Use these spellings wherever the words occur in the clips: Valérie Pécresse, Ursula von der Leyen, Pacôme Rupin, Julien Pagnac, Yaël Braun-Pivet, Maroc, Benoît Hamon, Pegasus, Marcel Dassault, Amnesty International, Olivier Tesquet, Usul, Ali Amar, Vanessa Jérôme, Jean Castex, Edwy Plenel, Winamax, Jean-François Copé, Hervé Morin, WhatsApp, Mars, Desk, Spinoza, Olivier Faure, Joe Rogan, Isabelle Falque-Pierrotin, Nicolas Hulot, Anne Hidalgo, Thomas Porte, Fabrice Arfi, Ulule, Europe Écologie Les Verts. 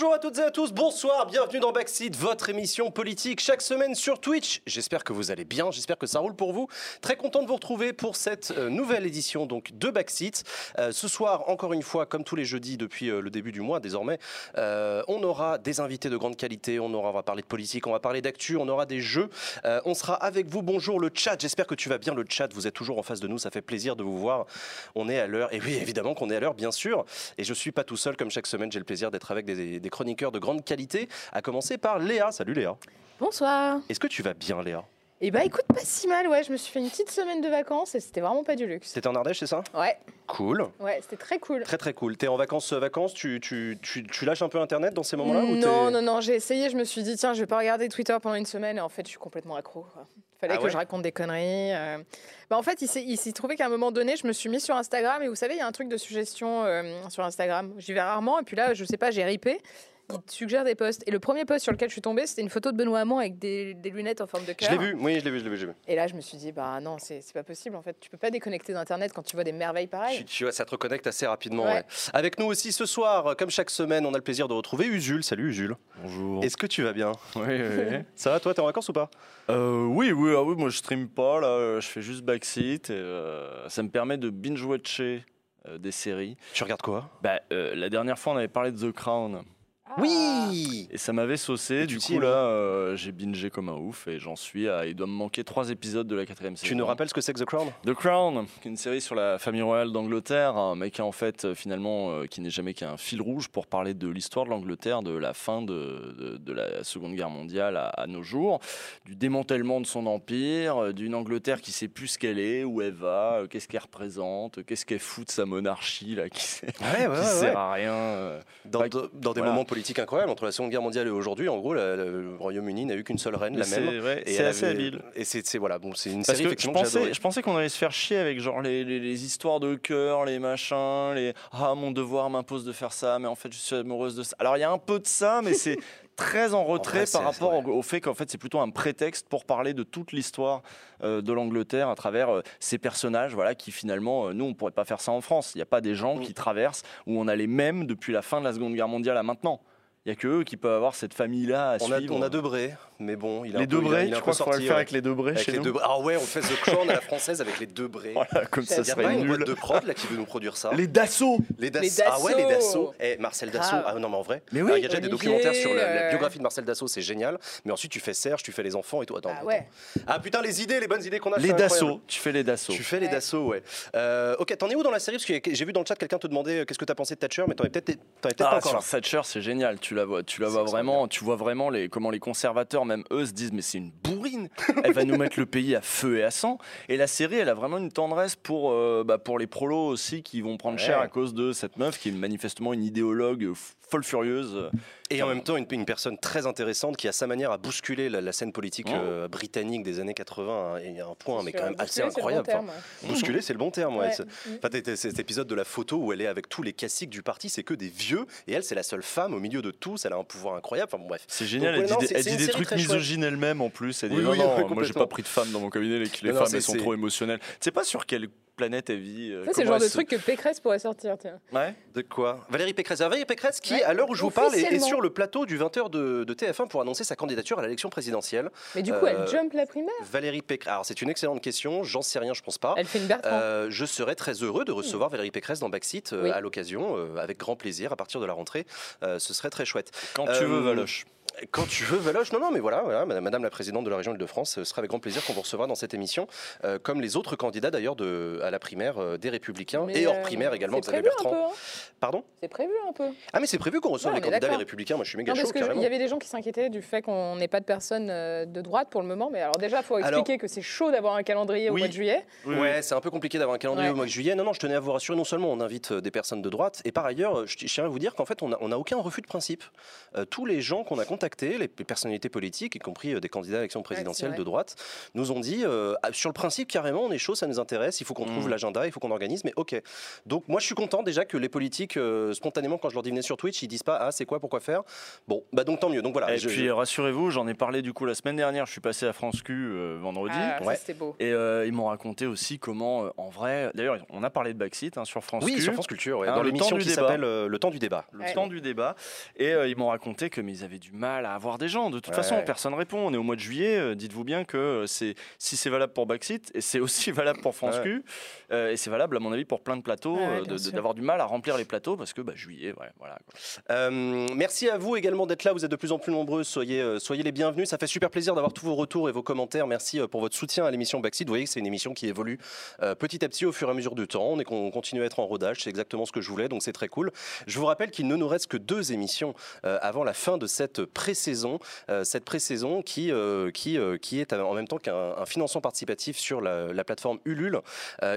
Bonjour à toutes et à tous, bonsoir, bienvenue dans Backseat, votre émission politique chaque semaine sur Twitch. J'espère que vous allez bien, j'espère que ça roule pour vous. Très content de vous retrouver pour cette nouvelle édition donc, de Backseat. Ce soir, encore une fois, comme tous les jeudis depuis le début du mois désormais, on aura des invités de grande qualité, on va parler de politique, on va parler d'actu, on aura des jeux. On sera avec vous, bonjour le chat, j'espère que tu vas bien le chat, vous êtes toujours en face de nous, ça fait plaisir de vous voir. On est à l'heure, et oui évidemment qu'on est à l'heure bien sûr, et je ne suis pas tout seul comme chaque semaine, j'ai le plaisir d'être avec des chroniqueurs de grande qualité, à commencer par Léa. Salut Léa. Bonsoir. Est-ce que tu vas bien Léa ? Eh bah écoute, pas si mal, ouais, je me suis fait une petite semaine de vacances et c'était vraiment pas du luxe. T'étais en Ardèche, c'est ça ? Ouais. Cool. Ouais, c'était très cool. Très très cool. T'es en vacances, tu lâches un peu Internet dans ces moments-là ? Non, j'ai essayé, je me suis dit, tiens, je vais pas regarder Twitter pendant une semaine et en fait, je suis complètement accro, quoi. Fallait que je raconte des conneries. Bah, en fait, il s'est trouvé qu'à un moment donné, je me suis mis sur Instagram et vous savez, il y a un truc de suggestion sur Instagram. J'y vais rarement et puis là, je sais pas, j'ai ripé. Il te suggère des posts. Et le premier post sur lequel je suis tombée, c'était une photo de Benoît Hamon avec des lunettes en forme de cœur. Je l'ai vu, oui, je l'ai vu. Et là, je me suis dit, bah non, c'est pas possible en fait. Tu peux pas déconnecter d'Internet quand tu vois des merveilles pareilles. Ça te reconnecte assez rapidement, ouais. Avec nous aussi ce soir, comme chaque semaine, on a le plaisir de retrouver Usul. Salut Usul. Bonjour. Est-ce que tu vas bien ? Oui. Ça va, toi, t'es en vacances ou pas ? Oui, moi je stream pas, là, je fais juste Backseat. Ça me permet de binge-watcher des séries. Tu regardes quoi ? Bah, la dernière fois, on avait parlé de The Crown. Oui. Et ça m'avait saucé, du coup là j'ai bingé comme un ouf et j'en suis à... Il doit me manquer 3 épisodes de la 4ème saison. Tu nous rappelles ce que c'est que The Crown ? The Crown, une série sur la famille royale d'Angleterre, mais qui en fait finalement qui n'est jamais qu'un fil rouge pour parler de l'histoire de l'Angleterre, de la fin de la Seconde Guerre mondiale à nos jours, du démantèlement de son empire, d'une Angleterre qui sait plus ce qu'elle est, où elle va, qu'est-ce qu'elle représente, qu'est-ce qu'elle fout de sa monarchie là, qui sert à rien. Dans des moments politiques incroyable entre la Seconde Guerre mondiale et aujourd'hui. En gros, le Royaume-Uni n'a eu qu'une seule reine, la même. Ouais, c'est assez habile. Et c'est voilà, bon, c'est une série effectivement que j'adore. Je pensais qu'on allait se faire chier avec genre les histoires de cœur, les machins, les ah mon devoir m'impose de faire ça, mais en fait je suis amoureuse de ça. Alors il y a un peu de ça, mais c'est très en retrait par rapport au fait qu'en fait c'est plutôt un prétexte pour parler de toute l'histoire de l'Angleterre à travers ces personnages voilà, qui finalement, nous on pourrait pas faire ça en France, il n'y a pas des gens qui traversent où on a les mêmes depuis la fin de la Seconde Guerre mondiale à maintenant. Il n'y a que eux qui peuvent avoir cette famille-là à suivre. On a Debré, mais bon, il a les Debré, je crois qu'on va le faire avec les Debré chez nous. Ah ouais, on fait The Crown à la française avec les Debré. Voilà, comme ça serait nul. Il y a une boîte de prod là qui veut nous produire ça. Les Dassault. Ah ouais, les Dassault. Marcel Dassault. Ah non mais en vrai. Il y a déjà des documentaires sur la biographie de Marcel Dassault, c'est génial. Mais ensuite tu fais Serge, tu fais les enfants et tout. Attends. Ah putain les idées, les bonnes idées qu'on a. Les Dassault. Tu fais les Dassault. Ouais. Ok, t'en es où dans la série parce que j'ai vu dans le chat quelqu'un te demander qu'est-ce que t'as pensé de Thatcher, mais t'en es peut-être pas encore. Thatcher, c'est génial. Tu vois vraiment comment les conservateurs, même eux, se disent mais c'est une bourrine, elle va nous mettre le pays à feu et à sang. Et la série, elle a vraiment une tendresse pour les prolos aussi qui vont prendre cher à cause de cette meuf qui est manifestement une idéologue folle furieuse. Et en même temps, une personne très intéressante qui, à sa manière, a bousculé la scène politique britannique des années 80. Il y a un point, mais quand même assez incroyable. Bousculer, c'est le bon terme. Cet épisode de la photo où elle est avec tous les caciques du parti, c'est que des vieux. Et elle, c'est la seule femme au milieu de tous. Elle a un pouvoir incroyable. Enfin, bref. C'est génial. Elle dit des trucs misogynes elle-même en plus. Elle dit non, moi, j'ai pas pris de femmes dans mon cabinet. Les femmes, elles sont trop émotionnelles. Tu sais pas sur quelle planète elle vit. C'est le genre de truc que Pécresse pourrait sortir. Tiens. Ouais. De quoi ? Valérie Pécresse qui, à l'heure où je vous parle, est sur le plateau du 20h de TF1 pour annoncer sa candidature à l'élection présidentielle. Mais du coup, elle jump la primaire. Valérie Pécresse. Alors, c'est une excellente question. J'en sais rien, je pense pas. Elle fait une Bertrand. Je serais très heureux de recevoir Valérie Pécresse dans Backseat à l'occasion, avec grand plaisir, à partir de la rentrée. Ce serait très chouette. Quand tu veux, Valoche. Quand tu veux, Valoche. Non, mais voilà, Madame la Présidente de la région Île-de-France, ce sera avec grand plaisir qu'on vous recevra dans cette émission, comme les autres candidats d'ailleurs à la primaire des Républicains mais et hors primaire également, vous avez Bertrand. Pardon ? C'est prévu un peu. Ah mais c'est prévu qu'on reçoive les candidats des Républicains, moi je suis méga chaud carrément. Il y avait des gens qui s'inquiétaient du fait qu'on n'ait pas de personnes de droite pour le moment, mais alors déjà il faut expliquer que c'est chaud d'avoir un calendrier au mois de juillet. Ouais, c'est un peu compliqué d'avoir un calendrier au mois de juillet. Non, je tenais à vous rassurer, non seulement on invite des personnes de droite, et par ailleurs, je tiens à vous dire qu'en fait on n'a aucun refus de principe. Tous les gens qu'on a contactés contactés, les personnalités politiques, y compris des candidats à l'élection présidentielle de droite, nous ont dit, sur le principe carrément, on est chaud, ça nous intéresse, il faut qu'on trouve l'agenda, il faut qu'on organise, mais ok. Donc moi je suis content déjà que les politiques, spontanément, quand je leur dis venez sur Twitch, ils disent pas, ah c'est quoi, pourquoi faire? Bon, bah donc tant mieux. Donc voilà. Et puis rassurez-vous, j'en ai parlé du coup la semaine dernière, je suis passé à France Q vendredi. Ah, ouais. C'était beau. Et ils m'ont raconté aussi comment, en vrai, d'ailleurs on a parlé de Backseat sur France Q. Oui, sur France Culture, dans l'émission qui s'appelle Le temps du débat. Le temps du débat. Et ils m'ont raconté que mais ils avaient du mal à avoir des gens. De toute façon, personne répond. On est au mois de juillet. Dites-vous bien que c'est si c'est valable pour Backseat, c'est aussi valable pour France Q. Et c'est valable, à mon avis, pour plein de plateaux, d'avoir du mal à remplir les plateaux parce que bah, juillet, voilà. Merci à vous également d'être là. Vous êtes de plus en plus nombreux. Soyez les bienvenus. Ça fait super plaisir d'avoir tous vos retours et vos commentaires. Merci pour votre soutien à l'émission Backseat. Vous voyez que c'est une émission qui évolue petit à petit au fur et à mesure du temps. On continue à être en rodage. C'est exactement ce que je voulais. Donc c'est très cool. Je vous rappelle qu'il ne nous reste que 2 émissions avant la fin de cette pré-saison. Cette pré-saison qui est en même temps qu'un financement participatif sur la plateforme Ulule.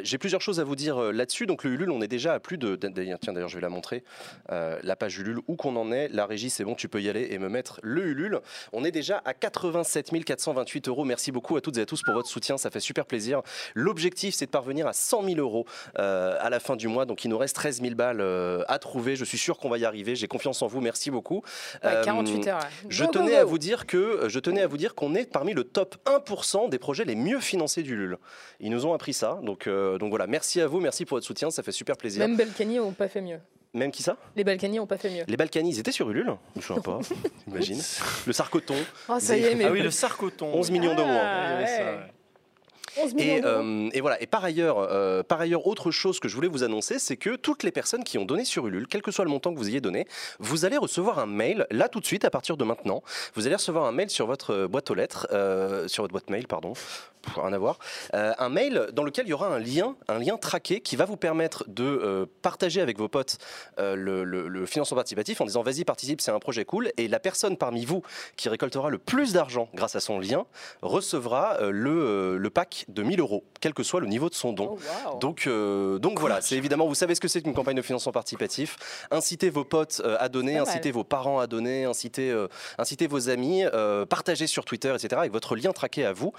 J'ai plusieurs choses à vous dire là-dessus. Donc le Ulule, on est déjà à plus de... Tiens, d'ailleurs, je vais la montrer. La page Ulule, où qu'on en est. La régie, c'est bon, tu peux y aller et me mettre le Ulule. On est déjà à 87 428 euros. Merci beaucoup à toutes et à tous pour votre soutien. Ça fait super plaisir. L'objectif, c'est de parvenir à 100 000 euros à la fin du mois. Donc il nous reste 13 000 balles à trouver. Je suis sûr qu'on va y arriver. J'ai confiance en vous. Merci beaucoup. 48 heures. Je tenais à vous dire qu'on est parmi le top 1% des projets les mieux financés du LUL. Ils nous ont appris ça. Donc voilà, merci à vous, merci pour votre soutien, ça fait super plaisir. Même Balkany n'ont pas fait mieux. Même qui ça? Les Balkany n'ont pas fait mieux. Les Balkany, ils étaient sur Ulule. Je sais pas, imagine. Le Sarcoton. Oh, ça y est, mais... Ah oui, le Sarcoton. 11 millions d'euros. Et voilà. Et par ailleurs, autre chose que je voulais vous annoncer, c'est que toutes les personnes qui ont donné sur Ulule, quel que soit le montant que vous ayez donné, vous allez recevoir un mail là tout de suite à partir de maintenant. Vous allez recevoir un mail sur votre boîte aux lettres, sur votre boîte mail, pardon. Rien à voir. Un mail dans lequel il y aura un lien traqué qui va vous permettre de partager avec vos potes le financement participatif en disant vas-y participe, c'est un projet cool. Et la personne parmi vous qui récoltera le plus d'argent grâce à son lien recevra le pack de 1000 euros, quel que soit le niveau de son don. Oh, wow. Donc voilà, c'est évidemment, vous savez ce que c'est qu'une campagne de financement participatif. Incitez vos potes à donner, incitez vos parents à donner, incitez vos amis, partagez sur Twitter, etc. avec votre lien traqué à vous.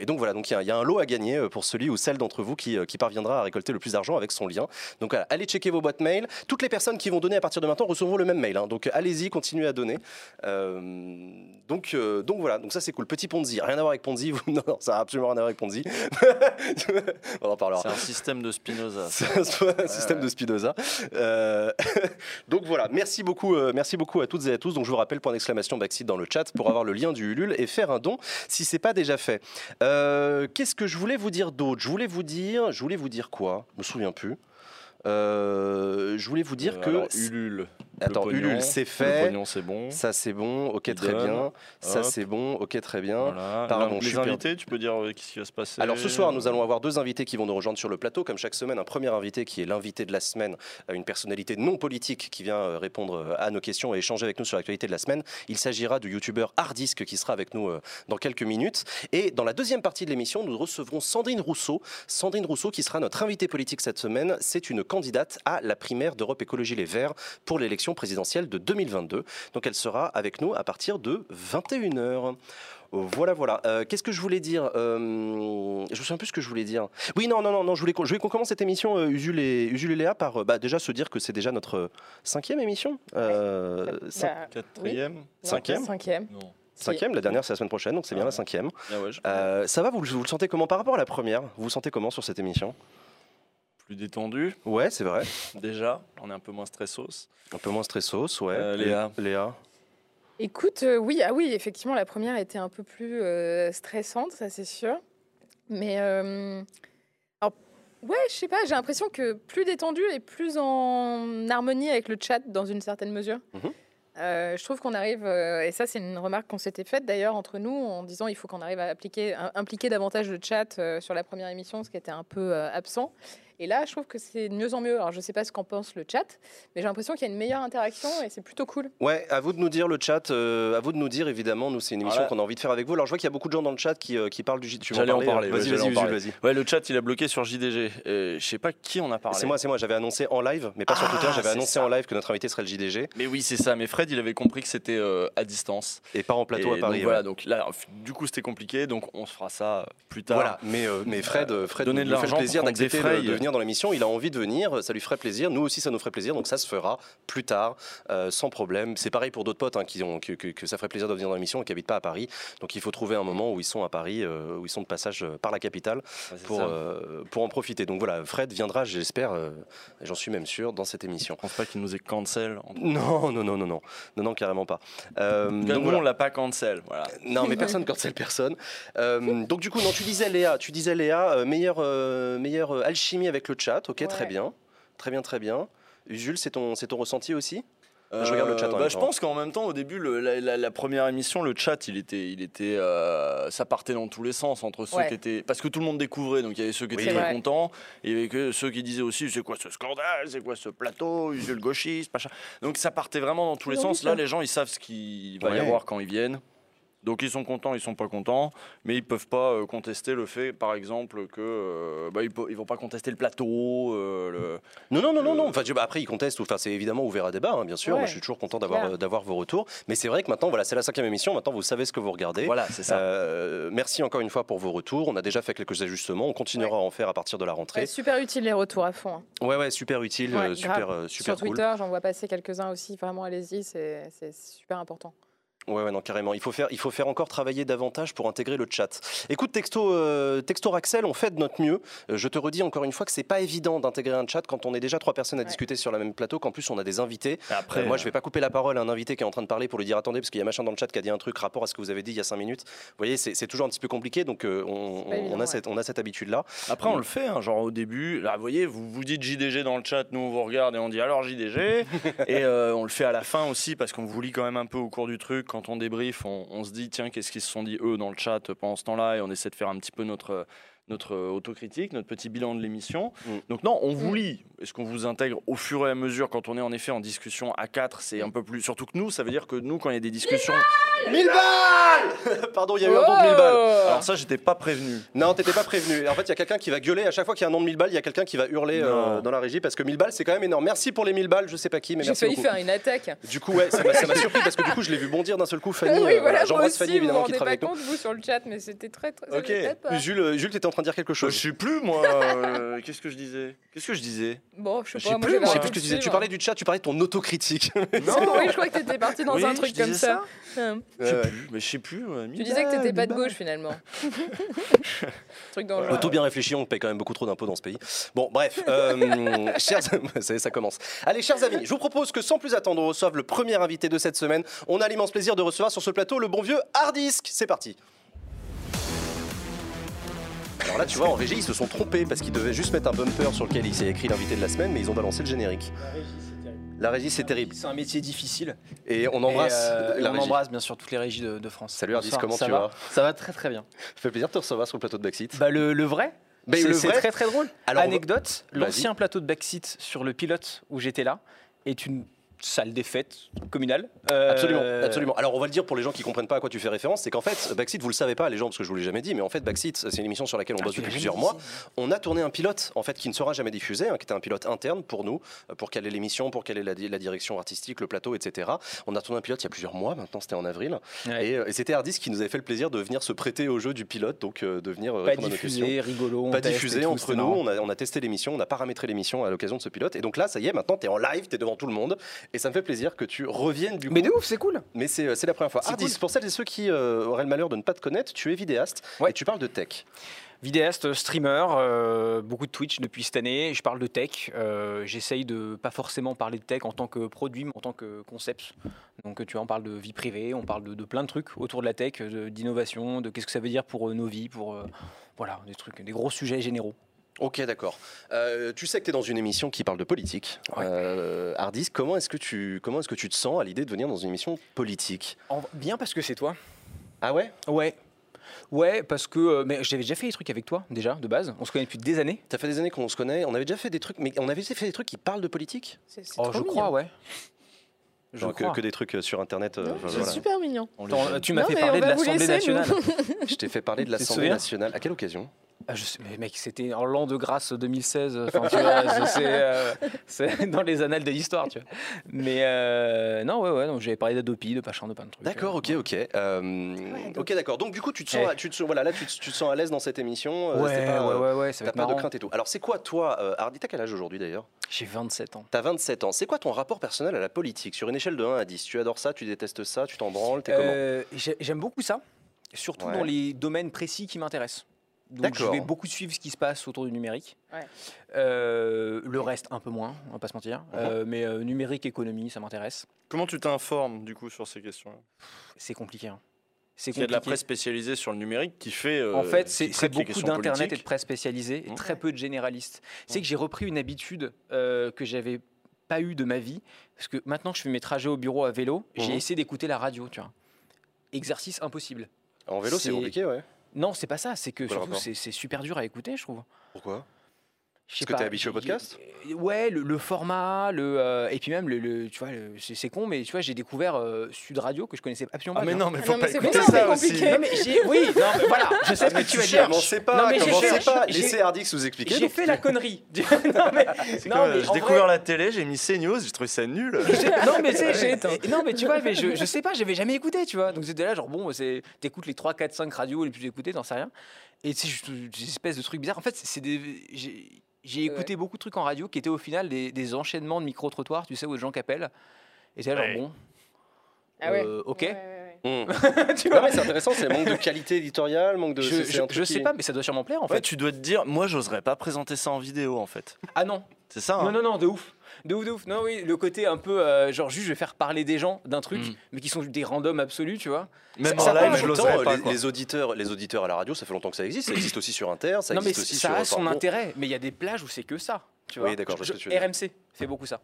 Et donc voilà, donc il y a un lot à gagner pour celui ou celle d'entre vous qui parviendra à récolter le plus d'argent avec son lien. Donc voilà, allez checker vos boîtes mail. Toutes les personnes qui vont donner à partir de maintenant recevront le même mail. Hein. Donc allez-y, continuez à donner. Donc voilà, donc ça c'est cool. Petit Ponzi, rien à voir avec Ponzi. Non, ça n'a absolument rien à voir avec Ponzi. On en parlera. C'est un système de Spinoza. C'est un système de Spinoza. Donc voilà, merci beaucoup à toutes et à tous. Donc je vous rappelle, !Backseat dans le chat pour avoir le lien du Ulule et faire un don si c'est pas déjà fait. Qu'est-ce que je voulais vous dire d'autre? Je voulais vous dire quoi? Je me souviens plus. Je voulais vous dire que Ulule. Attends, pognon, Ulule, c'est fait. Le pognon, c'est bon. Ça, c'est bon. Ok, très bien. Hop. Ça, c'est bon. Ok, très bien. Voilà. Pardon, les invités, tu peux dire qu'est-ce qui va se passer? Alors, ce soir, nous allons avoir 2 invités qui vont nous rejoindre sur le plateau. Comme chaque semaine, un premier invité qui est l'invité de la semaine, une personnalité non politique qui vient répondre à nos questions et échanger avec nous sur l'actualité de la semaine. Il s'agira du youtubeur Hardisk qui sera avec nous dans quelques minutes. Et dans la deuxième partie de l'émission, nous recevrons Sandrine Rousseau. Sandrine Rousseau qui sera notre invitée politique cette semaine. C'est une candidate à la primaire d'Europe Écologie Les Verts pour l'élection présidentielle de 2022. Donc elle sera avec nous à partir de 21 h. Voilà. Qu'est-ce que je voulais dire? Je me souviens plus ce que je voulais dire. Oui, non. Je voulais qu'on commence cette émission Usul et Léa par déjà se dire que c'est déjà notre 5e émission. 4e. 5e. Non. 5e, la dernière c'est la semaine prochaine, donc c'est bien la 5e. Ah ouais, ça va, vous le sentez comment par rapport à la première? Vous vous sentez comment sur cette émission? Plus détendu. Ouais, c'est vrai. Déjà, on est un peu moins stressos. Ouais. Léa. Écoute, oui, effectivement, la première était un peu plus stressante, ça c'est sûr. Mais, alors, ouais, je sais pas, j'ai l'impression que plus détendu et plus en harmonie avec le chat dans une certaine mesure. Je trouve qu'on arrive, et ça c'est une remarque qu'on s'était faite d'ailleurs entre nous, en disant il faut qu'on arrive à impliquer davantage le chat sur la première émission, ce qui était un peu absent. Et là, je trouve que c'est de mieux en mieux. Alors, je ne sais pas ce qu'en pense le chat, mais j'ai l'impression qu'il y a une meilleure interaction et c'est plutôt cool. Ouais, à vous de nous dire, le chat, à vous de nous dire, évidemment. Nous, c'est une émission qu'on a envie de faire avec vous. Alors, je vois qu'il y a beaucoup de gens dans le chat qui parlent du JDG. J'allais en parler. Vas-y, vas-y. Ouais, le chat, il a bloqué sur JDG. Je sais pas qui en a parlé. C'est moi. J'avais annoncé en live, mais pas sur Twitter. J'avais annoncé en live que notre invité serait le JDG. Mais oui, c'est ça. Mais Fred, il avait compris que c'était à distance et pas en plateau à Paris. Voilà, donc là, du coup, c'était compliqué. Donc, on se fera ça plus tard. Voilà. Mais Fred, donner de l'argent, plaisir d'accepter de venir dans l'émission. Il a envie de venir, ça lui ferait plaisir. Nous aussi, ça nous ferait plaisir. Donc ça se fera plus tard, sans problème. C'est pareil pour d'autres potes hein, que ça ferait plaisir de venir dans l'émission et qui n'habitent pas à Paris. Donc il faut trouver un moment où ils sont à Paris, où ils sont de passage par la capitale pour en profiter. Donc voilà, Fred viendra, j'espère, j'en suis même sûr, dans cette émission. Je ne pense pas qu'il nous ait cancel. Non, carrément pas. Donc, nous, on l'a pas cancel. Voilà. Non, mais personne cancel personne. Donc du coup, non, tu disais Léa, meilleure alchimie avec le chat, ok, ouais. Très bien. Usul, c'est ton ressenti aussi? Je regarde le chat. Je pense qu'en même temps, au début, la première émission, le chat, il était, ça partait dans tous les sens entre ceux qui étaient, parce que tout le monde découvrait, donc il y avait ceux qui étaient très contents, et il y avait que ceux qui disaient aussi c'est quoi ce scandale, c'est quoi ce plateau, Usul gauchiste, machin. Donc ça partait vraiment dans tous les sens. Là, les gens, ils savent ce qu'il va y avoir quand ils viennent. Donc ils sont contents, ils sont pas contents, mais ils peuvent pas contester le fait, par exemple, que ils vont pas contester le plateau. Non. Enfin, après ils contestent. Enfin, c'est évidemment ouvert à débat, hein, bien sûr. Ouais. Moi, je suis toujours content d'avoir vos retours. Mais c'est vrai que maintenant, voilà, c'est la 5e émission. Maintenant, vous savez ce que vous regardez. Voilà, c'est ça. Merci encore une fois pour vos retours. On a déjà fait quelques ajustements. On continuera à en faire à partir de la rentrée. Ouais, super utile les retours à fond. Hein. Ouais, super utile, ouais, super cool. Sur Twitter, j'en vois passer quelques-uns aussi. Vraiment, allez-y, c'est super important. Ouais, non, carrément. Il faut faire encore travailler davantage pour intégrer le chat. Écoute, Texto Raxel, on fait de notre mieux. Je te redis encore une fois que c'est pas évident d'intégrer un chat quand on est déjà 3 personnes à discuter sur le même plateau, qu'en plus on a des invités. Après, moi, je vais pas couper la parole à un invité qui est en train de parler pour lui dire attendez, parce qu'il y a machin dans le chat qui a dit un truc rapport à ce que vous avez dit il y a 5 minutes. Vous voyez, c'est toujours un petit peu compliqué, donc on a cette habitude-là. Après, on le fait, hein, genre au début, là, vous voyez, vous dites JDG dans le chat, nous on vous regarde et on dit alors JDG. Et on le fait à la fin aussi parce qu'on vous lit quand même un peu au cours du truc. Quand on débrief, on se dit tiens, qu'est-ce qu'ils se sont dit eux dans le chat pendant ce temps-là, et on essaie de faire un petit peu notre autocritique, notre petit bilan de l'émission. Donc non, on vous lit. Est-ce qu'on vous intègre au fur et à mesure quand on est en effet en discussion à 4, c'est un peu plus... Surtout que nous, ça veut dire que nous, quand il y a des discussions... 1000 balles. Pardon, il y a eu un don de 1000 balles. Alors ça, j'étais pas prévenu. Non, t'étais pas prévenu. En fait, il y a quelqu'un qui va gueuler. À chaque fois qu'il y a un don de 1000 balles, il y a quelqu'un qui va hurler dans la régie, parce que 1000 balles, c'est quand même énorme. Merci pour les 1000 balles, je sais pas qui, mais merci beaucoup. J'ai failli faire une attaque. Du coup, ouais, ça m'a surpris, parce que du coup, je l'ai vu bondir d'un seul coup, Fanny. Oui, voilà, j'embrasse Fanny, évidemment, qui travaille avec nous. Vous sur le chat, mais c'était très... Ok, Jules, t'étais en train de dire quelque chose. Je sais plus, moi. Qu'est-ce que je disais? Bon, je sais plus ce que tu disais. Tu parlais du chat, tu parlais de ton autocritique. Non, je crois que t'étais parti dans un truc comme ça. Je sais plus. Tu disais que t'étais pas de gauche finalement. Truc dans le auto bien réfléchi, on paye quand même beaucoup trop d'impôts dans ce pays. Bon, bref, ça commence. Allez, chers amis, je vous propose que sans plus attendre, on reçoive le premier invité de cette semaine. On a l'immense plaisir de recevoir sur ce plateau le bon vieux Hardisk. C'est parti. Alors là, tu vois, en régie, ils se sont trompés parce qu'ils devaient juste mettre un bumper sur lequel il s'est écrit l'invité de la semaine, mais ils ont balancé le générique. La régie, c'est terrible. C'est un métier difficile. Et on embrasse. On embrasse bien sûr toutes les régies de France. Salut Hardisk, comment tu vas? Ça va très très bien. Ça fait plaisir de te recevoir sur le plateau de Backseat. C'est très très drôle. Alors, anecdote, l'ancien plateau de Backseat sur le pilote où j'étais là est une salle des fêtes communale. Absolument. Alors on va le dire pour les gens qui comprennent pas à quoi tu fais référence, c'est qu'en fait Backseat, vous le savez pas les gens parce que je vous l'ai jamais dit, mais en fait Backseat, c'est une émission sur laquelle on bosse depuis plusieurs mois. On a tourné un pilote en fait qui ne sera jamais diffusé, hein, qui était un pilote interne pour nous, pour caler l'émission, pour caler la direction artistique, le plateau, etc. On a tourné un pilote il y a plusieurs mois, maintenant c'était en avril, et c'était Hardisk qui nous avait fait le plaisir de venir se prêter au jeu du pilote, donc de venir répondre à nos questions. Pas diffusé entre nous. On a testé l'émission, on a paramétré l'émission à l'occasion de ce pilote, et donc là ça y est, maintenant t'es en live, t'es devant tout le monde. Et ça me fait plaisir que tu reviennes du coup. Mais de ouf, c'est cool. Mais c'est la première fois. Hardisk, cool. Pour celles et ceux qui auraient le malheur de ne pas te connaître, tu es vidéaste et tu parles de tech. Vidéaste, streamer, beaucoup de Twitch depuis cette année. Je parle de tech. J'essaye de pas forcément parler de tech en tant que produit, mais en tant que concept. Donc tu vois, on parle de vie privée, on parle de plein de trucs autour de la tech, d'innovation, de qu'est-ce que ça veut dire pour nos vies, pour voilà, des trucs, des gros sujets généraux. Ok, d'accord. Tu sais que tu es dans une émission qui parle de politique. Hardisk, comment est-ce que tu te sens à l'idée de venir dans une émission politique ? Bien parce que c'est toi. Ah ouais ? Ouais. Ouais, parce que j'avais déjà fait des trucs avec toi, déjà, de base. On se connaît depuis des années. Ça fait des années qu'on se connaît. On avait déjà fait des trucs, mais on avait fait des trucs qui parlent de politique. C'est trop mignon. Crois, ouais. Genre que des trucs sur internet. C'est voilà. Super mignon. Tu m'as fait parler de l'Assemblée nationale. Je t'ai fait parler de l'Assemblée nationale. À quelle occasion? Ah, je sais, mais mec, c'était en l'an de grâce 2016. Enfin, tu vois, c'est dans les annales de l'histoire, tu vois. Mais non, ouais, donc j'avais parlé d'Adopi, de Pachin, de plein de trucs. D'accord, ok. Ok, d'accord. Donc, du coup, tu te sens à l'aise dans cette émission. Ouais. T'as pas de crainte et tout. Alors, c'est quoi, toi, Hardy, t'as quel âge aujourd'hui d'ailleurs? J'ai 27 ans. T'as 27 ans. C'est quoi ton rapport personnel à la politique sur une échelle de 1 à 10? Tu adores ça, tu détestes ça, tu t'en branles, t'es comment? J'aime beaucoup ça, surtout dans les domaines précis qui m'intéressent. Donc je vais beaucoup suivre ce qui se passe autour du numérique. Ouais. Le reste un peu moins, on va pas se mentir. Mais numérique, économie, ça m'intéresse. Comment tu t'informes du coup sur ces questions? C'est compliqué. Hein. Il y a de la presse spécialisée sur le numérique qui fait. En fait, c'est beaucoup d'internet et de presse spécialisée et très peu de généralistes. C'est que j'ai repris une habitude que j'avais pas eue de ma vie, parce que maintenant que je fais mes trajets au bureau à vélo, j'ai essayé d'écouter la radio. Tu vois, exercice impossible. En vélo, c'est compliqué, ouais. Non, c'est pas ça, c'est que surtout c'est super dur à écouter, je trouve. Pourquoi? Parce que t'es habitué au podcast? Ouais, le format, et puis même, tu vois, c'est con, mais tu vois, j'ai découvert Sud Radio que je connaissais absolument pas. Ah mais non, mais faut pas écouter ça aussi. Oui, non, mais voilà, je sais ce que tu vas dire. Commencez pas, laissez Hardisk vous expliquer. J'ai fait la connerie. J'ai découvert la télé, j'ai mis CNews, j'ai trouvé ça nul. Non mais tu vois, mais je sais pas, j'avais jamais écouté, tu vois. Donc c'était là, genre bon, t'écoutes les 3, 4, 5 radios les plus écoutées, t'en sais rien. Et c'est juste une espèce de truc bizarre. En fait, c'est des... J'ai écouté beaucoup de trucs en radio qui étaient au final des enchaînements de micro-trottoirs, tu sais, où les gens qu'appellent. Et c'est genre, bon, ok. Tu vois, c'est intéressant, c'est manque de qualité éditoriale, manque de... Je sais pas, mais ça doit sûrement plaire, en fait. Tu dois te dire, moi, j'oserais pas présenter ça en vidéo, en fait. Ah non. C'est ça, hein. Non, de ouf. De ouf. Non, oui, le côté un peu, genre, juste, je vais faire parler des gens d'un truc, mais qui sont des randoms absolus, tu vois. Même en live, je l'oserais pas. Les auditeurs à la radio, ça fait longtemps que ça existe. Ça existe aussi sur Inter, ça existe aussi sur... Non, mais ça a son intérêt. Mais il y a des plages où c'est que ça, tu vois. Oui, d'accord, je sais ce que tu veux dire. RMC fait beaucoup ça.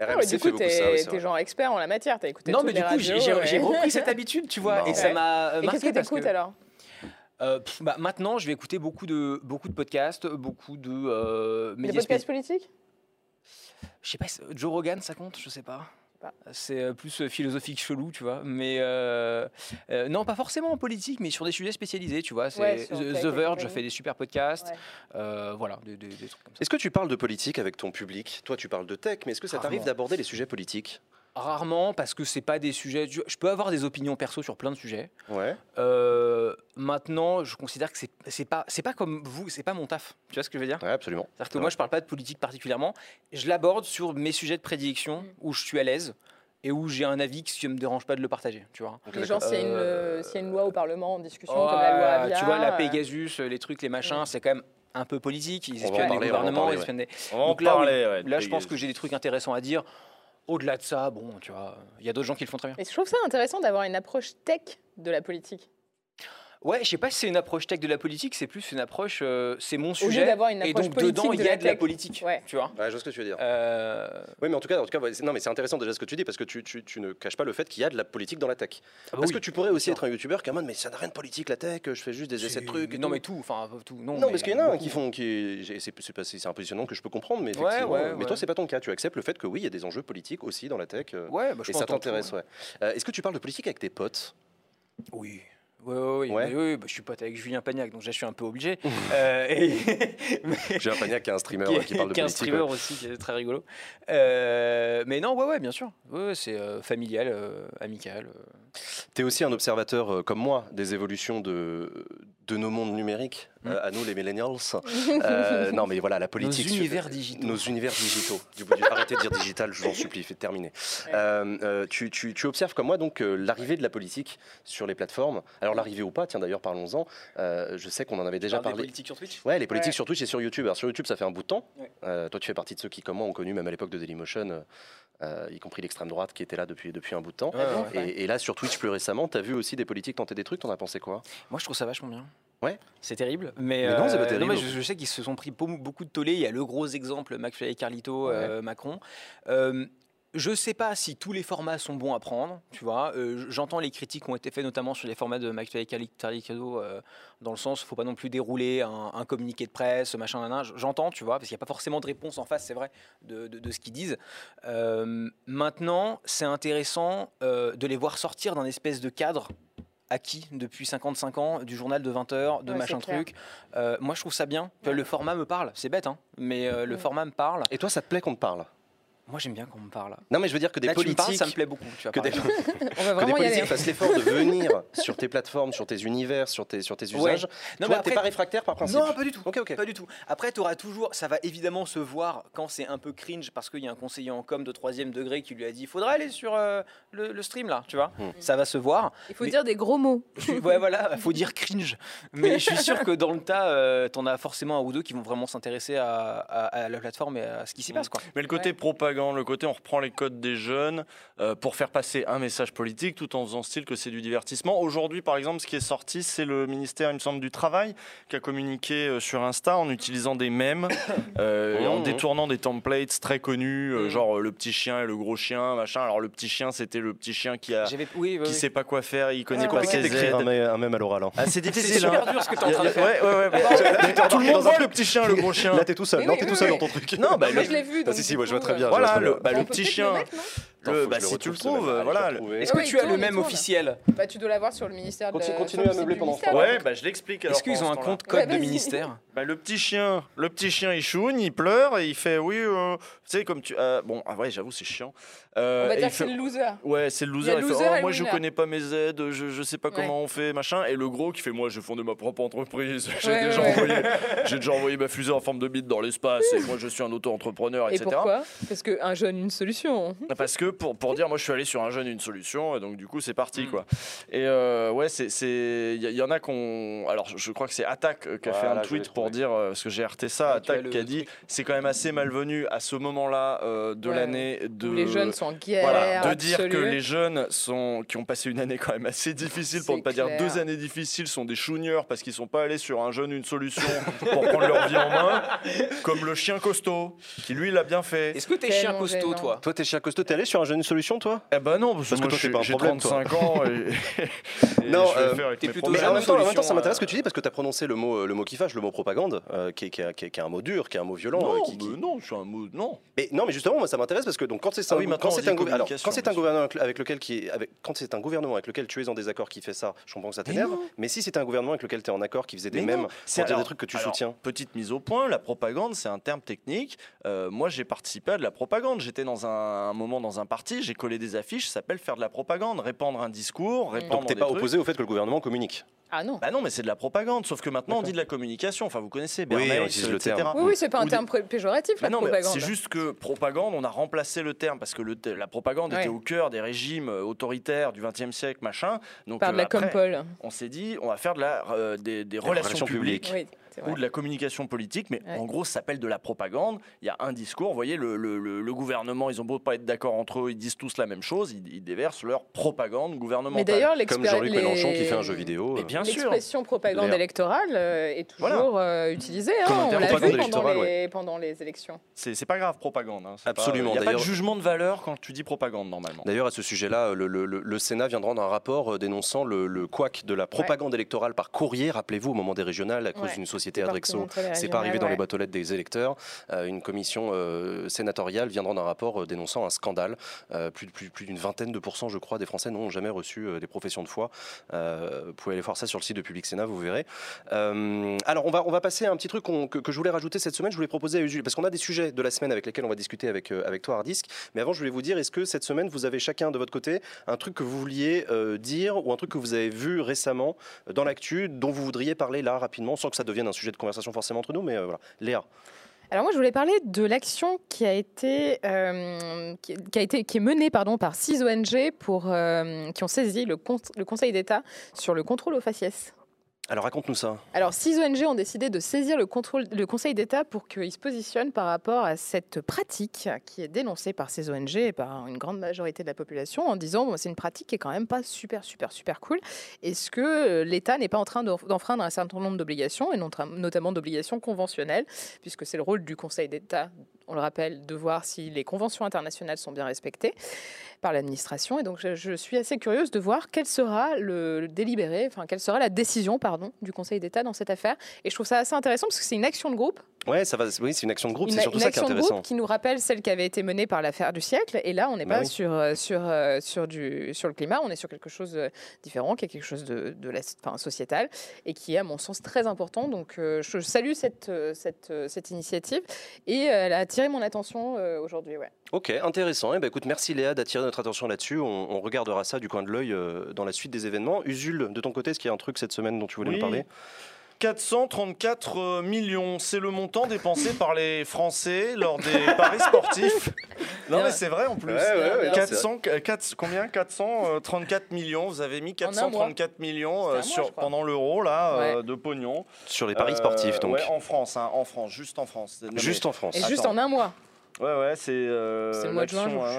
Non, du coup, t'es genre expert en la matière, t'as écouté toutes les radios. Non, mais du coup, j'ai repris cette habitude, tu vois, et ça m'a marqué. Et qu'est-ce que t'écoutes alors? Maintenant, je vais écouter beaucoup de podcasts, beaucoup de médias. Des podcasts politiques? Je sais pas, Joe Rogan, ça compte? Je sais pas. C'est plus philosophique chelou, tu vois. Mais non, pas forcément en politique, mais sur des sujets spécialisés, tu vois. The Verge fait des super podcasts. Voilà, des trucs comme ça. Est-ce que tu parles de politique avec ton public? Toi, tu parles de tech, mais est-ce que ça t'arrive d'aborder les sujets politiques? Rarement, parce que c'est pas des sujets... Je peux avoir des opinions perso sur plein de sujets. Ouais. Maintenant, je considère que c'est pas comme vous, c'est pas mon taf. Tu vois ce que je veux dire? Ouais, absolument. C'est-à-dire que moi, je parle pas de politique particulièrement. Je l'aborde sur mes sujets de prédilection où je suis à l'aise et où j'ai un avis qui ne me dérange pas de le partager. Tu vois. Donc, genre, s'il y a une loi au Parlement en discussion, comme la loi Avia... Tu vois, la Pegasus, les trucs, les machins, c'est quand même... un peu politique, ils espionnent les gouvernements, ils espionnent des... Donc là, je pense que j'ai des trucs intéressants à dire. Au-delà de ça, bon, tu vois, il y a d'autres gens qui le font très bien. Et je trouve ça intéressant d'avoir une approche tech de la politique. Ouais, je sais pas si c'est une approche tech de la politique, c'est plus une approche, c'est mon sujet, et donc dedans il y a de la politique, tu vois. Ouais, je vois ce que tu veux dire. Oui, mais en tout cas, non, mais c'est intéressant déjà ce que tu dis parce que tu ne caches pas le fait qu'il y a de la politique dans la tech. Ah bah parce que tu pourrais aussi être un youtubeur qui est en mode mais ça n'a rien de politique la tech, je fais juste des essais de trucs. Non, mais tout, enfin tout. Non, parce qu'il y en a qui font, c'est un positionnement que je peux comprendre, mais effectivement. Mais toi, c'est pas ton cas, tu acceptes le fait que oui, il y a des enjeux politiques aussi dans la tech. Ouais, et ça t'intéresse, ouais. Est-ce que tu parles de politique avec tes potes? Oui. Oui, je suis pote avec Julien Pagnac, donc je suis un peu obligé. Julien Pagnac qui est un streamer qui parle de politique. Qui est un streamer aussi, qui est très rigolo. Mais non, ouais, bien sûr. Ouais, c'est familial, amical. T'es aussi un observateur, comme moi, des évolutions de nos mondes numériques, à nous les millennials. Non, mais voilà, la politique. Nos univers digitaux. Nos univers digitaux. Arrêtez de dire digital, je vous en supplie, faites terminer. Tu observes comme moi donc l'arrivée de la politique sur les plateformes. Alors l'arrivée ou pas, tiens d'ailleurs parlons-en. Je sais qu'on en avait déjà parlé. Les politiques sur Twitch. Ouais, les politiques sur Twitch et sur YouTube. Alors sur YouTube, ça fait un bout de temps. Ouais. Toi, tu fais partie de ceux qui, comme moi, ont connu même à l'époque de Dailymotion. Y compris l'extrême droite qui était là depuis un bout de temps. Et là, sur Twitch, plus récemment, t'as vu aussi des politiques tenter des trucs, t'en as pensé quoi? Moi, je trouve ça vachement bien. Ouais. C'est terrible. Mais non, c'est pas terrible. Non, mais je sais qu'ils se sont pris beaucoup de tollés. Il y a le gros exemple, McFly et Carlito, Macron. Je ne sais pas si tous les formats sont bons à prendre, tu vois. J'entends les critiques qui ont été faites notamment sur les formats de Max Talicado, dans le sens où il ne faut pas non plus dérouler un communiqué de presse, machin, machin. J'entends, tu vois, parce qu'il n'y a pas forcément de réponse en face, c'est vrai, de ce qu'ils disent. Maintenant, c'est intéressant de les voir sortir d'un espèce de cadre acquis depuis 55 ans, du journal de 20h, de ouais, machin truc. Moi, je trouve ça bien. Ouais. Le format me parle, c'est bête, hein, mais le format me parle. Et toi, ça te plaît qu'on te parle ? Moi, j'aime bien qu'on me parle. Non, mais je veux dire que des politiques... Tu me parles, ça me plaît beaucoup. Tu que des politiques fassent l'effort de venir sur tes plateformes, sur tes univers, sur tes usages. Ouais. Non, toi, t'es pas réfractaire par principe? Non, pas du tout. Okay, okay. Pas du tout. Après, t'auras toujours... Ça va évidemment se voir quand c'est un peu cringe parce qu'il y a un conseiller en com de 3e degré qui lui a dit « Faudrait aller sur le stream, là. » Tu vois, ça va se voir. Il faut dire des gros mots. Ouais, voilà. Faut dire cringe. Mais je suis sûr que dans le tas, t'en as forcément un ou deux qui vont vraiment s'intéresser à la plateforme et à ce qui s'y passe, quoi. Mais le côté propagande, le côté on reprend les codes des jeunes pour faire passer un message politique tout en faisant style que c'est du divertissement. Aujourd'hui, par exemple, ce qui est sorti, c'est le ministère, il me semble, du Travail qui a communiqué sur Insta en utilisant des mèmes, en détournant des templates très connus, genre le petit chien et le gros chien, machin. Alors le petit chien, c'était le petit chien qui a qui sait pas quoi faire, il connaît pas ses aides. Un mème à l'oral. Hein. Ah, c'est difficile. C'est super dur ce que tu es en train de faire. Ouais. Tout le monde voit le petit chien, le gros chien. Là, t'es tout seul. Non, t'es tout seul dans ton truc. Non, bah je l'ai vu. Si, moi je vois très bien. Voilà, le petit chien. Si tu le trouves, voilà. Est-ce que tu as le même officiel ? Bah, tu dois l'avoir sur le ministère. Continue à meubler pendant ce temps. Ouais, bah je l'explique. Est-ce qu'ils ont un compte code de ministère ? Bah le petit chien, il chouine, il pleure et il fait oui. Tu sais comme tu. Bon, ah ouais, j'avoue, c'est chiant. On va dire que c'est le loser. Ouais, c'est le loser. Il fait moi je connais pas mes aides, je sais pas comment on fait machin. Et le gros qui fait moi je fonde ma propre entreprise. J'ai déjà envoyé ma fusée en forme de bite dans l'espace et moi je suis un auto-entrepreneur, etc. Et pourquoi ? Parce que un jeune une solution. Parce que pour dire moi je suis allé sur un jeune une solution et donc du coup c'est parti quoi. Et ouais c'est il y en a qu'on alors je crois que c'est Attaque qui a fait un tweet pour dire parce que j'ai RT ça Attaque qui a dit c'est quand même assez malvenu à ce moment-là de l'année de les jeunes sont en guerre de dire que les jeunes sont qui ont passé une année quand même assez difficile pour ne pas dire 2 années difficiles sont des chougneurs parce qu'ils sont pas allés sur un jeune une solution pour prendre leur vie en main comme le chien costaud qui lui l'a bien fait. Est-ce que t'es chien costaud toi? Toi t'es chien costaud, t'es allé sur un jeune une solution toi? Eh ben non parce que toi c'est pas un problème. J'ai 35 ans et non t'es plutôt jeune. En même temps ça m'intéresse ce que tu dis parce que t'as prononcé le mot qui fâche, le mot propagande qui est un mot dur, qui est un mot violent. Non non c'est un mot non. Mais non mais justement moi ça m'intéresse parce que donc quand c'est un gouvernement avec lequel quand c'est un gouvernement avec lequel tu es en désaccord qui fait ça, je comprends que ça t'énerve. Mais si c'est un gouvernement avec lequel tu es en accord qui faisait des mèmes, c'est des trucs que tu soutiens. Petite mise au point, la propagande c'est un terme technique. Moi j'ai participé à de la propagande. J'étais dans un moment dans un parti, j'ai collé des affiches, ça s'appelle faire de la propagande, répandre un discours, répandre. Donc t'es pas opposé au fait que le gouvernement communique? Ah non. Bah non, mais c'est de la propagande, sauf que maintenant on dit de la communication. Enfin, vous connaissez Bernays, etc. Oui, c'est pas un terme péjoratif. La propagande. C'est juste que propagande, on a remplacé le terme parce que la propagande était au cœur des régimes autoritaires du XXe siècle, machin. Donc par de la compole. On s'est dit, on va faire des relations publiques. Oui. Ou de la communication politique, mais en gros, ça s'appelle de la propagande. Il y a un discours, vous voyez, le gouvernement, ils ont beau pas être d'accord entre eux, ils disent tous la même chose, ils déversent leur propagande gouvernementale. Mais d'ailleurs, comme Jean-Luc Mélenchon qui fait un jeu vidéo. Et bien sûr. L'expression propagande électorale est toujours utilisée. Hein, on l'a vu pendant les élections. C'est pas grave, propagande. Hein, absolument. Il n'y a pas de jugement de valeur quand tu dis propagande, normalement. D'ailleurs, à ce sujet-là, le Sénat vient de rendre un rapport dénonçant le couac de la propagande électorale par courrier, rappelez-vous, au moment des régionales, à cause d'une société Adrexo. C'est pas arrivé dans les boîtes aux lettres des électeurs. Une commission sénatoriale vient de rendre un rapport dénonçant un scandale. Plus d'une vingtaine de pourcents, je crois, des Français n'ont jamais reçu des professions de foi. Vous pouvez aller voir ça sur le site de Public Sénat, vous verrez. Alors, on va passer à un petit truc que je voulais rajouter cette semaine. Je voulais proposer à Usul, parce qu'on a des sujets de la semaine avec lesquels on va discuter avec toi, Hardisk. Mais avant, je voulais vous dire, est-ce que cette semaine, vous avez chacun de votre côté un truc que vous vouliez dire ou un truc que vous avez vu récemment dans l'actu, dont vous voudriez parler là, rapidement, sans que ça devienne un sujet de conversation forcément entre nous, mais voilà. Léa. Alors moi, je voulais parler de l'action qui est menée par 6 ONG qui ont saisi le Conseil d'État sur le contrôle aux faciès. Alors raconte-nous ça. Alors 6 ONG ont décidé de saisir le Conseil d'État pour qu'il se positionne par rapport à cette pratique qui est dénoncée par ces ONG et par une grande majorité de la population en disant bon, c'est une pratique qui est quand même pas super cool. Est-ce que l'État n'est pas en train d'enfreindre un certain nombre d'obligations et notamment d'obligations conventionnelles puisque c'est le rôle du Conseil d'État on le rappelle, de voir si les conventions internationales sont bien respectées par l'administration. Et donc, je suis assez curieuse de voir quel sera le délibéré, enfin, quelle sera la décision, pardon, du Conseil d'État dans cette affaire. Et je trouve ça assez intéressant parce que c'est une action de groupe. Ouais, ça va, oui, c'est une action de groupe, c'est surtout ça qui est intéressant. Une action de groupe qui nous rappelle celle qui avait été menée par l'affaire du siècle. Et là, on n'est pas sur le climat, on est sur quelque chose de différent, qui est quelque chose de sociétal et qui est, à mon sens, très important. Donc, je salue cette initiative et elle a attiré mon attention aujourd'hui, ouais. Ok, intéressant. Eh ben, écoute, merci Léa d'attirer notre attention là-dessus. On regardera ça du coin de l'œil dans la suite des événements. Usul, de ton côté, est-ce qu'il y a un truc cette semaine dont tu voulais nous parler ? 434 millions, c'est le montant dépensé par les Français lors des paris sportifs. Non mais c'est vrai en plus. Ouais, 434 millions, vous avez mis 434 millions pendant l'euro là, de pognon. Sur les paris sportifs donc. Ouais, en France, hein, en France, juste en France. Non, juste en France. Et juste en un mois. Ouais, c'est le mois de juin, je sais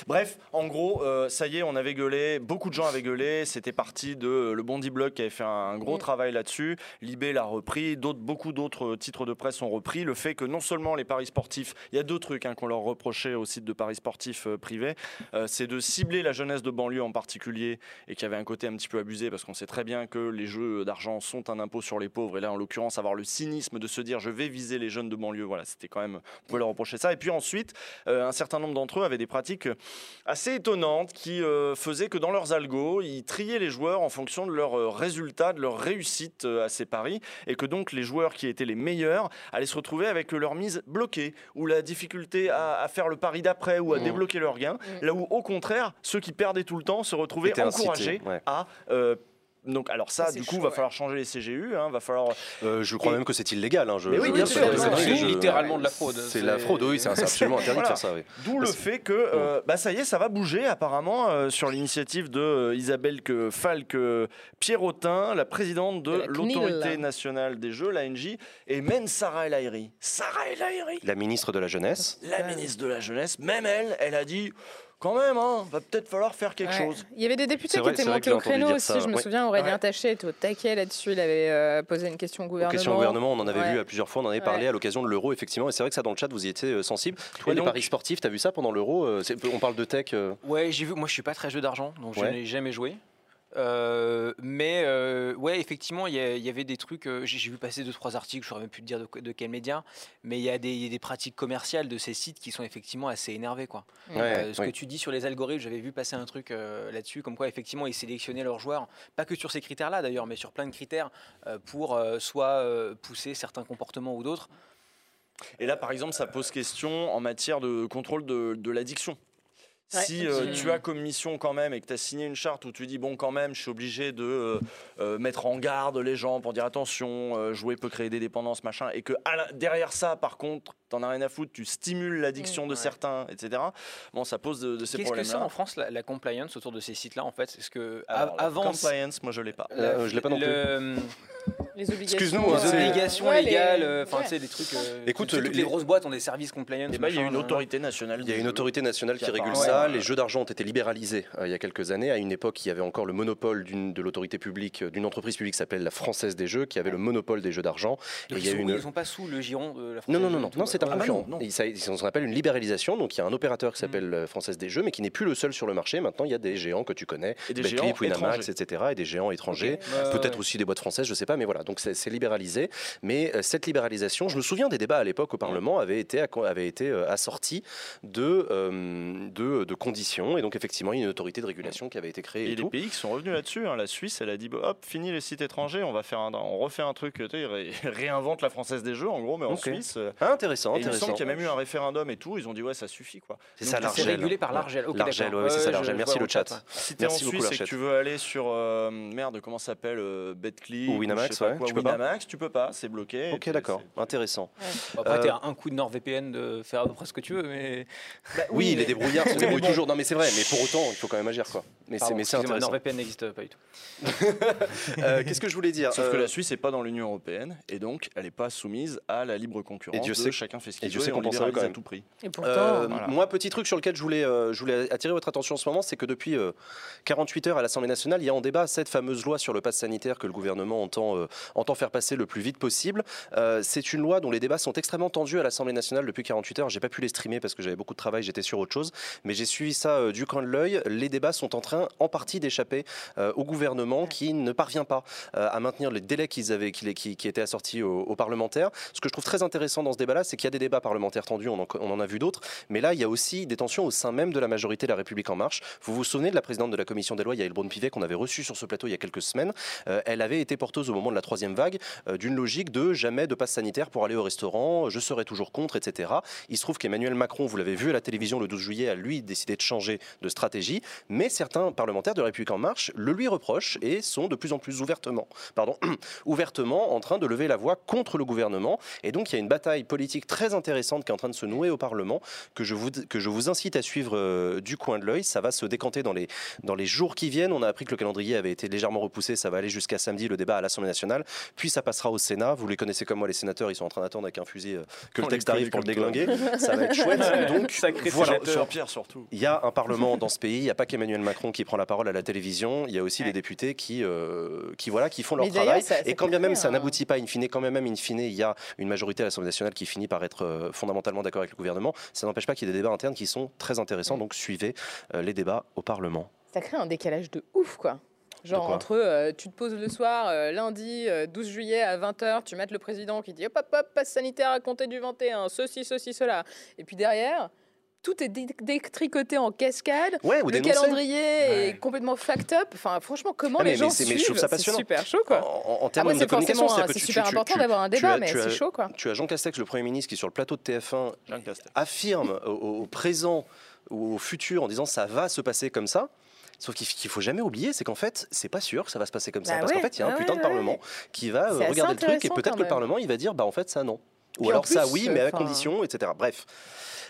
plus. Bref, en gros, ça y est, on avait gueulé, beaucoup de gens avaient gueulé, c'était parti de le Bondi Blog qui avait fait un gros travail là-dessus, Libé l'a repris, beaucoup d'autres titres de presse ont repris, le fait que non seulement les paris sportifs, il y a deux trucs qu'on leur reprochait au site de paris sportifs privés, c'est de cibler la jeunesse de banlieue en particulier, et qui avait un côté un petit peu abusé, parce qu'on sait très bien que les jeux d'argent sont un impôt sur les pauvres, et là, en l'occurrence, avoir le cynisme de se dire, je vais viser les jeunes de banlieue, voilà, c'était quand même, on pouvait leur reprocher ça, et puis ensuite, un certain nombre d'entre eux avaient des pratiques assez étonnantes qui faisaient que dans leurs algos, ils triaient les joueurs en fonction de leurs résultats, de leur réussite à ces paris, et que donc les joueurs qui étaient les meilleurs allaient se retrouver avec leur mise bloquée, ou la difficulté à faire le pari d'après, ou à débloquer leurs gains, là où au contraire, ceux qui perdaient tout le temps se retrouvaient encouragés à... Donc, alors ça, du coup, chaud, va falloir changer les CGU, hein, va falloir... je crois même que c'est illégal. Hein, mais oui, bien sûr, c'est littéralement de la fraude. C'est la fraude, oui, c'est absolument interdit de faire ça. Oui. D'où le fait que, ça y est, ça va bouger, apparemment, sur l'initiative de Isabelle Falque-Pierrotin, la présidente de l'Autorité nationale des Jeux, l'ANJ, et même Sarah El Haïry. Sarah El Haïry, la ministre de la Jeunesse. La ministre de la Jeunesse, même elle a dit... Quand même, hein, va peut-être falloir faire quelque chose. Il y avait des députés qui étaient montés au créneau aussi, je me souviens, Aurélien Taché était au taquet là-dessus, il avait posé une question au gouvernement. Une question au gouvernement, on en avait vu à plusieurs fois, on en avait parlé à l'occasion de l'euro, effectivement, et c'est vrai que ça, dans le chat, vous y étiez sensible. Toi, les paris sportifs, t'as vu ça pendant l'euro on parle de tech Ouais, j'ai vu, moi je suis pas très jeu d'argent, donc je n'ai jamais joué. Ouais, effectivement, il y avait des trucs. J'ai vu passer 2-3 articles. Je saurais même plus te dire de quel média, mais il y a des pratiques commerciales de ces sites qui sont effectivement assez énervées, quoi. Ce que tu dis sur les algorithmes, j'avais vu passer un truc là-dessus, comme quoi effectivement ils sélectionnaient leurs joueurs, pas que sur ces critères-là d'ailleurs, mais sur plein de critères pour pousser certains comportements ou d'autres. Et là, par exemple, ça pose question en matière de contrôle de l'addiction. Si tu as comme mission quand même et que tu as signé une charte où tu dis bon quand même je suis obligé de mettre en garde les gens pour dire attention, jouer peut créer des dépendances machin, et que derrière ça par contre t'en as rien à foutre, tu stimules l'addiction de certains, etc. Bon, ça pose de ces problèmes-là. Qu'est-ce que c'est en France la compliance autour de ces sites-là en fait? Est-ce que avant compliance, moi je l'ai pas, je l'ai pas non plus. Les obligations, obligations légales, enfin tu sais des trucs. Écoute, toutes les grosses boîtes ont des services compliance. Il y a une autorité nationale. Il y a une autorité nationale qui régule ça. Les jeux d'argent ont été libéralisés il y a quelques années. À une époque, il y avait encore le monopole de l'autorité publique, d'une entreprise publique qui s'appelle la Française des Jeux, qui avait le monopole des jeux d'argent. Ils ne sont pas sous le giron de la Française des Jeux. Non, c'est un concurrent. On appelle une libéralisation. Donc il y a un opérateur qui s'appelle Française des Jeux, mais qui n'est plus le seul sur le marché. Maintenant, il y a des géants que tu connais, Betclic, Winamax, etc. et des géants étrangers. Peut-être aussi des boîtes françaises, je ne sais pas. Mais voilà, donc c'est libéralisé. Mais cette libéralisation, je me souviens des débats à l'époque au Parlement, avait été assortie de conditions, et donc effectivement il y a une autorité de régulation qui avait été créée, et les pays qui sont revenus là-dessus, hein. La Suisse, elle a dit hop, fini les sites étrangers, on refait un truc, tu sais, ils réinventent la Française des Jeux en gros, mais en Suisse. Intéressant. Il me semble qu'il y a même eu un référendum et tout, ils ont dit ouais ça suffit quoi. C'est ça l'Argel. C'est régulé par l'Argel. L'Argel, c'est ça l'Argel. Merci le chat. Si t'es en Suisse et que tu veux aller sur comment ça s'appelle, Betclic ou Winamax, tu peux pas, c'est bloqué. Ok, d'accord, intéressant. Après t'es un coup de NordVPN de faire à peu près ce que tu veux, mais oui, les débrouillards se débrouillent toujours. Non mais c'est vrai, mais pour autant il faut quand même agir quoi. Mais c'est intéressant. NordVPN n'existe pas du tout. Qu'est-ce que je voulais dire? Sauf que la Suisse n'est pas dans l'Union européenne et donc elle n'est pas soumise à la libre concurrence. Et Dieu sait que chacun fait ce qu'il veut. Et Dieu sait qu'on pense à tout prix. Et pourtant, voilà. Moi, petit truc sur lequel je voulais attirer votre attention en ce moment, c'est que depuis 48 heures à l'Assemblée nationale, il y a en débat cette fameuse loi sur le pass sanitaire que le gouvernement entend faire passer le plus vite possible. C'est une loi dont les débats sont extrêmement tendus à l'Assemblée nationale depuis 48 heures. J'ai pas pu les streamer parce que j'avais beaucoup de travail, j'étais sur autre chose, mais j'ai suivi ça du coin de l'œil. Les débats sont en train en partie d'échapper au gouvernement qui ne parvient pas à maintenir les délais qui étaient assortis aux parlementaires. Ce que je trouve très intéressant dans ce débat-là, c'est qu'il y a des débats parlementaires tendus, on en a vu d'autres, mais là, il y a aussi des tensions au sein même de la majorité de La République En Marche. Vous vous souvenez de la présidente de la commission des lois, Yaël Braun-Pivet, qu'on avait reçue sur ce plateau il y a quelques semaines. Elle avait été porteuse au moment de la troisième vague d'une logique de jamais de passe sanitaire pour aller au restaurant, je serai toujours contre, etc. Il se trouve qu'Emmanuel Macron, vous l'avez vu à la télévision le 12 juillet, a lui décidé de changer de stratégie, mais certains parlementaires de La République En Marche le lui reprochent et sont de plus en plus ouvertement en train de lever la voix contre le gouvernement. Et donc il y a une bataille politique très intéressante qui est en train de se nouer au Parlement, que je vous incite à suivre du coin de l'œil. Ça va se décanter dans les jours qui viennent. On a appris que le calendrier avait été légèrement repoussé, ça va aller jusqu'à samedi le débat à l'Assemblée nationale, puis ça passera au Sénat. Vous les connaissez comme moi, les sénateurs, ils sont en train d'attendre avec un fusil que le texte arrive pour le déglinguer. Ça va être chouette. Donc voilà, il y a un Parlement dans ce pays, il n'y a pas qu'Emmanuel Macron qui prend la parole à la télévision, il y a aussi des députés qui font leur travail. Et quand bien même ça n'aboutit pas in fine, quand même in fine, il y a une majorité à l'Assemblée nationale qui finit par être fondamentalement d'accord avec le gouvernement, ça n'empêche pas qu'il y ait des débats internes qui sont très intéressants, donc suivez les débats au Parlement. Ça crée un décalage de ouf, quoi. Genre entre tu te poses le soir, lundi 12 juillet à 20h, tu mets le président qui dit hop hop hop, passe sanitaire à compter du 21, ceci, cela. Et puis derrière... tout est détricoté en cascade, le calendrier est complètement fucked up. Enfin, franchement, comment les gens suivent, c'est super chaud, quoi. En termes de communication, c'est super important d'avoir un débat, mais c'est chaud, quoi. Tu as Jean Castex, le Premier ministre, qui sur le plateau de TF1 affirme au présent ou au futur en disant ça va se passer comme ça. Sauf qu'il faut jamais oublier, c'est qu'en fait, c'est pas sûr que ça va se passer comme ça, parce qu'en fait, il y a un putain de Parlement qui va regarder le truc et peut-être que le Parlement, il va dire bah en fait ça non. Ou alors ça oui, mais à condition, etc. Bref.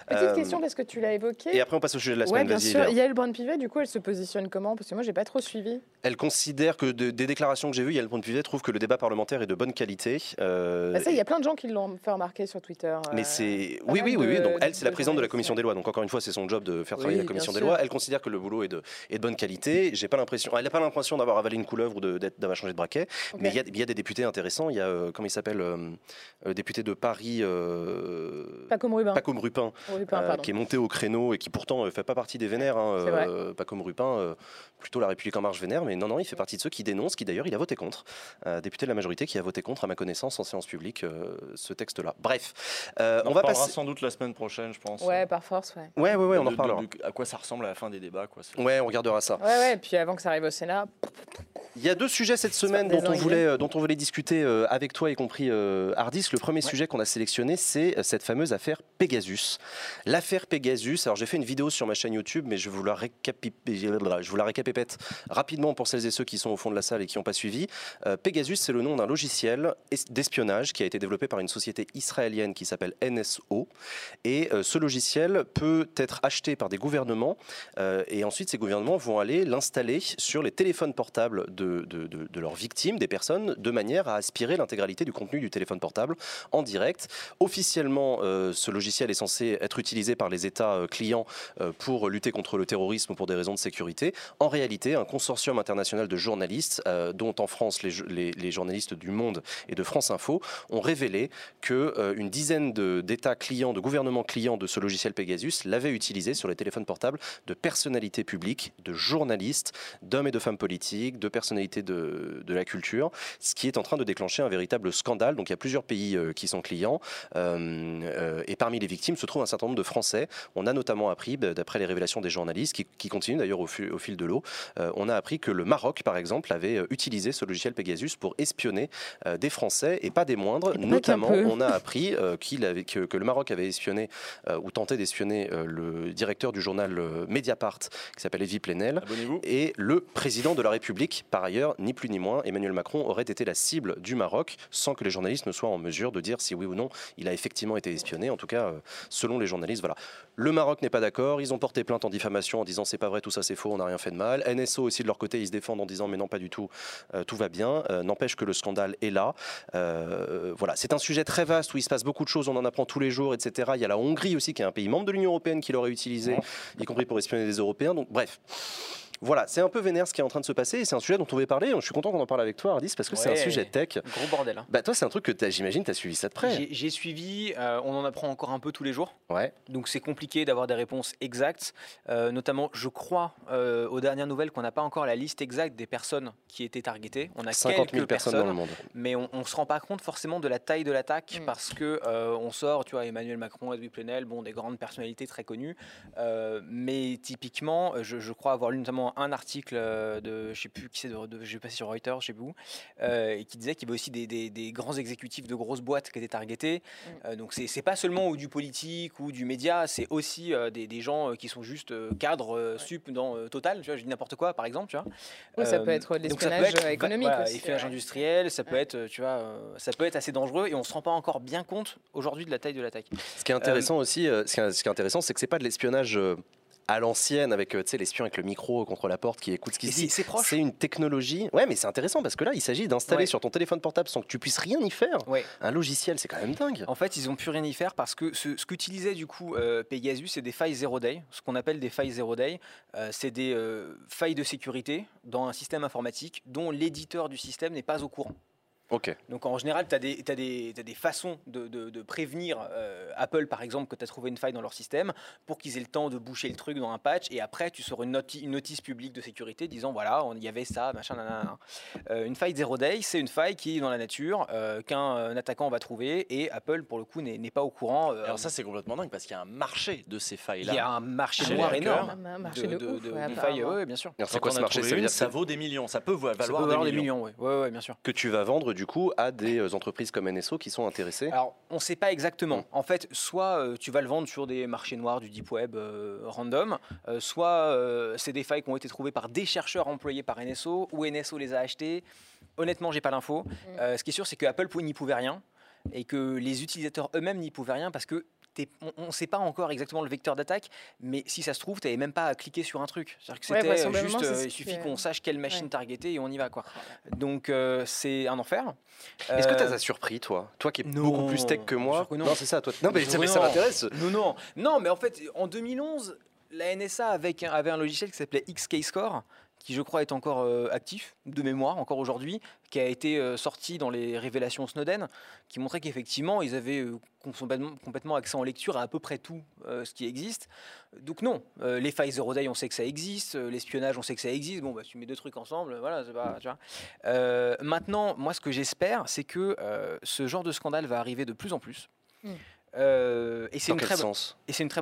Petite question parce que tu l'as évoqué. Et après on passe au sujet de la semaine. Bien sûr. Yaël Braun-Pivet, du coup, elle se positionne comment? Parce que moi, j'ai pas trop suivi. Elle considère que des déclarations que j'ai vues, Yaël Braun-Pivet trouve que le débat parlementaire est de bonne qualité. Ça, il y a plein de gens qui l'ont fait remarquer sur Twitter. Mais c'est oui. Donc elle, c'est la présidente de la commission des lois. Donc encore une fois, c'est son job de faire travailler la commission des lois. Elle considère que le boulot est de bonne qualité. J'ai pas l'impression. Elle n'a pas l'impression d'avoir avalé une couleuvre ou d'avoir changé de braquet. Okay. Mais il y a des députés intéressants. Il y a comment il s'appelle, député de Paris, Pacôme Rupin. Qui est monté au créneau et qui pourtant ne fait pas partie des vénères, Pacôme Rupin, plutôt La République En Marche vénère, mais non, il fait partie de ceux qui dénoncent, qui d'ailleurs il a voté contre, député de la majorité qui a voté contre à ma connaissance en séance publique ce texte-là. Bref, on va passer sans doute la semaine prochaine, je pense. Ouais, par force, ouais. Ouais, on en reparlera. À quoi ça ressemble à la fin des débats, quoi. Ouais, on regardera ça. Ouais, et puis avant que ça arrive au Sénat. Il y a deux sujets cette semaine dont on voulait discuter avec toi, y compris Hardisk. Le premier sujet qu'on a sélectionné, c'est cette fameuse affaire Pegasus. L'affaire Pegasus, alors j'ai fait une vidéo sur ma chaîne YouTube, mais je vous la récapépète rapidement pour celles et ceux qui sont au fond de la salle et qui n'ont pas suivi. Pegasus, c'est le nom d'un logiciel d'espionnage qui a été développé par une société israélienne qui s'appelle NSO. Et ce logiciel peut être acheté par des gouvernements et ensuite ces gouvernements vont aller l'installer sur les téléphones portables de leurs victimes, des personnes, de manière à aspirer l'intégralité du contenu du téléphone portable en direct. Officiellement, ce logiciel est censé être utilisé par les États clients pour lutter contre le terrorisme pour des raisons de sécurité. En réalité, un consortium international de journalistes, dont en France les journalistes du Monde et de France Info, ont révélé qu'une dizaine d'États clients, de gouvernements clients de ce logiciel Pegasus l'avaient utilisé sur les téléphones portables de personnalités publiques, de journalistes, d'hommes et de femmes politiques, de personnalités de la culture, ce qui est en train de déclencher un véritable scandale. Donc il y a plusieurs pays qui sont clients et parmi les victimes se trouve un certain nombre de Français. On a notamment appris, d'après les révélations des journalistes, qui continuent d'ailleurs au fil de l'eau, on a appris que le Maroc, par exemple, avait utilisé ce logiciel Pegasus pour espionner des Français, et pas des moindres. Notamment, on a appris que le Maroc avait espionné ou tenté d'espionner le directeur du journal Mediapart, qui s'appelle Evie Plenel, et le président de la République. Par ailleurs, ni plus ni moins, Emmanuel Macron aurait été la cible du Maroc, sans que les journalistes ne soient en mesure de dire si oui ou non il a effectivement été espionné. En tout cas, selon les les journalistes. Voilà. Le Maroc n'est pas d'accord, ils ont porté plainte en diffamation en disant c'est pas vrai, tout ça c'est faux, on n'a rien fait de mal. NSO aussi de leur côté, ils se défendent en disant mais non pas du tout, tout va bien. N'empêche que le scandale est là. Voilà. C'est un sujet très vaste où il se passe beaucoup de choses, on en apprend tous les jours, etc. Il y a la Hongrie aussi qui est un pays membre de l'Union européenne qui l'aurait utilisé, y compris pour espionner des Européens. Donc bref. Voilà, c'est un peu vénère ce qui est en train de se passer et c'est un sujet dont on veut parler. Je suis content qu'on en parle avec toi, Hardisk, parce que ouais, c'est un sujet tech. Gros bordel. Hein. Bah, toi, c'est un truc que j'imagine tu as suivi ça de près. J'ai suivi, on en apprend encore un peu tous les jours. Ouais. Donc c'est compliqué d'avoir des réponses exactes. Notamment, je crois aux dernières nouvelles qu'on n'a pas encore la liste exacte des personnes qui étaient targetées. On a 50 000 personnes dans le monde. Mais on ne se rend pas compte forcément de la taille de l'attaque parce qu'on sort, tu vois, Emmanuel Macron, Edwy Plenel, bon, des grandes personnalités très connues. Mais typiquement, je crois avoir lu notamment un article de, je sais plus qui c'est, j'ai passé sur Reuters, je sais plus où, qui disait qu'il y avait aussi des grands exécutifs de grosses boîtes qui étaient targetés. Donc c'est pas seulement ou du politique ou du média, c'est aussi des gens qui sont juste cadres sup dans Total, tu vois, je dis n'importe quoi par exemple, tu vois. Oui, ça peut être l'espionnage économique, voilà, aussi, espionnage industriel, ça peut être, tu vois, ça peut être assez dangereux et on se rend pas encore bien compte aujourd'hui de la taille de l'attaque. Ce qui est intéressant aussi, ce qui est intéressant, c'est que c'est pas de l'espionnage à l'ancienne, avec l'espion avec le micro contre la porte qui écoute ce qui se dit. C'est une technologie. Ouais, mais c'est intéressant parce que là, il s'agit d'installer sur ton téléphone portable sans que tu puisses rien y faire. Ouais. Un logiciel, c'est quand même dingue. En fait, ils n'ont pu rien y faire parce que ce qu'utilisait du coup Pegasus, c'est des failles zero day. Ce qu'on appelle des failles zero day, c'est des failles de sécurité dans un système informatique dont l'éditeur du système n'est pas au courant. Okay. Donc en général, tu as des façons de prévenir Apple, par exemple, que tu as trouvé une faille dans leur système pour qu'ils aient le temps de boucher le truc dans un patch et après tu sors une notice publique de sécurité disant voilà, il y avait ça, machin, nanana. Une faille zero day, c'est une faille qui est dans la nature, qu'un attaquant va trouver et Apple, pour le coup, n'est pas au courant. Alors ça, c'est complètement dingue parce qu'il y a un marché de ces failles-là. Il y a un marché noir énorme. Un marché de failles, oui, bien sûr. Alors c'est quoi ce marché? Ça vaut des millions, ça peut valoir des millions. Oui, bien sûr. Que tu vas vendre du coup à des entreprises comme NSO qui sont intéressées? Alors, on ne sait pas exactement. En fait, soit tu vas le vendre sur des marchés noirs du deep web random, soit c'est des failles qui ont été trouvées par des chercheurs employés par NSO ou NSO les a achetées. Honnêtement, j'ai pas l'info. Ce qui est sûr, c'est que Apple n'y pouvait rien et que les utilisateurs eux-mêmes n'y pouvaient rien parce que on ne sait pas encore exactement le vecteur d'attaque, mais si ça se trouve, tu n'avais même pas à cliquer sur un truc. C'est-à-dire que c'était juste, il suffit qu'on sache quelle machine targeter et on y va, quoi. Donc c'est un enfer. Est-ce que t'as surpris, toi qui es beaucoup plus tech que moi? Non, c'est ça, toi. Non, mais ça m'intéresse. Non, mais en fait, en 2011, la NSA avait un logiciel qui s'appelait XK-Score, qui je crois est encore actif, de mémoire, encore aujourd'hui, qui a été sorti dans les révélations Snowden, qui montrait qu'effectivement, ils avaient complètement accès en lecture à peu près tout ce qui existe. Donc non, les failles zero day, on sait que ça existe, l'espionnage, on sait que ça existe, bon, bah, tu mets deux trucs ensemble, voilà, c'est pas... Tu vois. Maintenant, moi, ce que j'espère, c'est que ce genre de scandale va arriver de plus en plus. Et c'est une très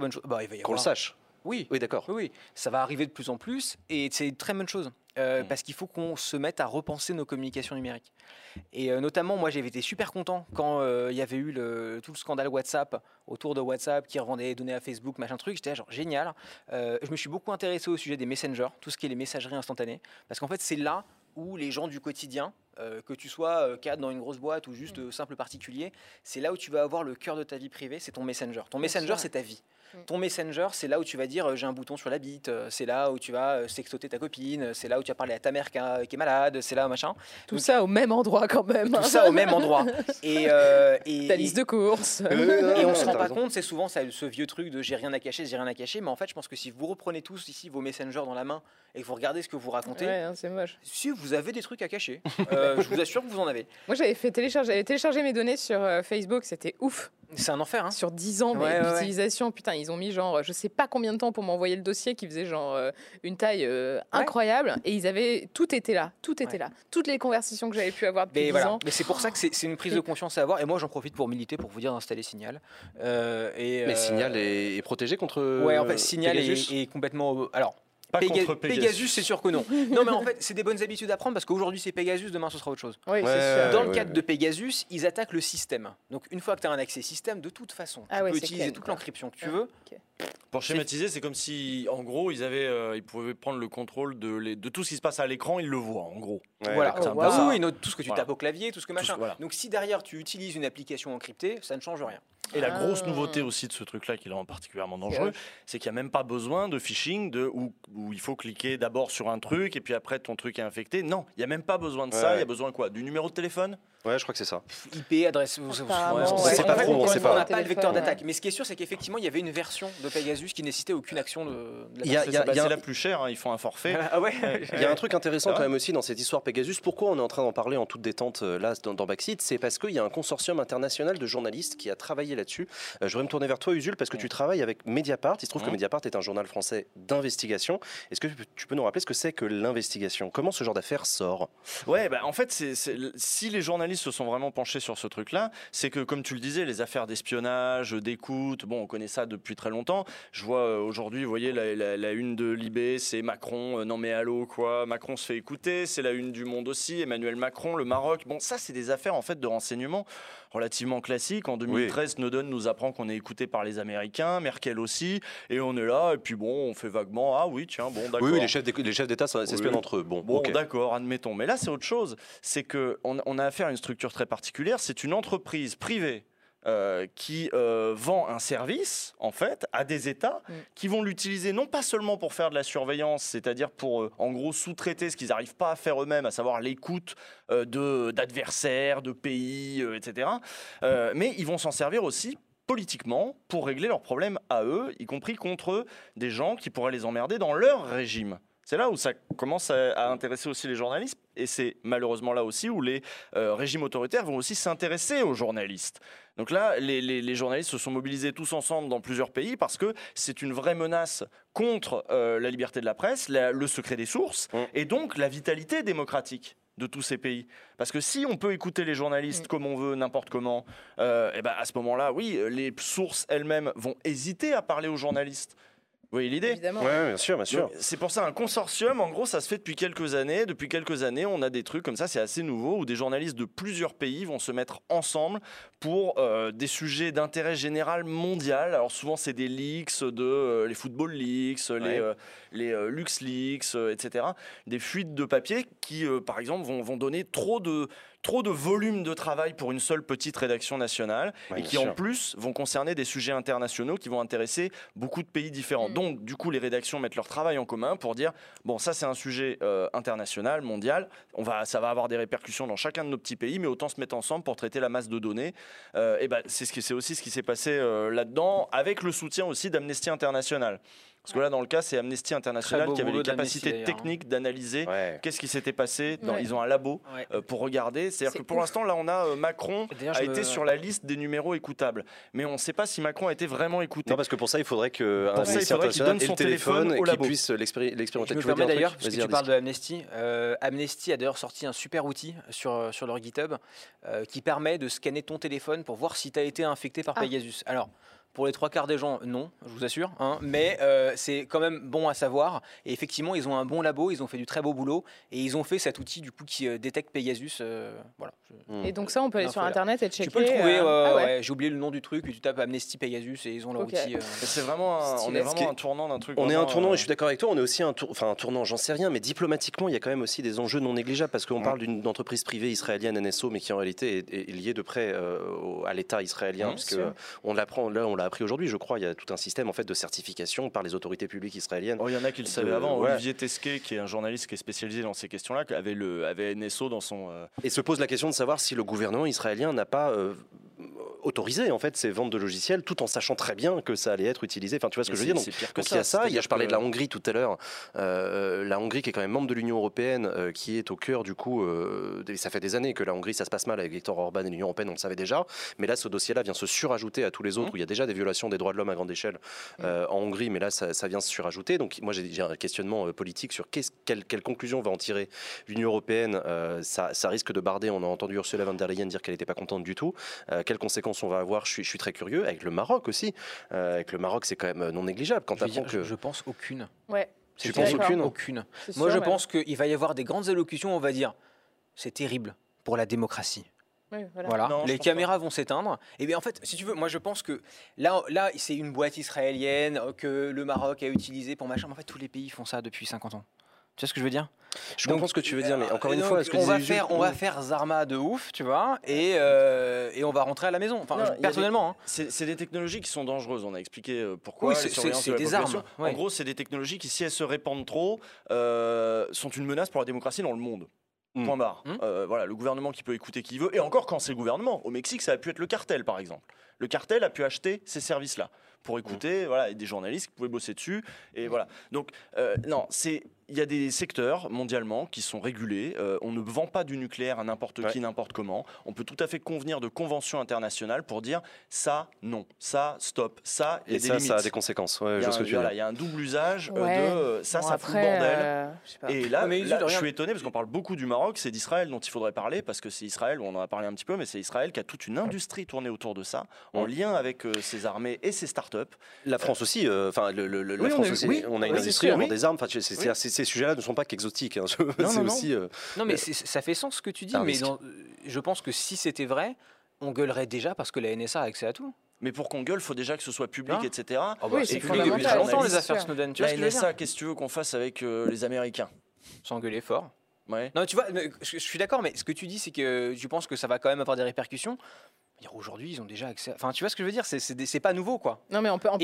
bonne chose. Bah, qu'on le sache. Oui, d'accord. Oui, ça va arriver de plus en plus et c'est une très bonne chose parce qu'il faut qu'on se mette à repenser nos communications numériques. Et notamment, moi, j'avais été super content quand il y avait eu tout le scandale WhatsApp autour de WhatsApp qui revendait des données à Facebook, machin truc. J'étais genre génial. Je me suis beaucoup intéressé au sujet des messengers, tout ce qui est les messageries instantanées, parce qu'en fait, c'est là où les gens du quotidien, que tu sois cadre dans une grosse boîte ou juste simple particulier, c'est là où tu vas avoir le cœur de ta vie privée, c'est ton messenger. Ton messenger, c'est ta vie. Ton messenger, c'est là où tu vas dire j'ai un bouton sur la bite, c'est là où tu vas sextoter ta copine, c'est là où tu vas parler à ta mère qui est malade, c'est là machin. Tout ça au même endroit quand même. Tout ça au même endroit. Et ta liste de courses. Et on se rend pas compte, c'est souvent ce vieux truc de j'ai rien à cacher, mais en fait je pense que si vous reprenez tous ici vos messengers dans la main et que vous regardez ce que vous racontez, c'est moche. Si vous avez des trucs à cacher, je vous assure que vous en avez. Moi j'avais fait télécharger mes données sur Facebook, c'était ouf. C'est un enfer, hein. Sur 10 ans d'utilisation, putain, ils ont mis genre, je sais pas combien de temps pour m'envoyer le dossier qui faisait genre une taille incroyable, et ils avaient tout était là, toutes les conversations que j'avais pu avoir depuis 10 ans. Mais c'est pour ça que c'est une prise de conscience à avoir, et moi j'en profite pour militer pour vous dire d'installer Signal. Mais Signal est protégé contre. Ouais, en fait, Signal est complètement. Alors. Pegasus, c'est sûr que non. Non, mais en fait, c'est des bonnes habitudes à prendre parce qu'aujourd'hui, c'est Pegasus, demain, ce sera autre chose. Oui, c'est sûr. Dans le cadre de Pegasus, ils attaquent le système. Donc, une fois que tu as un accès système, de toute façon, tu peux utiliser toute l'encryption que tu veux. Okay. Pour schématiser, c'est comme si, en gros, ils pouvaient prendre le contrôle de tout ce qui se passe à l'écran, ils le voient, en gros. Ouais, voilà. Tout ce que tu tapes au clavier, tout ce que machin. Donc, si derrière, tu utilises une application encryptée, ça ne change rien. Et la grosse nouveauté aussi de ce truc-là, qui le rend particulièrement dangereux, c'est qu'il n'y a même pas besoin de phishing, où il faut cliquer d'abord sur un truc et puis après ton truc est infecté. Non, il n'y a même pas besoin de ça. Il y a besoin quoi? Du numéro de téléphone? Ouais, je crois que c'est ça. IP, adresse... On n'a pas le vecteur d'attaque. Mais ce qui est sûr, c'est qu'effectivement, il y avait une version de Pegasus qui nécessitait aucune action de la personne. C'est la plus chère, hein, ils font un forfait. Il y a un truc intéressant quand même aussi dans cette histoire Pegasus. Pourquoi on est en train d'en parler en toute détente là dans Backseat? C'est parce qu'il y a un consortium international de journalistes qui a travaillé là-dessus. Je voudrais me tourner vers toi, Usul, parce que tu travailles avec Mediapart. Il se trouve que Mediapart est un journal français d'investigation. Est-ce que tu peux nous rappeler ce que c'est que l'investigation? Comment ce genre d'affaire sort? Ouais, bah, en fait, si les journalistes se sont vraiment penchés sur ce truc-là, c'est que, comme tu le disais, les affaires d'espionnage, d'écoute, bon, on connaît ça depuis très longtemps. Je vois aujourd'hui, vous voyez, la une de Libé, c'est Macron, non mais allô, quoi, Macron se fait écouter. C'est la une du Monde aussi, Emmanuel Macron, le Maroc. Bon, ça, c'est des affaires, en fait, de renseignement relativement classiques. En 2013, Snowden nous apprend qu'on est écouté par les Américains, Merkel aussi, et on est là, et puis bon, on fait vaguement, ah oui, tiens, bon, d'accord. Oui, les chefs d'État s'espionnent entre eux. Bon, d'accord, admettons. Mais là, c'est autre chose. C'est qu'on a affaire à une structure très particulière. C'est une entreprise privée qui vend un service, en fait, à des États qui vont l'utiliser non pas seulement pour faire de la surveillance, c'est-à-dire pour, en gros, sous-traiter ce qu'ils n'arrivent pas à faire eux-mêmes, à savoir l'écoute d'adversaires, de pays, etc. Mais ils vont s'en servir aussi politiquement pour régler leurs problèmes à eux, y compris contre des gens qui pourraient les emmerder dans leur régime. C'est là où ça commence à intéresser aussi les journalistes, et c'est malheureusement là aussi où les régimes autoritaires vont aussi s'intéresser aux journalistes. Donc là, les journalistes se sont mobilisés tous ensemble dans plusieurs pays parce que c'est une vraie menace contre la liberté de la presse, le secret des sources, et donc la vitalité démocratique de tous ces pays. Parce que si on peut écouter les journalistes comme on veut, n'importe comment, et ben à ce moment-là, oui, les sources elles-mêmes vont hésiter à parler aux journalistes. Vous voyez l'idée? Oui, bien sûr, bien sûr. C'est pour ça un consortium, en gros, ça se fait depuis quelques années. Depuis quelques années, on a des trucs comme ça, c'est assez nouveau, où des journalistes de plusieurs pays vont se mettre ensemble pour des sujets d'intérêt général mondial. Alors souvent, c'est des leaks, les football leaks, les lux leaks, etc. Des fuites de papier qui, par exemple, vont donner trop de volume de travail pour une seule petite rédaction nationale et qui en plus vont concerner des sujets internationaux qui vont intéresser beaucoup de pays différents. Donc du coup les rédactions mettent leur travail en commun pour dire bon ça c'est un sujet international, mondial, ça va avoir des répercussions dans chacun de nos petits pays mais autant se mettre ensemble pour traiter la masse de données. Et ben, c'est aussi ce qui s'est passé là-dedans avec le soutien aussi d'Amnesty International. Parce que là, dans le cas, c'est Amnesty International qui avait les capacités techniques d'analyser qu'est-ce qui s'était passé. Ils ont un labo pour regarder. C'est-à-dire que pour l'instant, là, on a Macron a été sur la liste des numéros écoutables. Mais on ne sait pas si Macron a été vraiment écouté. Non, parce que pour ça, il faudrait que Amnesty International ait le téléphone et qu'il puisse l'expérimenter. Je me permets d'ailleurs, parce que tu parles de Amnesty, Amnesty a d'ailleurs sorti un super outil sur leur GitHub qui permet de scanner ton téléphone pour voir si tu as été infecté par Pegasus. Alors... Pour les 3/4 des gens, non, je vous assure. Hein, mais c'est quand même bon à savoir. Et effectivement, ils ont un bon labo, ils ont fait du très beau boulot. Et ils ont fait cet outil du coup, qui détecte Pegasus. Voilà. Et donc ça, on peut aller sur Internet et checker. Tu peux le trouver, j'ai oublié le nom du truc. Tu tapes Amnesty Pegasus et ils ont leur outil. C'est vraiment un tournant d'un truc. On est un tournant, et je suis d'accord avec toi, on est aussi un tournant, j'en sais rien. Mais diplomatiquement, il y a quand même aussi des enjeux non négligeables. Parce qu'on parle d'une entreprise privée israélienne, NSO, mais qui en réalité est liée de près à l'État israélien. Parce qu'on l'apprend, là, on l'a appris aujourd'hui, je crois. Il y a tout un système en fait de certification par les autorités publiques israéliennes. Il y en a qui le savaient avant. Olivier Tesquet, qui est un journaliste qui est spécialisé dans ces questions-là, avait NSO dans son. Et se pose la question de savoir si le gouvernement israélien n'a pas autorisé en fait ces ventes de logiciels, tout en sachant très bien que ça allait être utilisé. Enfin, tu vois ce que je veux dire. Donc, pire que ça. Il y a ça. Je parlais de la Hongrie tout à l'heure. La Hongrie, qui est quand même membre de l'Union européenne, qui est au cœur du coup. Ça fait des années que la Hongrie, ça se passe mal avec Viktor Orban et l'Union européenne. On le savait déjà. Mais là, ce dossier-là vient se surajouter à tous les autres où il y a déjà des violations des droits de l'homme à grande échelle en Hongrie, mais là ça vient se surajouter. Donc moi j'ai un questionnement politique sur quelle conclusion va en tirer l'Union européenne. Ça risque de barder. On a entendu Ursula von der Leyen dire qu'elle n'était pas contente du tout. Quelles conséquences on va avoir? Je suis très curieux. Avec le Maroc aussi. Avec le Maroc, c'est quand même non négligeable. Quand je pense aucune. Ouais. Tu penses aucune? Moi je pense qu'il va y avoir des grandes allocutions. On va dire c'est terrible pour la démocratie. Oui, voilà. Non, les caméras vont s'éteindre. Et bien en fait, si tu veux, moi je pense que là c'est une boîte israélienne que le Maroc a utilisée pour machin. Mais en fait, tous les pays font ça depuis 50 ans. Tu vois ce que je veux dire? Je comprends ce que tu veux dire, mais encore une fois, on va faire Zarma de ouf, tu vois, et on va rentrer à la maison. Enfin, personnellement, c'est des technologies qui sont dangereuses. On a expliqué pourquoi. Oui, c'est des armes. Ouais. En gros, c'est des technologies qui, si elles se répandent trop, sont une menace pour la démocratie dans le monde. Point barre. Voilà, le gouvernement qui peut écouter qui veut. Et encore, quand c'est le gouvernement, au Mexique, ça a pu être le cartel, par exemple. Le cartel a pu acheter ces services-là pour écouter, voilà, et des journalistes qui pouvaient bosser dessus. Et voilà. Donc, non, c'est... Il y a des secteurs mondialement qui sont régulés. On ne vend pas du nucléaire à n'importe qui, n'importe comment. On peut tout à fait convenir de conventions internationales pour dire ça, non, ça, stop, ça, et ça, limites. Ça a des conséquences. Ouais, je vois ce que tu veux dire. Il y a un double usage de ça, bon, ça fout le bordel. Et là, je suis étonné parce qu'on parle beaucoup du Maroc, c'est d'Israël dont il faudrait parler parce que c'est Israël, on en a parlé un petit peu, mais c'est Israël qui a toute une industrie tournée autour de ça, en lien avec ses armées et ses start-up. La France aussi, enfin, la France aussi, on a une industrie, on vend des armes, c'est assez. Ces sujets-là ne sont pas qu'exotiques. Hein. Non, mais ça fait sens ce que tu dis. Mais je pense que si c'était vrai, on gueulerait déjà parce que la NSA a accès à tout. Mais pour qu'on gueule, il faut déjà que ce soit public, etc. Oh bah, oui, c'est public depuis longtemps, les affaires Snowden. Tu la NSA, qu'est-ce que tu veux qu'on fasse avec les Américains? S'engueuler fort. Ouais. Non, tu vois, je suis d'accord, mais ce que tu dis, c'est que tu penses que ça va quand même avoir des répercussions. Aujourd'hui, ils ont déjà accès. Enfin, tu vois ce que je veux dire, c'est pas nouveau, quoi. Non, mais on peut, en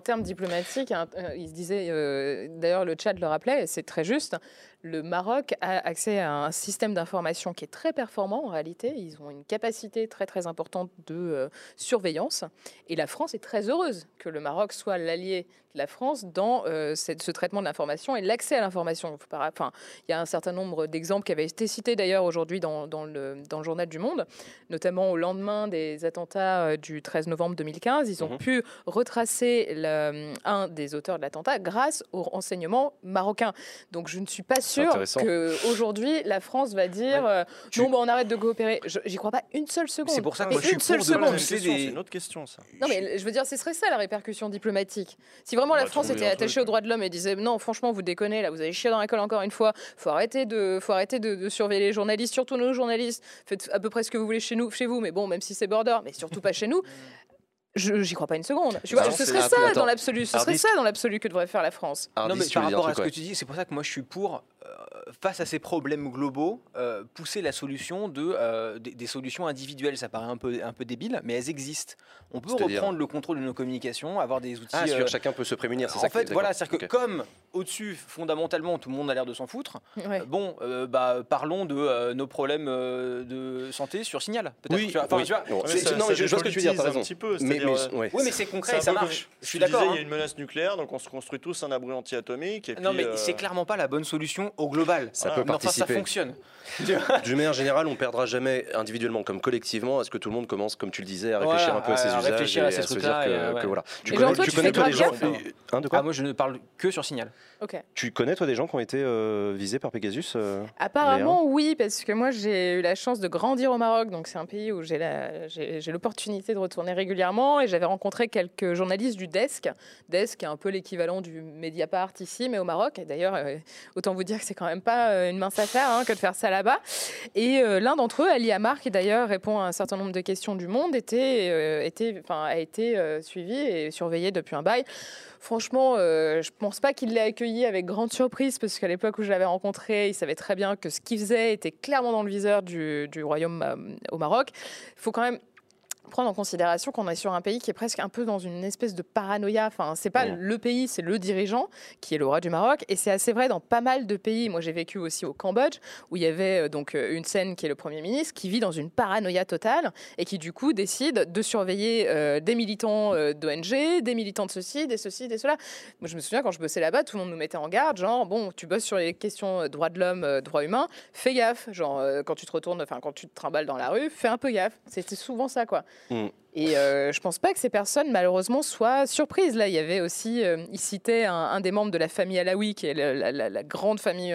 termes diplomatiques, hein, il se disait, d'ailleurs, le chat le rappelait, et c'est très juste. Le Maroc a accès à un système d'information qui est très performant. En réalité, ils ont une capacité très très importante de surveillance. Et la France est très heureuse que le Maroc soit l'allié de la France dans ce traitement de l'information et l'accès à l'information. Enfin, il y a un certain nombre d'exemples qui avaient été cités d'ailleurs aujourd'hui dans le journal du Monde, notamment au lendemain des attentats du 13 novembre 2015. Ils ont pu retracer un des auteurs de l'attentat grâce aux renseignements marocains. Donc, je ne suis pas sûr qu'aujourd'hui, la France va dire non, bah, on arrête de coopérer. J'y crois pas une seule seconde. C'est pour ça que moi, c'est une autre question, ça. Non, mais je veux dire, ce serait ça la répercussion diplomatique. Si vraiment la France était attachée aux droits de l'homme et disait non, franchement, vous déconnez, là, vous allez chier dans la colle encore une fois, faut arrêter de surveiller les journalistes, surtout nos journalistes, faites à peu près ce que vous voulez chez vous, mais bon, même si c'est border, mais surtout pas chez nous. J'y crois pas une seconde. Tu vois, non, ce serait ça dans l'absolu. Ce serait ça dans l'absolu que devrait faire la France. Non, mais par rapport à ce que tu dis, c'est pour ça que moi je suis pour, face à ces problèmes globaux, pousser la solution des solutions individuelles. Ça paraît un peu débile, mais elles existent. On peut reprendre le contrôle de nos communications, avoir des outils. Ah, chacun peut se prémunir. C'est ça. En fait, voilà, c'est-à-dire que comme au-dessus, fondamentalement, tout le monde a l'air de s'en foutre. Ouais. Bon, bah parlons de nos problèmes de santé sur Signal. Oui. Non, je vois ce que tu veux dire. T'as raison. Oui, mais c'est concret et ça marche. Je suis d'accord. Il y a une menace nucléaire, donc on se construit tous un abri anti-atomique. Non, mais c'est clairement pas la bonne solution au global. Ça peut participer. Enfin, ça fonctionne. D'une manière générale, on perdra jamais individuellement comme collectivement à ce que tout le monde commence, comme tu le disais, à réfléchir un peu à ses usages. Réfléchir à ces trucs-là. Tu connais toi des gens. Moi, je ne parle que sur Signal. Tu connais toi des gens qui ont été visés par Pegasus? Apparemment, oui, parce que moi, j'ai eu la chance de grandir au Maroc, donc c'est un pays où j'ai l'opportunité de retourner régulièrement. Et j'avais rencontré quelques journalistes du Desk. Desk est un peu l'équivalent du Mediapart ici, mais au Maroc. Et d'ailleurs, autant vous dire que c'est quand même pas une mince affaire que de faire ça là-bas. Et l'un d'entre eux, Ali Amar, qui d'ailleurs répond à un certain nombre de questions du Monde, a été suivi et surveillé depuis un bail. Franchement, je ne pense pas qu'il l'ait accueilli avec grande surprise, parce qu'à l'époque où je l'avais rencontré, il savait très bien que ce qu'il faisait était clairement dans le viseur du royaume au Maroc. Il faut quand même prendre en considération qu'on est sur un pays qui est presque un peu dans une espèce de paranoïa. Enfin, c'est pas le pays, c'est le dirigeant qui est le roi du Maroc. Et c'est assez vrai dans pas mal de pays. Moi, j'ai vécu aussi au Cambodge, où il y avait donc une scène qui est le Premier ministre, qui vit dans une paranoïa totale et qui, du coup, décide de surveiller des militants d'ONG, des militants de ceci, des cela. Moi, je me souviens, quand je bossais là-bas, tout le monde nous mettait en garde, genre, bon, tu bosses sur les questions droits de l'homme, droits humains, fais gaffe. Genre, quand tu te retournes, enfin, quand tu te trimbales dans la rue, fais un peu gaffe. C'était souvent ça, quoi. Et je pense pas que ces personnes, malheureusement, soient surprises. Là, il y avait aussi, il citait un des membres de la famille Alaoui, qui est la grande famille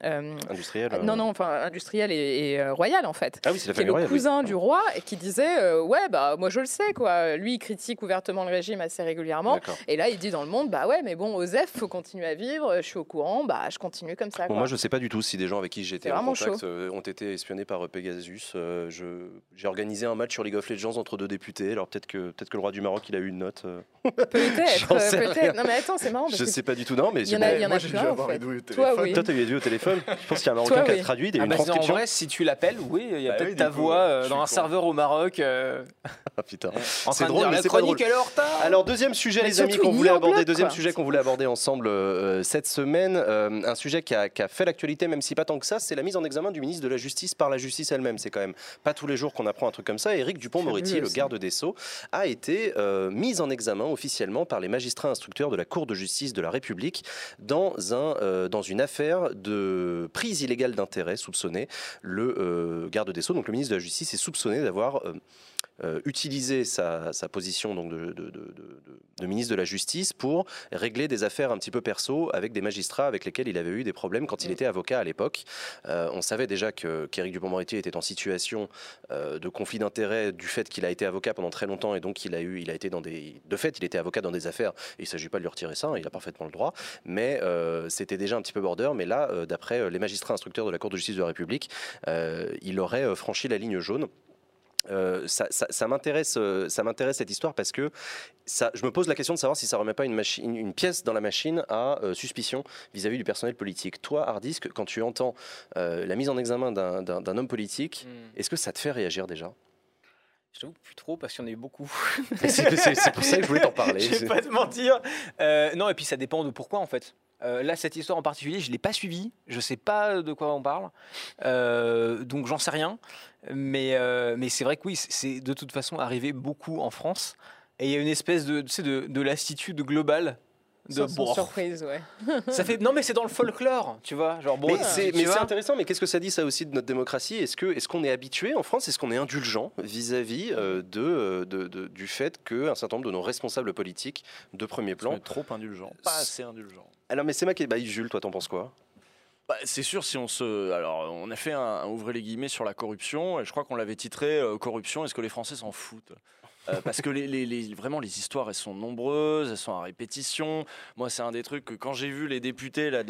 industrielle. Industrielle et royale, en fait. Ah oui, c'est la famille royale. Qui est le cousin du roi, et qui disait ouais, bah moi je le sais, quoi. Lui, il critique ouvertement le régime assez régulièrement. Et là, il dit dans le Monde, bah ouais, mais bon, Osef, faut continuer à vivre. Je suis au courant, bah je continue comme ça. Bon, quoi. Moi, je sais pas du tout si des gens avec qui j'étais en contact ont été espionnés par Pegasus. J'ai organisé un match sur League of Legends entre deux de députés. Alors peut-être que le roi du Maroc, il a eu une note. Peut-être. Non mais attends, c'est marrant. Parce je ne sais pas du tout. Non, mais il y en a, moi, j'ai dû avoir une douille au téléphone. Toi, tu as eu au téléphone. Je pense qu'il y a un Marocain qui a traduit et une transcription. En vrai, si tu l'appelles, oui, il y a peut-être ta voix dans un serveur au Maroc. Ah putain. C'est drôle, mais c'est pas drôle. Alors deuxième sujet, les amis, qu'on voulait aborder. Deuxième sujet qu'on voulait aborder ensemble cette semaine. Un sujet qui a fait l'actualité, même si pas tant que ça, c'est la mise en examen du ministre de la Justice par la justice elle-même. C'est quand même pas tous les jours qu'on apprend un truc comme ça. Éric Dupond-Moretti, le garde des Sceaux, a été mis en examen officiellement par les magistrats instructeurs de la Cour de justice de la République dans une affaire de prise illégale d'intérêt soupçonnée. Le garde des Sceaux, donc le ministre de la Justice, est soupçonné d'avoir utiliser sa position donc de ministre de la Justice pour régler des affaires un petit peu perso avec des magistrats avec lesquels il avait eu des problèmes quand il était avocat à l'époque. On savait déjà qu'Éric Dupond-Moretti était en situation de conflit d'intérêts du fait qu'il a été avocat pendant très longtemps et donc il était avocat dans des affaires. Et il ne s'agit pas de lui retirer ça, hein, il a parfaitement le droit, mais c'était déjà un petit peu border. Mais là, d'après les magistrats instructeurs de la Cour de justice de la République, il aurait franchi la ligne jaune. Ça m'intéresse cette histoire parce que je me pose la question de savoir si ça remet pas une pièce dans la machine à suspicion vis-à-vis du personnel politique. Toi, Hardisk, quand tu entends la mise en examen d'un homme politique, est-ce que ça te fait réagir déjà ? Je t'avoue plus trop parce qu'il y en a eu beaucoup. C'est pour ça que je voulais t'en parler. Je vais pas te mentir. Non, et puis ça dépend de pourquoi en fait. Là, cette histoire en particulier, je ne l'ai pas suivie. Je ne sais pas de quoi on parle. Donc, j'en sais rien. Mais c'est vrai que oui, c'est de toute façon arrivé beaucoup en France. Et il y a une espèce de lassitude globale. Sans surprise, ouais. Non, mais c'est dans le folklore, tu vois. Genre, bon, mais c'est intéressant, mais qu'est-ce que ça dit, ça aussi, de notre démocratie ? Est-ce qu'on est habitué en France ? Est-ce qu'on est indulgent vis-à-vis du fait qu'un certain nombre de nos responsables politiques de premier plan... Trop indulgent, pas assez indulgent. Alors, mais c'est ma question. Bah, Jules, toi, t'en penses quoi ? Bah, c'est sûr, si on se... Alors, on a fait un ouvrez les guillemets sur la corruption, et je crois qu'on l'avait titré « Corruption, est-ce que les Français s'en foutent ?» parce que vraiment les histoires, elles sont nombreuses, elles sont à répétition. Moi, c'est un des trucs que quand j'ai vu les députés là,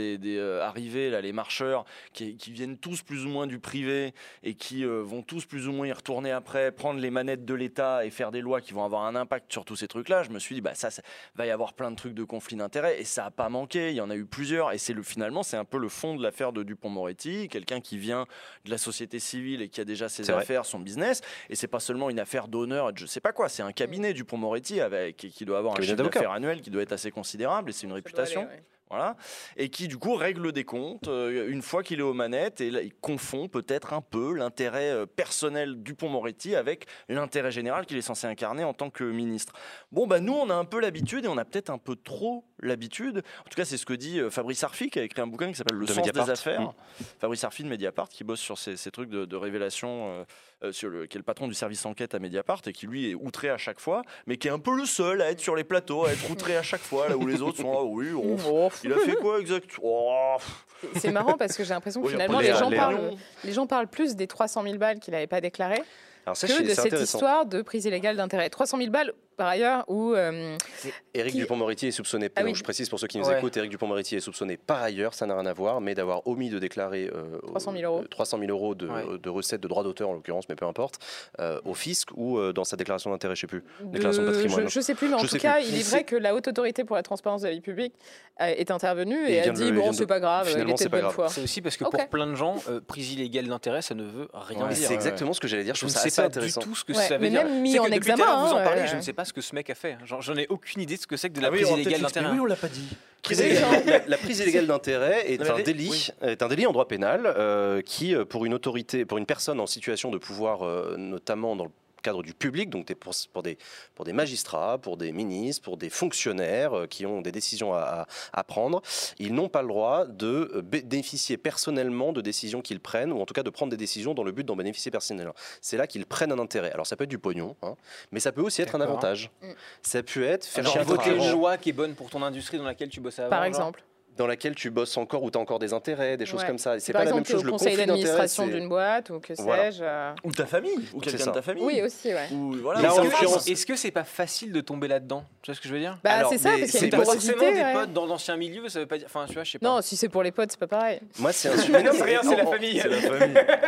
arriver, là, les marcheurs, qui viennent tous plus ou moins du privé et qui vont tous plus ou moins y retourner après, prendre les manettes de l'État et faire des lois qui vont avoir un impact sur tous ces trucs-là, je me suis dit, bah, ça va y avoir plein de trucs de conflits d'intérêts et ça n'a pas manqué, il y en a eu plusieurs. Et finalement, c'est un peu le fond de l'affaire de Dupond-Moretti, quelqu'un qui vient de la société civile et qui a déjà ses affaires, son business. Et c'est pas seulement une affaire d'honneur et de je sais pas quoi. C'est un cabinet Dupond-Moretti qui doit avoir un chiffre d'affaires annuel qui doit être assez considérable et c'est une réputation. Voilà. Et qui du coup règle des comptes une fois qu'il est aux manettes et là, il confond peut-être un peu l'intérêt personnel Dupond-Moretti avec l'intérêt général qu'il est censé incarner en tant que ministre. Bon bah nous on a un peu l'habitude et on a peut-être un peu trop l'habitude, en tout cas c'est ce que dit Fabrice Arfi qui a écrit un bouquin qui s'appelle Le sens des affaires. Fabrice Arfi de Mediapart qui bosse sur ces trucs de révélation qui est le patron du service enquête à Mediapart et qui lui est outré à chaque fois mais qui est un peu le seul à être sur les plateaux à être outré à chaque fois là où les autres sont là oui on... Il a fait quoi exactement? C'est marrant parce que j'ai l'impression que finalement les gens parlent plus des 300 000 balles qu'il n'avait pas déclarées que de cette histoire de prise illégale d'intérêt. 300 000 balles par ailleurs où... Éric Dupond-Moretti est soupçonné, donc je précise pour ceux qui nous écoutent, Éric Dupond-Moretti est soupçonné par ailleurs, ça n'a rien à voir, mais d'avoir omis de déclarer 300 000 euros de recettes de droits d'auteur en l'occurrence, mais peu importe, au fisc ou dans sa déclaration d'intérêt, je ne sais plus, déclaration de patrimoine. Je ne sais plus, mais en tout cas, il est vrai que la Haute Autorité pour la transparence de la vie publique est intervenue et a dit bon, c'est pas grave, il était de bonne foi. C'est aussi parce que pour plein de gens, prise illégale d'intérêt, ça ne veut rien dire. C'est exactement ce que j'allais dire, je trouve ça assez intéressant. Je ne sais pas du tout ce que ça veut dire. Même mis en examen, je ne sais pas ce que ce mec a fait. J'en ai aucune idée de ce que c'est que de la prise illégale d'intérêt. Oui, on l'a pas dit. La prise illégale d'intérêt est un délit en droit pénal qui, pour une personne en situation de pouvoir, notamment dans le cadre du public, donc pour des magistrats, pour des ministres, pour des fonctionnaires qui ont des décisions à prendre, ils n'ont pas le droit de bénéficier personnellement de décisions qu'ils prennent, ou en tout cas de prendre des décisions dans le but d'en bénéficier personnellement. C'est là qu'ils prennent un intérêt. Alors ça peut être du pognon, hein, mais ça peut aussi être un avantage. Ça peut être faire voter une loi qui est bonne pour ton industrie dans laquelle tu bosses avant. Par exemple. dans laquelle tu bosses encore ou tu as encore des intérêts, des choses comme ça. C'est pas la même chose le conseil d'administration d'une boîte ou que sais-je. Ou ta famille, ou quelqu'un de ta famille. Oui, aussi, ouais. Ou, voilà. Est-ce que c'est pas facile de tomber là-dedans? Tu vois ce que je veux dire? Bah, c'est ça, parce qu'il y a une porosité. Forcément des potes dans l'ancien milieu, ça veut pas dire. Enfin, tu vois, je sais pas. Non, si c'est pour les potes, c'est pas pareil. Moi, c'est un sujet. Non, c'est rien, c'est la famille.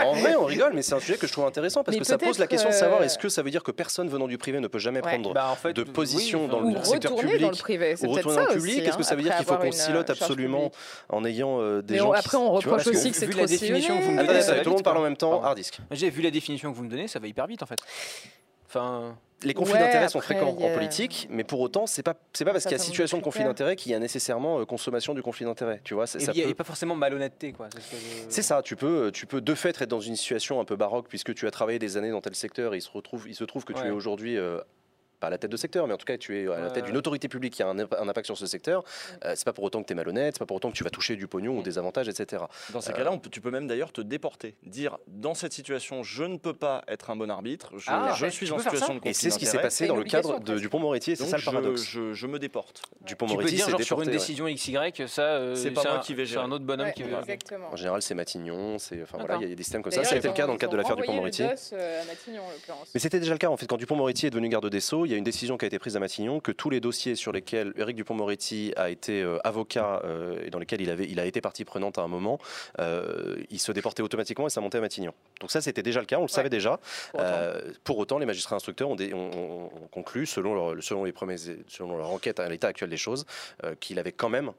En vrai, on rigole, mais c'est un sujet que je trouve intéressant parce que ça pose la question de savoir est-ce que ça veut dire que personne venant du privé ne peut jamais prendre de position dans le secteur public ou retourner dans le public? Est-ce que ça veut dire qu'il faut qu'on silote absolument en ayant des gens après on reproche vois, aussi que c'est trop sillonné. Tout le monde parle en même temps. Hardisk. J'ai vu la définition que vous me donnez, ça va hyper vite en fait. Enfin, les conflits d'intérêts sont fréquents en politique, mais pour autant, c'est pas parce qu'il y a situation de conflit d'intérêts qu'il y a nécessairement consommation du conflit d'intérêts. Tu vois, il n'y a pas forcément malhonnêteté, quoi. C'est ça. Tu peux de fait être dans une situation un peu baroque puisque tu as travaillé des années dans tel secteur et il se trouve que tu es aujourd'hui pas à la tête de secteur, mais en tout cas, tu es à la tête d'une autorité publique qui a un impact sur ce secteur. C'est pas pour autant que tu es malhonnête, c'est pas pour autant que tu vas toucher du pognon ou des avantages, etc. Dans ces cas-là, tu peux même d'ailleurs te déporter. Dire, dans cette situation, je ne peux pas être un bon arbitre, je suis en situation de conflit. Et c'est ce qui s'est passé dans le cadre de Dupond-Moretti, c'est ça le paradoxe. Je me déporte. Dupond-Moretti, c'est sur une décision XY, ça, c'est pas moi qui vais gérer. C'est un autre bonhomme qui va gérer. En général, c'est Matignon, enfin voilà, il y a des systèmes comme ça. Ça a été le cas dans le cadre de l'affaire Dupond-Moretti. Mais c'était déjà le cas, en fait, quand Dupond-Moretti est devenu garde des Sceaux. Il y a une décision qui a été prise à Matignon que tous les dossiers sur lesquels Éric Dupond-Moretti a été avocat et dans lesquels il a été partie prenante à un moment, il se déportait automatiquement et ça montait à Matignon. Donc ça, c'était déjà le cas, on le savait déjà. Pour autant, les magistrats instructeurs ont conclu, selon leur enquête à l'état actuel des choses, qu'il avait quand même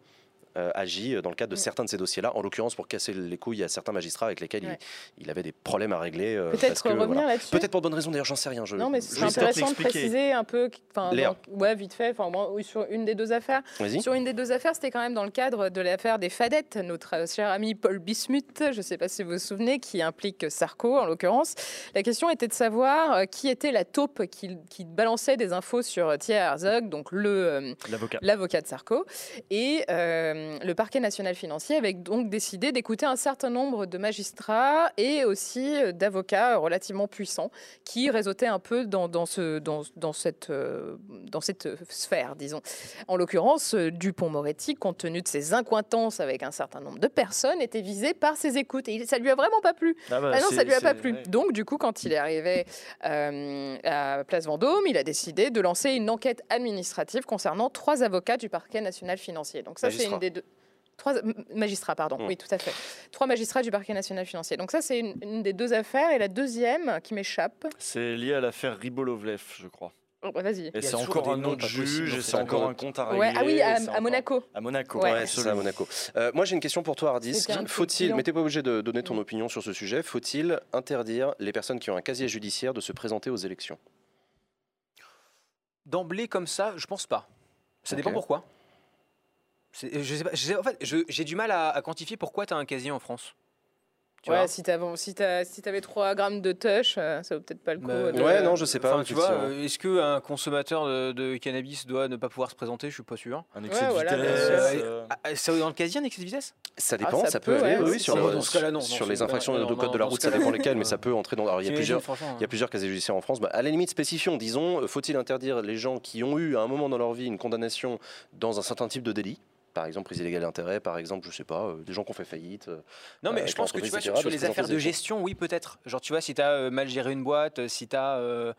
agi dans le cadre de certains de ces dossiers-là, en l'occurrence pour casser les couilles à certains magistrats avec lesquels il avait des problèmes à régler. Peut-être revenir là-dessus. Peut-être pour de bonnes raisons, d'ailleurs, j'en sais rien. Non, mais c'est intéressant de préciser un peu, Léa. Vite fait, sur une des deux affaires. Sur une des deux affaires, c'était quand même dans le cadre de l'affaire des Fadettes, notre cher ami Paul Bismuth, je ne sais pas si vous vous souvenez, qui implique Sarko, en l'occurrence. La question était de savoir qui était la taupe qui balançait des infos sur Thierry Herzog, donc l'avocat de Sarko, et le parquet national financier avait donc décidé d'écouter un certain nombre de magistrats et aussi d'avocats relativement puissants qui réseautaient un peu dans cette sphère, disons. En l'occurrence, Dupond-Moretti, compte tenu de ses incointances avec un certain nombre de personnes, était visé par ses écoutes. Et ça ne lui a vraiment pas plu. Non, ça ne lui a pas plu. Ouais. Donc, du coup, quand il est arrivé à Place Vendôme, il a décidé de lancer une enquête administrative concernant 3 avocats du parquet national financier. Donc, ça, c'est une des deux. 3 magistrats, pardon. Oui, tout à fait. 3 magistrats du parquet national financier. Donc ça, c'est une des deux affaires. Et la deuxième qui m'échappe... C'est lié à l'affaire Ribolovlev, je crois. Oh, bah, vas-y. Et c'est encore un autre juge, c'est encore un compte à régler. Ouais. Ah oui, à Monaco. À Monaco, c'est ça, à Monaco. Moi, j'ai une question pour toi, Hardisk. Faut-il, mais t'es pas obligé de donner ton opinion sur ce sujet, faut-il interdire les personnes qui ont un casier judiciaire de se présenter aux élections? D'emblée, comme ça, je pense pas. Ça dépend pourquoi. J'ai du mal à quantifier pourquoi tu as un casier en France. Ouais, si t'avais 3 grammes de touch, ça vaut peut-être pas le coup. Non, je sais pas. Enfin, tu vois, est-ce qu'un consommateur de cannabis doit ne pas pouvoir se présenter? Je suis pas sûr. Un excès de vitesse. Ça dans le casier, un excès de vitesse? Ça dépend, ça peut aller. Oui, sur les infractions de code de la route, ça dépend lesquelles, mais ça peut entrer dans. Alors, il y a plusieurs casiers judiciaires en France. À la limite, spécifions, disons, faut-il interdire les gens qui ont eu à un moment dans leur vie une condamnation dans un certain type de délit? Par exemple, prise illégale d'intérêt, par exemple, je sais pas, des gens qui ont fait faillite. Non, mais je pense que tu vois, sur les affaires de gestion, oui, peut-être. Genre, tu vois, si tu as mal géré une boîte, si tu as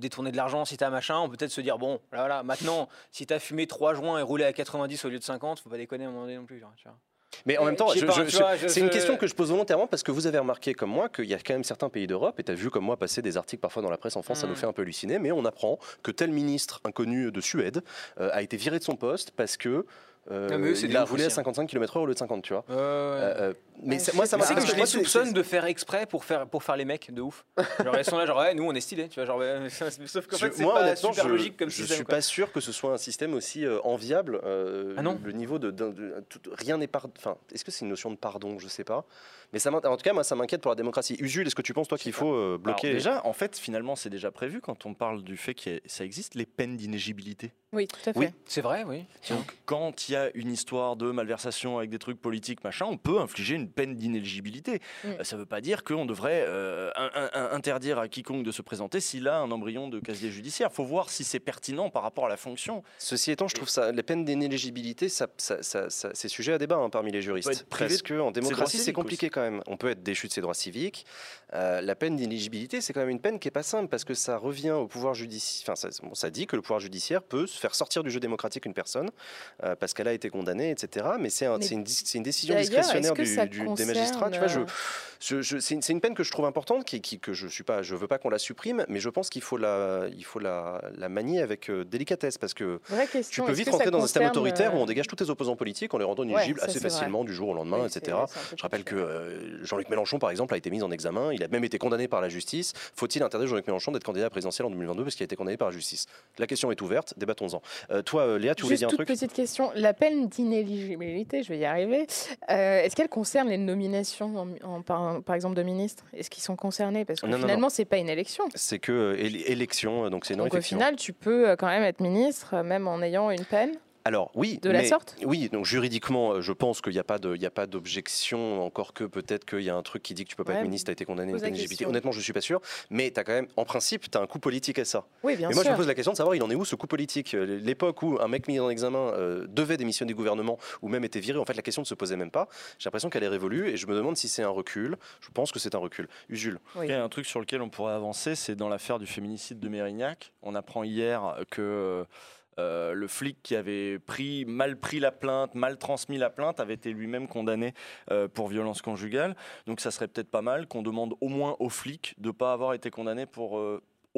détourné de l'argent, si tu as machin, on peut peut-être se dire, bon, là, voilà, maintenant, si tu as fumé 3 joints et roulé à 90 au lieu de 50, faut pas déconner à un moment donné non plus, genre, tu vois. Mais en même temps, c'est une question que je pose volontairement parce que vous avez remarqué comme moi qu'il y a quand même certains pays d'Europe, et tu as vu comme moi passer des articles parfois dans la presse en France, ça nous fait un peu halluciner, mais on apprend que tel ministre inconnu de Suède a été viré de son poste parce que il a roulé à 55 km/h au lieu de 50, tu vois. Mais moi, ça m'a. Parce que je les soupçonne de faire exprès pour faire les mecs de ouf. Genre, ils sont là, genre, nous, on est stylés, tu vois. Genre, sauf qu'en fait, c'est pas super logique comme système. Je suis pas sûr que ce soit un système aussi enviable. Le niveau rien n'est pardon. Enfin, est-ce que c'est une notion de pardon? Je sais pas. Mais ça m'intéresse. En tout cas, moi, ça m'inquiète pour la démocratie. Usul, est-ce que tu penses toi qu'il faut bloquer? Déjà, en fait, finalement, c'est déjà prévu quand on parle du fait que ça existe les peines d'inéligibilité. Oui, tout à fait. C'est vrai, oui. Donc, quand il y a une histoire de malversation avec des trucs politiques, machin, on peut infliger une une peine d'inéligibilité. Ça ne veut pas dire qu'on devrait interdire à quiconque de se présenter s'il a un embryon de casier judiciaire. Il faut voir si c'est pertinent par rapport à la fonction. Ceci étant, je trouve ça, les peines d'inéligibilité, c'est sujet à débat hein, parmi les juristes. Parce qu'en démocratie, c'est compliqué quand même. On peut être déchu de ses droits civiques. La peine d'inéligibilité, c'est quand même une peine qui n'est pas simple parce que ça revient au pouvoir judiciaire. Enfin, ça dit que le pouvoir judiciaire peut se faire sortir du jeu démocratique une personne parce qu'elle a été condamnée, etc. Mais c'est une décision discrétionnaire des magistrats. Tu vois, c'est une peine que je trouve importante, que je ne veux pas qu'on la supprime, mais je pense qu'il faut la manier avec délicatesse parce que tu peux vite rentrer dans un système autoritaire où on dégage tous tes opposants politiques, on les rendant inéligibles assez facilement du jour au lendemain, etc. Je rappelle que Jean-Luc Mélenchon, par exemple, a été mis en examen. Il a même été condamné par la justice. Faut-il interdire Jean-Luc Mélenchon d'être candidat à la présidentielle en 2022 parce qu'il a été condamné par la justice? La question est ouverte, débattons-en. Toi, Léa, tu voulais dire un truc? Juste une petite question. La peine d'inéligibilité, je vais y arriver. Est-ce qu'elle concerne les nominations, par exemple, de ministres? Est-ce qu'ils sont concernés? Parce que finalement, ce n'est pas une élection. C'est que élection, donc c'est une non-élection. Au final, tu peux quand même être ministre, même en ayant une peine? Alors oui, de la sorte ? Oui, donc juridiquement, je pense qu'il n'y a pas d'objection, encore que peut-être qu'il y a un truc qui dit que tu ne peux pas être ministre, tu as été condamné à une peine d'inéligibilité. Honnêtement, je ne suis pas sûr, mais tu as quand même, en principe, tu as un coup politique à ça. Oui, bien sûr. Et moi, je me pose la question de savoir, il en est où ce coup politique? L'époque où un mec mis en examen devait démissionner du gouvernement ou même était viré, en fait, la question ne se posait même pas. J'ai l'impression qu'elle est révolue et je me demande si c'est un recul. Je pense que c'est un recul. Usul. Oui. Il y a un truc sur lequel on pourrait avancer, c'est dans l'affaire du féminicide de Mérignac. On apprend hier que... le flic qui avait mal pris la plainte, mal transmis la plainte, avait été lui-même condamné pour violence conjugale. Donc ça serait peut-être pas mal qu'on demande au moins aux flics de ne pas avoir été condamnés pour...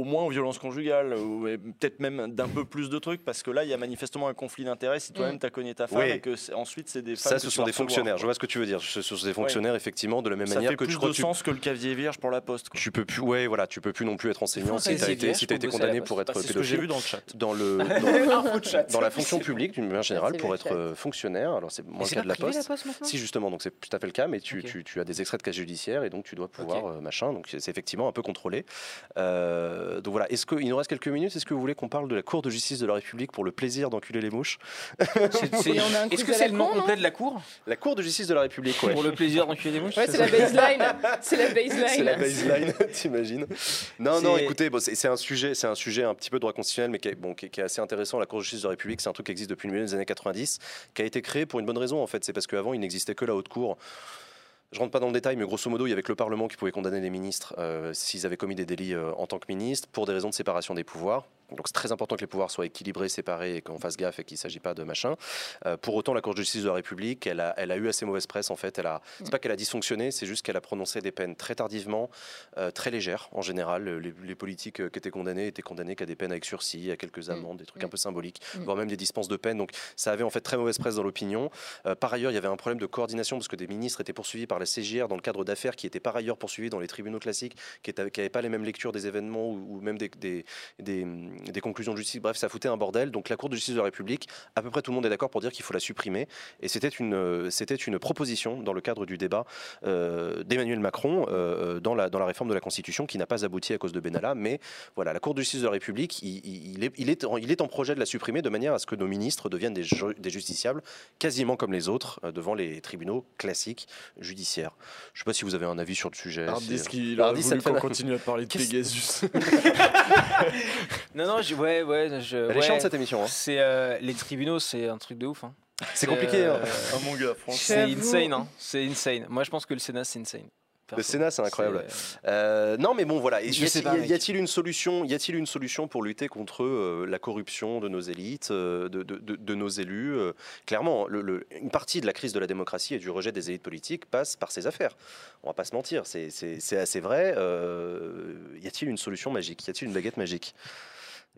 au moins aux violences conjugales, ou peut-être même d'un peu plus de trucs, parce que là, il y a manifestement un conflit d'intérêts si toi-même t'as cogné ta femme et que ensuite c'est des femmes. Ça, ce sont des fonctionnaires, je vois ce que tu veux dire. Ce sont des fonctionnaires, effectivement, de la même manière que tu crois. Ça fait plus de sens que le casier vierge pour la poste. Tu peux plus, tu peux plus non plus être enseignant si t'as été condamné pour être pédophile. C'est ce que j'ai vu dans le chat. Dans la fonction publique, d'une manière générale, pour être fonctionnaire, alors c'est moins le cas de la poste. Si, justement, donc c'est tout à fait le cas, mais tu as des extraits de casier judiciaire et donc tu dois pouvoir machin, donc c'est effectivement un peu contrôlé. Donc voilà, est-ce qu'il nous reste quelques minutes? Est-ce que vous voulez qu'on parle de la Cour de justice de la République pour le plaisir d'enculer les mouches? Est-ce que c'est le nom complet de la Cour? La Cour de justice de la République, pour le plaisir d'enculer les mouches. Ouais, c'est la baseline. C'est la baseline. C'est la baseline, t'imagines? Non, écoutez, bon, c'est un sujet un petit peu de droit constitutionnel, mais qui est assez intéressant. La Cour de justice de la République, c'est un truc qui existe depuis le milieu des années 90, qui a été créé pour une bonne raison en fait. C'est parce qu'avant, il n'existait que la haute cour. Je rentre pas dans le détail, mais grosso modo, il y avait que le Parlement qui pouvait condamner les ministres s'ils avaient commis des délits en tant que ministres pour des raisons de séparation des pouvoirs. Donc c'est très important que les pouvoirs soient équilibrés, séparés et qu'on fasse gaffe et qu'il ne s'agit pas de machin. Pour autant, la Cour de justice de la République, elle a eu assez mauvaise presse en fait. C'est pas qu'elle a dysfonctionné, c'est juste qu'elle a prononcé des peines très tardivement, très légères en général. Les politiques qui étaient condamnés qu'à des peines avec sursis, à quelques amendes, des trucs un peu symboliques, voire même des dispenses de peine. Donc ça avait en fait très mauvaise presse dans l'opinion. Par ailleurs, il y avait un problème de coordination parce que des ministres étaient poursuivis par la CJR dans le cadre d'affaires qui étaient par ailleurs poursuivis dans les tribunaux classiques, qui n'avaient pas les mêmes lectures des événements ou même des conclusions de justice, bref, ça foutait un bordel. Donc la Cour de justice de la République, à peu près tout le monde est d'accord pour dire qu'il faut la supprimer. Et c'était une proposition dans le cadre du débat d'Emmanuel Macron dans la réforme de la Constitution qui n'a pas abouti à cause de Benalla. Mais voilà, la Cour de justice de la République, il est en projet de la supprimer de manière à ce que nos ministres deviennent des justiciables quasiment comme les autres devant les tribunaux classiques judiciaires. Je ne sais pas si vous avez un avis sur le sujet. Hardisk, il aurait voulu qu'on continue à parler de Pegasus. Elle est chiante cette émission. Hein. Les tribunaux, c'est un truc de ouf. Hein. C'est compliqué. Oh mon gars, franchement. C'est insane. Hein. C'est insane. Moi, je pense que le Sénat, c'est insane. Le Sénat, c'est incroyable. Non, mais bon, voilà. Y a-t-il une solution pour lutter contre la corruption de nos élites, de nos élus? Clairement, une partie de la crise de la démocratie et du rejet des élites politiques passe par ces affaires. On va pas se mentir, c'est assez vrai. Y a-t-il une solution magique? Y a-t-il une baguette magique?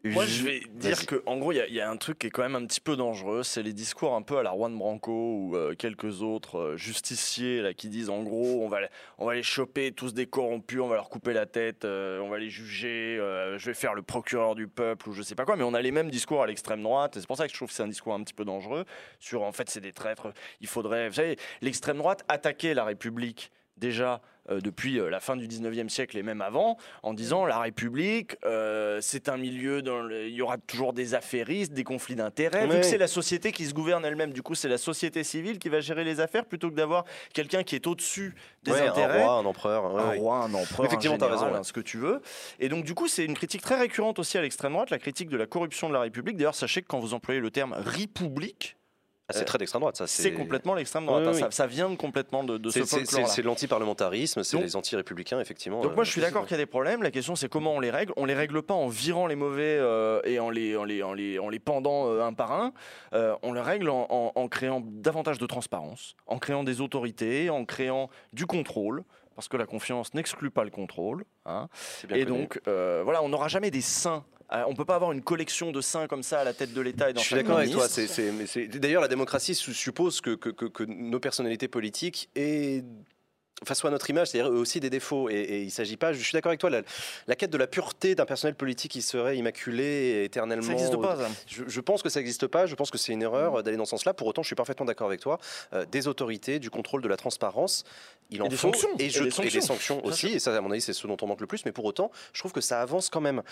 Moi, je vais dire qu'en gros, il y a un truc qui est quand même un petit peu dangereux, c'est les discours un peu à la Juan Branco ou quelques autres justiciers là, qui disent en gros, on va les choper tous des corrompus, on va leur couper la tête, on va les juger, je vais faire le procureur du peuple ou je sais pas quoi, mais on a les mêmes discours à l'extrême droite, et c'est pour ça que je trouve que c'est un discours un petit peu dangereux, sur en fait c'est des traîtres, il faudrait, vous savez, l'extrême droite attaquer la République déjà depuis la fin du 19e siècle et même avant, en disant la République, c'est un milieu dans le... il y aura toujours des affairistes, des conflits d'intérêts, vu que c'est la société qui se gouverne elle-même. Du coup, c'est la société civile qui va gérer les affaires plutôt que d'avoir quelqu'un qui est au-dessus des intérêts. Un roi, un empereur. Ouais, un roi, un empereur. Effectivement, tu as raison. Hein, ce que tu veux. Et donc, du coup, c'est une critique très récurrente aussi à l'extrême droite, la critique de la corruption de la République. D'ailleurs, sachez que quand vous employez le terme « république », c'est très d'extrême droite, ça. C'est complètement l'extrême droite. Oui, oui. Ça vient complètement de ce folklore-là. C'est l'anti-parlementarisme, c'est les anti-républicains, effectivement. Donc moi, je suis d'accord qu'il y a des problèmes. La question, c'est comment on les règle. On les règle pas en virant les mauvais et en les pendant un par un. On les règle en créant davantage de transparence, en créant des autorités, en créant du contrôle, parce que la confiance n'exclut pas le contrôle. Hein. Et donc, voilà, on n'aura jamais des saints. On ne peut pas avoir une collection de saints comme ça à la tête de l'État. Je suis d'accord avec toi. D'ailleurs, la démocratie suppose que nos personnalités politiques aient... enfin, soit à notre image, c'est-à-dire aussi des défauts. Et il ne s'agit pas, je suis d'accord avec toi, la quête de la pureté d'un personnel politique qui serait immaculé éternellement. Ça n'existe pas, ça. Je pense que ça n'existe pas, je pense que c'est une erreur d'aller dans ce sens-là. Pour autant, je suis parfaitement d'accord avec toi. Des autorités, du contrôle, de la transparence, il en faut. Et des sanctions aussi. Et ça, à mon avis, c'est ce dont on manque le plus. Mais pour autant, je trouve que ça avance quand même.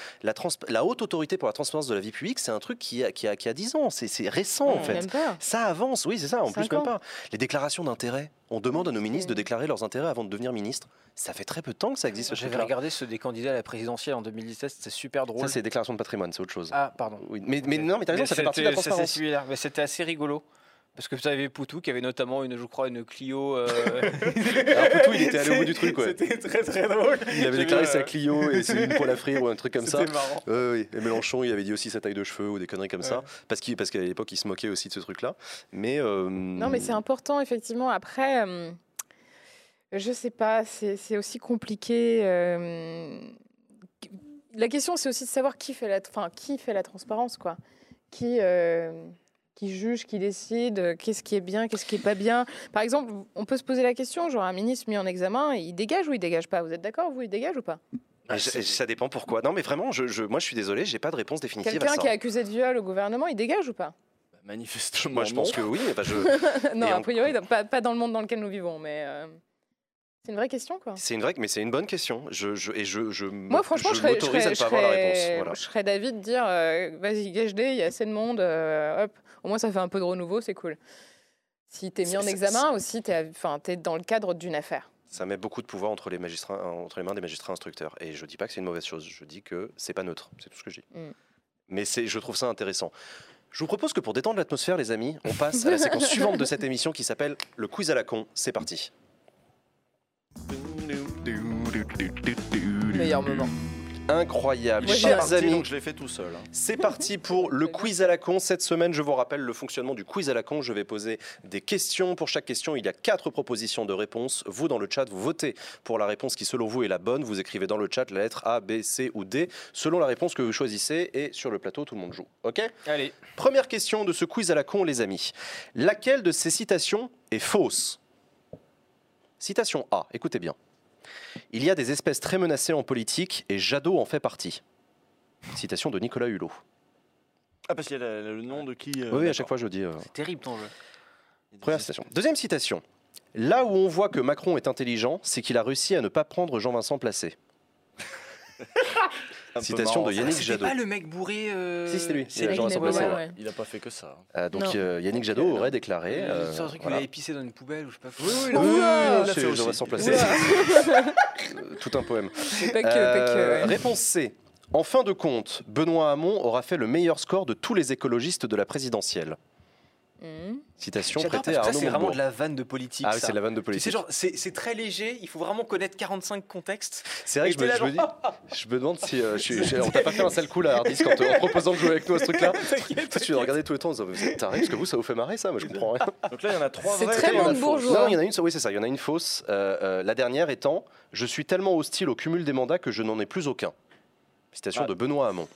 La haute autorité pour la transparence de la vie publique, c'est un truc qui a 10 ans. C'est récent, en fait. Ça avance, oui, c'est ça, en plus, même pas. Les déclarations d'intérêt. On demande à nos ministres de déclarer leurs intérêts avant de devenir ministre. Ça fait très peu de temps que ça existe. J'avais regardé ceux des candidats à la présidentielle en 2017, c'est super drôle. Ça, c'est déclaration de patrimoine, c'est autre chose. Ah, pardon. Oui. Mais non, mais t'as raison, ça fait partie de la transparence. Mais c'était assez rigolo. Parce que tu avais Poutou qui avait notamment une, je crois, une Clio. Alors Poutou, il était allé au bout du truc, quoi. C'était très très drôle. Il avait déclaré sa Clio et c'est une poêle à frire ou un truc comme ça. C'était marrant. Oui. Et Mélenchon, il avait dit aussi sa taille de cheveux ou des conneries comme ça. Parce qu'à l'époque, il se moquait aussi de ce truc-là. Mais non, mais c'est important, effectivement. Après, je sais pas, c'est aussi compliqué. La question, c'est aussi de savoir qui fait la transparence, quoi. Qui juge, qui décide, qu'est-ce qui est bien, qu'est-ce qui n'est pas bien. Par exemple, on peut se poser la question, genre un ministre mis en examen, il dégage ou il ne dégage pas? Vous êtes d'accord? Vous, il dégage ou pas? Ça dépend pourquoi. Non mais vraiment, moi je suis désolé, je n'ai pas de réponse définitive à ça. Quelqu'un qui est accusé de viol au gouvernement, il dégage ou pas? Bah, manifestement, moi je pense que oui. Bah, non, a priori, pas dans le monde dans lequel nous vivons, mais... C'est une vraie question, quoi. C'est une vraie, mais c'est une bonne question. Moi, franchement, je m'autorise à ne pas avoir la réponse. Voilà. Je serais d'avis de dire, vas-y, gage-dé, il y a assez de monde, hop. Au moins, ça fait un peu de renouveau, c'est cool. Si t'es mis en examen aussi, t'es dans le cadre d'une affaire. Ça met beaucoup de pouvoir entre les magistrats, entre les mains des magistrats instructeurs. Et je dis pas que c'est une mauvaise chose. Je dis que c'est pas neutre. C'est tout ce que je dis. Mais je trouve ça intéressant. Je vous propose que pour détendre l'atmosphère, les amis, on passe à la séquence suivante de cette émission qui s'appelle le quiz à la con. C'est parti. Meilleur moment. Incroyable, chers amis. Je l'ai fait tout seul. C'est parti pour le quiz à la con. Cette semaine, je vous rappelle le fonctionnement du quiz à la con. Je vais poser des questions. Pour chaque question, il y a 4 propositions de réponse. Vous, dans le chat, vous votez pour la réponse qui, selon vous, est la bonne. Vous écrivez dans le chat la lettre A, B, C ou D, selon la réponse que vous choisissez. Et sur le plateau, tout le monde joue. OK? Allez. Première question de ce quiz à la con, les amis. Laquelle de ces citations est fausse? Citation A, écoutez bien. Il y a des espèces très menacées en politique et Jadot en fait partie. Citation de Nicolas Hulot. Ah, parce qu'il y a le nom de qui oui, à chaque fois je dis... C'est terrible ton jeu. Première citation. Deuxième citation. Là où on voit que Macron est intelligent, c'est qu'il a réussi à ne pas prendre Jean-Vincent Placé. Citation de Yannick Jadot. C'est pas le mec bourré. Si, c'est lui. C'est Jean-Vincent Placé. Ouais. Il n'a pas fait que ça. Donc Yannick Jadot aurait déclaré. C'est un truc qu'il a épicé dans une poubelle ou je sais pas. Oui, c'est Jean-Vincent Placé. Tout un poème. Réponse C. En fin de compte, Benoît Hamon aura fait le meilleur score de tous les écologistes de la présidentielle. Citation prêtée à Arnaud Montebourg. C'est vraiment de la vanne de politique. Ah oui, c'est de la vanne de politique. C'est très léger, il faut vraiment connaître 45 contextes. C'est vrai que je me demande si on t'a pas fait un sale coup là, Hardisk, en proposant de jouer avec nous à ce truc là. Je suis regardé tout le temps en disant t'arrives parce que vous ça vous fait marrer ça, moi je comprends rien. Donc là il y en a 3 vraies. C'est très Montebourgeois. Non, il y en a une, oui c'est ça, il y en a une fausse. La dernière étant je suis tellement hostile au cumul des mandats que je n'en ai plus aucun. Citation de Benoît Hamon.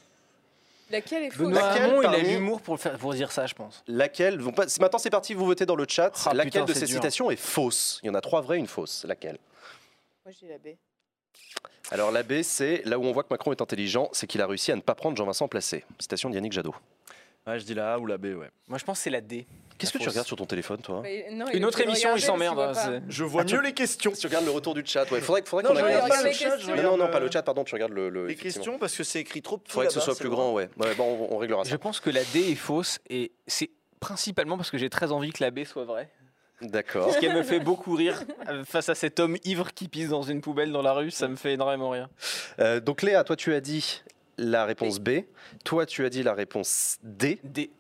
Laquelle est fausse? Benoît Hamon, il a l'humour pour dire ça, je pense. Laquelle? Maintenant, c'est parti, vous votez dans le chat. Ah, laquelle de ces citations est fausse? Il y en a 3 vraies, une fausse. Laquelle? Moi, j'ai la B. Alors, la B, c'est là où on voit que Macron est intelligent, c'est qu'il a réussi à ne pas prendre Jean-Vincent Placé. Citation de Yannick Jadot. Ouais, je dis la A ou la B, ouais. Moi, je pense que c'est la D. Qu'est-ce que tu regardes sur ton téléphone, toi? Non, une autre émission, il s'emmerde. Je vois mieux les questions. Tu regardes le retour du chat. Ouais, faudrait qu'on regarde pas le chat. Non, pas le chat, pardon, tu regardes le. Les questions, parce que c'est écrit trop petit. Faudrait que ce soit plus grand, ouais. Bon, on réglera ça. Je pense que la D est fausse et c'est principalement parce que j'ai très envie que la B soit vraie. D'accord. Ce qui me fait beaucoup rire face à cet homme ivre qui pisse dans une poubelle dans la rue, ça me fait énormément rire. Donc Léa, toi tu as dit la réponse B. Toi tu as dit la réponse D. D.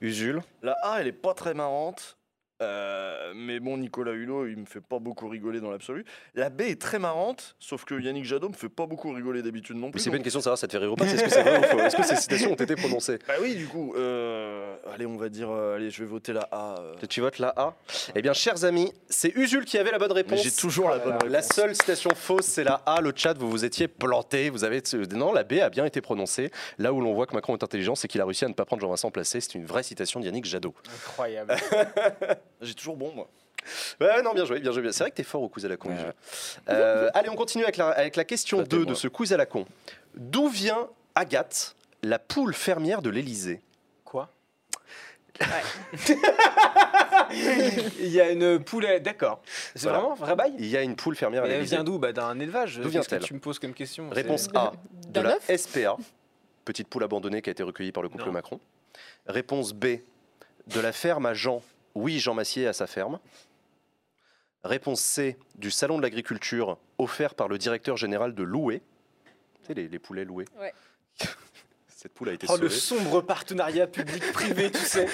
Usul. La A elle est pas très marrante, mais bon Nicolas Hulot il me fait pas beaucoup rigoler dans l'absolu. La B est très marrante, sauf que Yannick Jadot me fait pas beaucoup rigoler d'habitude non plus. Mais c'est donc... pas une question de savoir ça te fait rire ou pas, c'est est-ce que c'est vrai ou faux, est-ce que ces citations ont été prononcées? Bah oui du coup, allez on va dire, allez je vais voter la A. Tu votes la A? Eh bien chers amis, c'est Usul qui avait la bonne réponse. J'ai toujours la bonne réponse. La seule citation fausse c'est la A, le chat vous vous étiez planté, vous avez... Non la B a bien été prononcée, là où l'on voit que Macron est intelligent c'est qu'il a réussi à ne pas prendre Jean-Vincent Placé, c'est une vraie citation de Yannick Jadot. Incroyable. J'ai toujours bon, moi. Ouais, non, bien joué, bien joué. C'est vrai que t'es fort au quiz à la con. Ouais. Allez, on continue avec la question 2 de ce quiz à la con. D'où vient Agathe, la poule fermière de l'Élysée? Quoi? Ouais. Il y a une poule... D'accord. C'est voilà. Vraiment vrai bail? Il y a une poule fermière à l'Élysée. Elle vient d'où? Bah, d'un élevage. D'où vient-elle? Tu me poses comme question. Réponse A, de la SPA, petite poule abandonnée qui a été recueillie par le couple Macron. Réponse B, de la ferme à Jean. Oui, Jean Massier à sa ferme. Réponse C, du salon de l'agriculture offert par le directeur général de Loué. Tu sais, les poulets Loué. Ouais. Cette poule a été sauvée. Oh, le sombre partenariat public-privé, tu sais.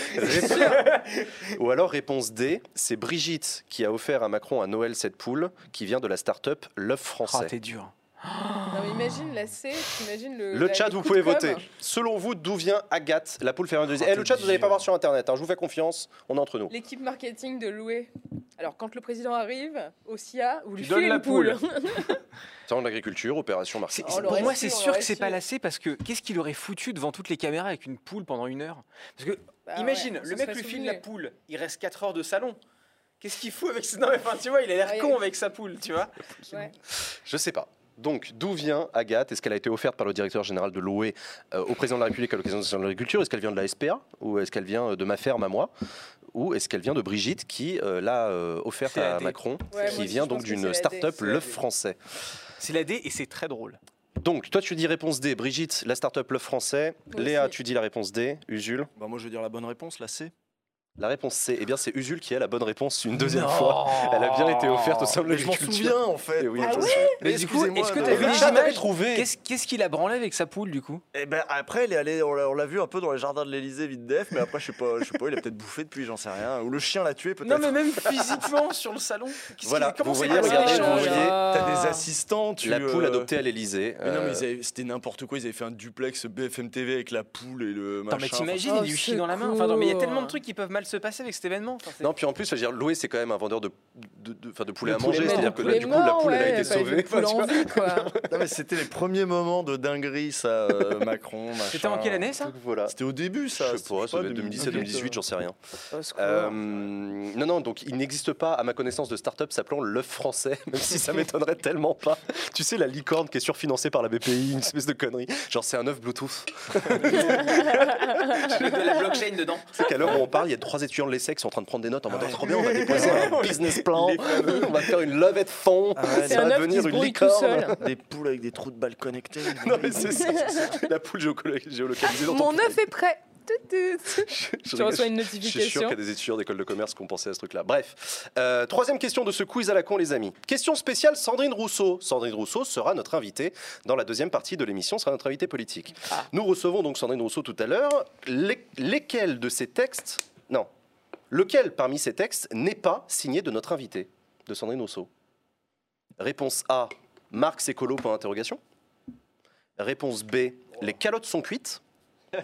Ou alors, réponse D, c'est Brigitte qui a offert à Macron à Noël cette poule qui vient de la start-up L'œuf français. Ah, t'es dur. Non, mais imagine la C, imagine le chat, vous pouvez voter. Selon vous, d'où vient Agathe, la poule fermière de l'Élysée? Le chat, vous n'allez pas voir sur Internet. Hein, je vous fais confiance, on est entre nous. L'équipe marketing de Loué. Alors, quand le président arrive, au CIA, vous lui filez une poule. Salon de l'agriculture, opération marketing. Pour moi, c'est sûr que c'est pas la C parce que qu'est-ce qu'il aurait foutu devant toutes les caméras avec une poule pendant une heure? Parce que, imagine, le mec lui file la poule, il reste 4 heures de salon. Qu'est-ce qu'il fout avec ça? Non, mais enfin, tu vois, il a l'air con avec sa poule, tu vois. Je sais pas. Donc, d'où vient Agathe? Est-ce qu'elle a été offerte par le directeur général de l'OE au président de la République à l'occasion de l'agriculture? Est-ce qu'elle vient de la SPA? Ou est-ce qu'elle vient de ma ferme à moi? Ou est-ce qu'elle vient de Brigitte qui l'a offerte à Macron, qui vient donc d'une start-up, l'œuf français? C'est la D et c'est très drôle. Donc, toi, tu dis réponse D. Brigitte, la start-up, l'œuf français. Léa, tu dis la réponse D. Usul? Bah, moi, je veux dire la bonne réponse, la C. La réponse C, eh bien c'est Usul qui a la bonne réponse une deuxième fois. Elle a bien été offerte au sein de l'agriculture. Je m'en souviens en fait. Oui, ah oui mais du coup, est-ce que tu as vu les images? Qu'est-ce qu'il a branlé avec sa poule du coup? Eh ben après, elle est allée, on l'a vu un peu dans les jardins de l'Elysée vite def, mais après je sais pas, il a peut-être bouffé depuis, j'en sais rien. Ou le chien l'a tué peut-être. Non mais même physiquement sur le salon. Voilà. Comment c'est possible? Regardez, t'as des assistants. La poule adoptée à l'Elysée. Non mais c'était n'importe quoi. Ils avaient fait un duplex BFM TV avec la poule et le machin. Mais t'imagines, il y a du chien dans la main. Enfin mais il y a tellement de trucs qui peuvent mal se passer avec cet événement. Enfin, non, puis en plus, Loué, c'est quand même un vendeur de poulet à manger, c'est-à-dire que là, du coup, la poule, elle a été sauvée. C'était les premiers moments de dinguerie, ça, Macron. C'était en quelle année, ça? Voilà. C'était au début, ça. Je sais pas, ça devait être 2017, 2018, j'en sais rien. Non, donc il n'existe pas, à ma connaissance, de start-up s'appelant l'œuf français, même si ça m'étonnerait tellement pas. Tu sais, la licorne qui est surfinancée par la BPI, une espèce de connerie. Genre, c'est un œuf Bluetooth. Je mets la blockchain dedans. C'est qu'à l'heure où on parle, il y a 3 étudiants de l'ESSEC qui sont en train de prendre des notes en mode trop bien, on va déposer un business plan, on va faire une levée de fonds, ça va devenir une licorne. Des poules avec des trous de balles connectés. Non mais c'est ça, la poule géolocalisée. Mon œuf est prêt. Je reçois une notification. Je suis sûr qu'il y a des étudiants d'école de commerce qui ont pensé à ce truc-là. Bref, troisième question de ce quiz à la con, les amis. Question spéciale Sandrine Rousseau. Sandrine Rousseau sera notre invitée dans la deuxième partie de l'émission, sera notre invitée politique. Ah. Nous recevons donc Sandrine Rousseau tout à l'heure. Lesquels de ces textes... Non. Lequel parmi ces textes n'est pas signé de notre invitée, de Sandrine Rousseau? Réponse A, Marx écolo, point d'interrogation. Réponse B, les calottes sont cuites.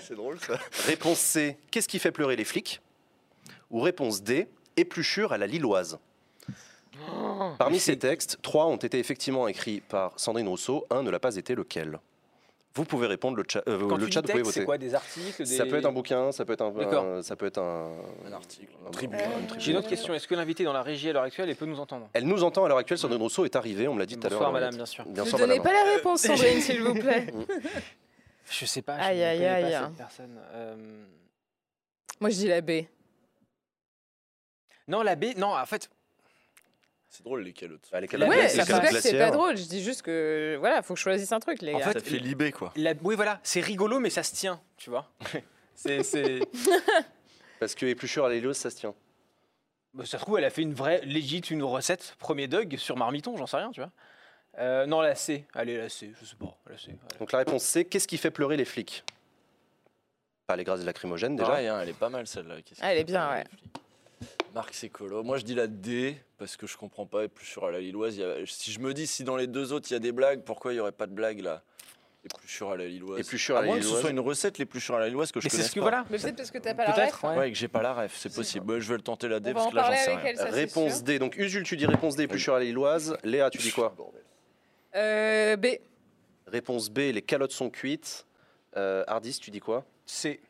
C'est drôle ça. Réponse C, qu'est-ce qui fait pleurer les flics? Ou réponse D, épluchure à la lilloise. Parmi ces textes, 3 ont été effectivement écrits par Sandrine Rousseau, 1 ne l'a pas été, lequel? Vous pouvez répondre, le chat, vous pouvez voter. C'est quoi, des articles, des... Ça peut être un bouquin, ça peut être un article, un tribune. J'ai une autre question, est-ce que l'invitée dans la régie à l'heure actuelle, elle peut nous entendre? Elle nous entend à l'heure actuelle, Sandrine Rousseau est arrivée, on me l'a dit tout à l'heure. Bonsoir madame, bien sûr. Ne donnez pas la réponse Sandrine, s'il vous plaît. Je sais pas, je ne connais pas cette personne. Moi, je dis la B. Non, la B, non, en fait... C'est drôle, les calottes. Ah, les calottes, ouais, les calottes, c'est pas drôle. Je dis juste que, voilà, faut que je choisisse un truc, les gars. En fait, ça fait libé, quoi. La... Oui, voilà, c'est rigolo, mais ça se tient, tu vois. C'est... Parce que épluchure à l'hélios, ça se tient. Bah, ça se trouve, elle a fait une vraie, légite, une recette, premier dog sur marmiton, j'en sais rien, tu vois. Non, la C. Allez, la C, je sais pas. La C, allez. Donc la réponse C, qu'est-ce qui fait pleurer les flics? Pas les gaz lacrymogènes, déjà. Ah, elle est pas mal, celle-là. Elle est bien, ouais. Marc Sécolo. Moi, je dis la D, parce que je comprends pas, et épluchure à la lilloise. A... Si je me dis, si dans les deux autres, il y a des blagues, pourquoi il n'y aurait pas de blagues, là? Épluchure à la lilloise. Épluchure à la lilloise. Que ce soit une recette, l'épluchure à la lilloise, que je connais pas. Voilà. Mais peut-être parce que t'as pas la ref. Ouais, et que j'ai pas la ref, c'est possible. Bah, je vais le tenter la D, parce que là, j'en sais rien. Réponse D. Donc, Usul, tu dis réponse D, épluchure à la lilloise. Léa, tu dis quoi? B. Réponse B, les calottes sont cuites. Hardisk, tu dis quoi? C.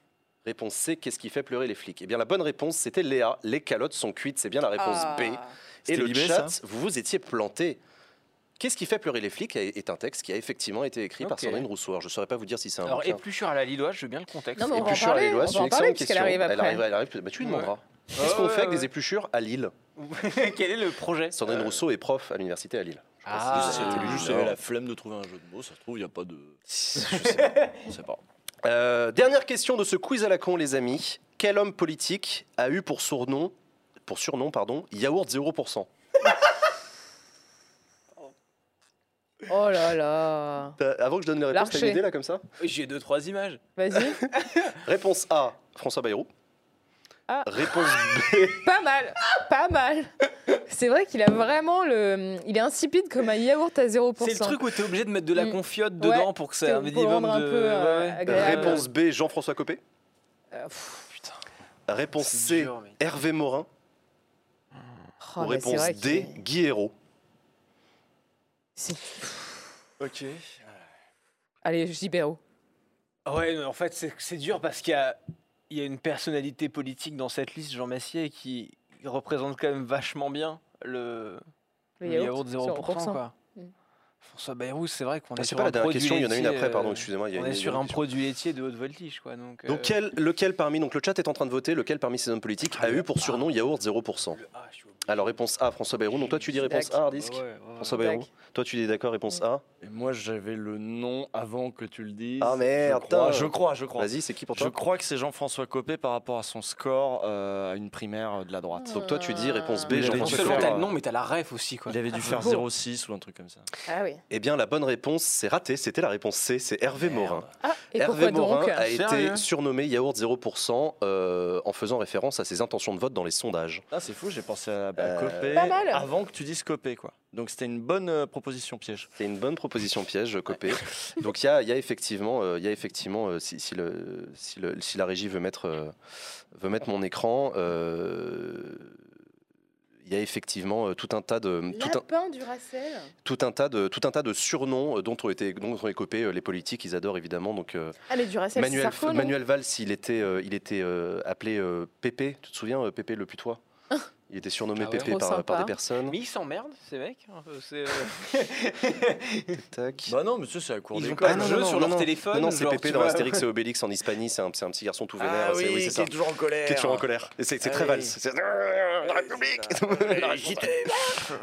Réponse C, qu'est-ce qui fait pleurer les flics? Eh bien, la bonne réponse, c'était Léa. Les calottes sont cuites, c'est bien la réponse B. Et le chat, vous vous étiez planté. Qu'est-ce qui fait pleurer les flics est un texte qui a effectivement été écrit par Sandrine Rousseau. Je ne saurais pas vous dire si c'est un... Alors, épluchure à la lilloise, je veux bien le contexte. Épluchure à la lilloise, c'est une excellente question. Elle arrive. Bah, tu lui demanderas. Qu'est-ce qu'on fait avec des épluchures à Lille? Quel est le projet? Sandrine Rousseau est prof à l'université à Lille. Juste la flemme de trouver un jeu de mots, ça se trouve, il n'y a pas de... Je sais pas. Dernière question de ce quiz à la con, les amis. Quel homme politique a eu pour surnom, yaourt 0%? Oh là là. Avant que je donne les réponses, t'as une idée là comme ça? J'ai 2-3 images. Vas-y. Réponse A, François Bayrou. Ah. Réponse B. Pas mal, pas mal. C'est vrai qu'il a vraiment le... Il est insipide comme un yaourt à 0%. C'est le truc où t'es obligé de mettre de la confiote dedans pour que ça ait un minimum de... Réponse B, Jean-François Copé. Réponse C, Hervé Morin. Ou réponse D, Guy Hérault. Ok. Allez, je dis Béraud. Ouais, mais en fait, c'est dur parce qu'il y a... Il y a une personnalité politique dans cette liste, Jean Massier, qui représente quand même vachement bien le yaourt 0%. Quoi. Mmh. François Bayrou, c'est vrai qu'on est sur un produit laitier. Il y en a une après, pardon, excusez-moi. On est sur un produit laitier de haute voltige. Quoi, donc lequel parmi... Donc le chat est en train de voter. Lequel parmi ces hommes politiques a eu pour surnom yaourt 0%? Alors réponse A, François Bayrou. Donc toi tu dis réponse A, Hardisk. François Bayrou. Toi tu dis d'accord, réponse A. Et moi j'avais le nom avant que tu le dises. Ah merde, je crois. Vas-y, c'est qui pour toi? Je crois que c'est Jean-François Copé par rapport à son score à une primaire de la droite. Donc toi tu dis réponse B, Jean-François Copé. T'as le nom mais t'as la ref aussi, quoi. Il avait dû faire 0,6 ou un truc comme ça. Ah oui. Eh bien la bonne réponse, c'est raté, c'était la réponse C, c'est Hervé Morin. Hervé Morin a été surnommé yaourt 0% en faisant référence à ses intentions de vote dans les sondages. Ah c'est fou, j'ai pensé à Copé avant que tu dises Copé, quoi. Donc c'était une bonne proposition piège. C'est une bonne proposition piège, Copé. Donc il y a effectivement, si la régie veut mettre mon écran, il y a effectivement tout un tas de surnoms dont ont été copés les politiques. Ils adorent évidemment. Donc Duracell, Manuel Valls, il était appelé Pépé. Tu te souviens Pépé le putois? Il était surnommé Pépé par des personnes. Mais ils s'emmerdent, ces mecs. Bah non, monsieur, c'est à court d'école. Ils ont pas de jeu sur leur téléphone. Non, c'est Pépé dans Astérix et Obélix en Hispanie. C'est un petit garçon tout vénère. Oui, c'est toujours en colère. Qui est toujours en colère. C'est très Valls. C'est la République.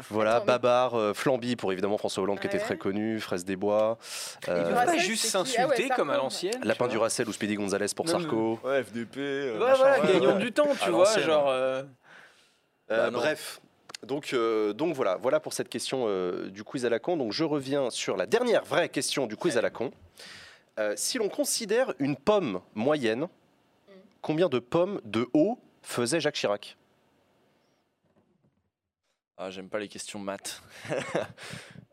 Voilà, Babar, Flamby pour évidemment François Hollande qui était très connu, Fraise des Bois. Ils ne peuvent pas juste s'insulter comme à l'ancienne. Lapin Duracell ou Speedy Gonzalez pour Sarko. Ouais, FDP. Voilà, gagnons du temps, tu vois. Genre. Bref, donc voilà pour cette question du quiz à la con. Donc je reviens sur la dernière vraie question du quiz à la con. Si l'on considère une pomme moyenne, combien de pommes de haut faisait Jacques Chirac? Ah, j'aime pas les questions maths.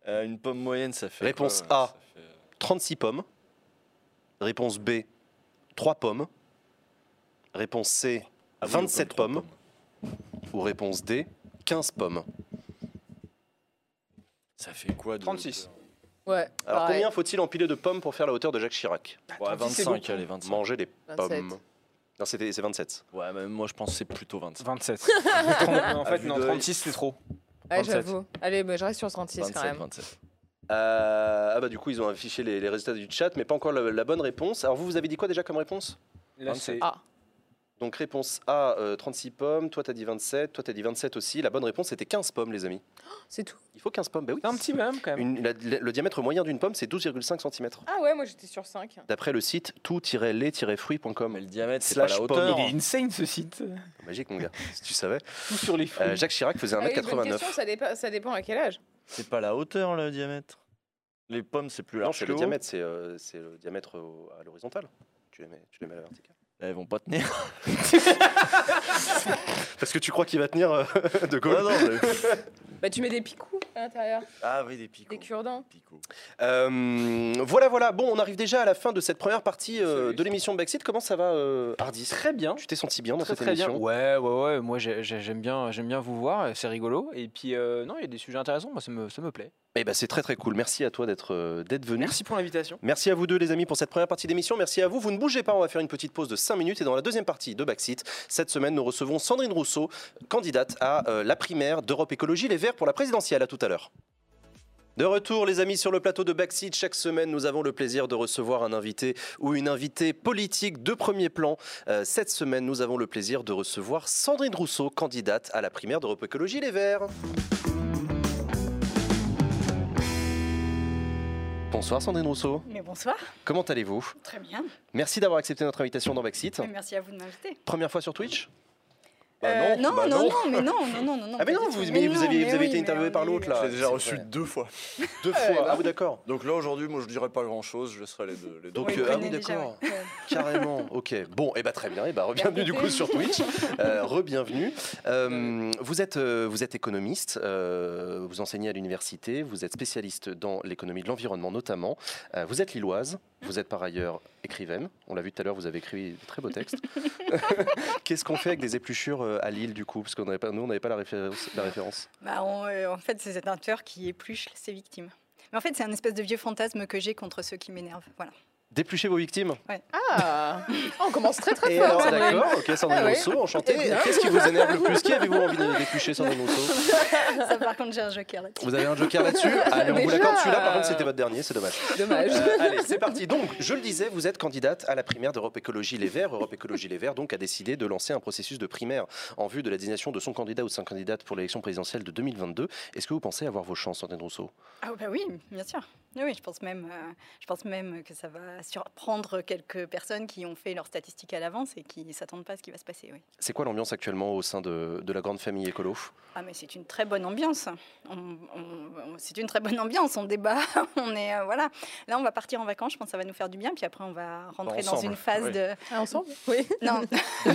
Une pomme moyenne, ça fait... Réponse A, 36 pommes. Réponse B, 3 pommes. Réponse C, 27 pommes. Ou réponse D, 15 pommes. Ça fait quoi de... 36. Ouais. Alors combien faut-il empiler de pommes pour faire la hauteur de Jacques Chirac? 25, allez, 25. Manger des pommes. Non, c'est 27. Ouais, mais moi je pense que c'est plutôt 27. 27. En fait, non, 36 c'est trop. Ouais, j'avoue. Allez, mais je reste sur 36 quand même. 27. Ah bah du coup, ils ont affiché les résultats du chat, mais pas encore la bonne réponse. Alors vous avez dit quoi déjà comme réponse? Là, c'est A. Donc réponse A, 36 pommes, toi t'as dit 27, toi t'as dit 27 aussi. La bonne réponse c'était 15 pommes, les amis. Oh, c'est tout. Il faut 15 pommes, bah oui. C'est un petit même quand même. Le diamètre moyen d'une pomme c'est 12,5 cm. Ah ouais, moi j'étais sur 5. D'après le site tout-les-fruits.com. Mais le diamètre c'est pas la hauteur. Il est insane ce site. Magique mon gars, si tu savais. Tout sur les fruits. Jacques Chirac faisait 1m89. Bonne question, ça dépend à quel âge. C'est pas la hauteur le diamètre. Les pommes c'est plus large. Non, le diamètre, c'est le diamètre à l'horizontale. Tu les mets à la verticale. Là, ils vont pas tenir. Parce que tu crois qu'il va tenir de quoi? Bah, tu mets des picots à l'intérieur. Ah oui, des picots. Des cure-dents. Voilà. Bon, on arrive déjà à la fin de cette première partie de l'émission Backseat. Comment ça va, Hardisk? Très bien. Tu t'es senti bien dans cette émission? Ouais. Moi, j'aime bien vous voir. C'est rigolo. Et puis, non, il y a des sujets intéressants. Moi, ça me plaît. Eh ben, c'est très très cool. Merci à toi d'être venu. Merci pour l'invitation. Merci à vous deux les amis pour cette première partie d'émission. Merci à vous. Vous ne bougez pas, on va faire une petite pause de 5 minutes et dans la deuxième partie de Backseat, cette semaine nous recevons Sandrine Rousseau, candidate à la primaire d'Europe Écologie Les Verts pour la présidentielle. À tout à l'heure. De retour les amis sur le plateau de Backseat, chaque semaine nous avons le plaisir de recevoir un invité ou une invitée politique de premier plan. Cette semaine nous avons le plaisir de recevoir Sandrine Rousseau, candidate à la primaire d'Europe Écologie Les Verts. Bonsoir Sandrine Rousseau. Mais bonsoir. Comment allez-vous? Très bien. Merci d'avoir accepté notre invitation dans Backseat. Merci à vous de m'inviter. Première fois sur Twitch? Non. Ah mais non, vous avez été interviewé par l'autre là. Je l'ai déjà reçu deux fois. Deux fois. Ah oui d'accord. Donc là aujourd'hui, moi je dirais pas grand-chose, je laisserai les deux. Donc ah oui d'accord. Carrément. OK. Bon, et bah très bien. Et bah bienvenue du coup sur Twitch. Rebienvenue. Vous êtes économiste, vous enseignez à l'université, vous êtes spécialiste dans l'économie de l'environnement notamment. Vous êtes lilloise, vous êtes par ailleurs écrivaine. On l'a vu tout à l'heure, vous avez écrit de très beaux textes. Qu'est-ce qu'on fait avec des épluchures à Lille du coup? Parce que nous, on n'avait pas la référence. Bah en fait, c'est un tueur qui épluche ses victimes. Mais en fait, c'est un espèce de vieux fantasme que j'ai contre ceux qui m'énervent. Voilà. D'éplucher vos victimes? Ouais. Ah, on commence très fort. D'accord, ok, Sandrine Rousseau, enchantée. Qu'est-ce qui vous énerve le plus? Qui avez-vous envie d'éplucher, Sandrine Rousseau? Ça, par contre, j'ai un joker là-dessus. Vous avez un joker là-dessus? Allez, on vous l'accorde, celui-là, par contre, c'était votre dernier, c'est dommage. Dommage. Allez, c'est parti. Donc, je le disais, vous êtes candidate à la primaire d'Europe Écologie Les Verts. Europe Écologie Les Verts, donc, a décidé de lancer un processus de primaire en vue de la désignation de son candidat ou de sa candidate pour l'élection présidentielle de 2022. Est-ce que vous pensez avoir vos chances, Sandrine Rousseau? Ah, bah oui, bien sûr. Oui, je pense même que ça va surprendre quelques personnes qui ont fait leurs statistiques à l'avance et qui ne s'attendent pas à ce qui va se passer. Oui. C'est quoi l'ambiance actuellement au sein de la grande famille écolo? Ah mais c'est une très bonne ambiance. C'est une très bonne ambiance. On débat. On est voilà. Là on va partir en vacances. Je pense que ça va nous faire du bien. Puis après on va rentrer ensemble, dans une phase oui. de ensemble. Oui. Non. Non.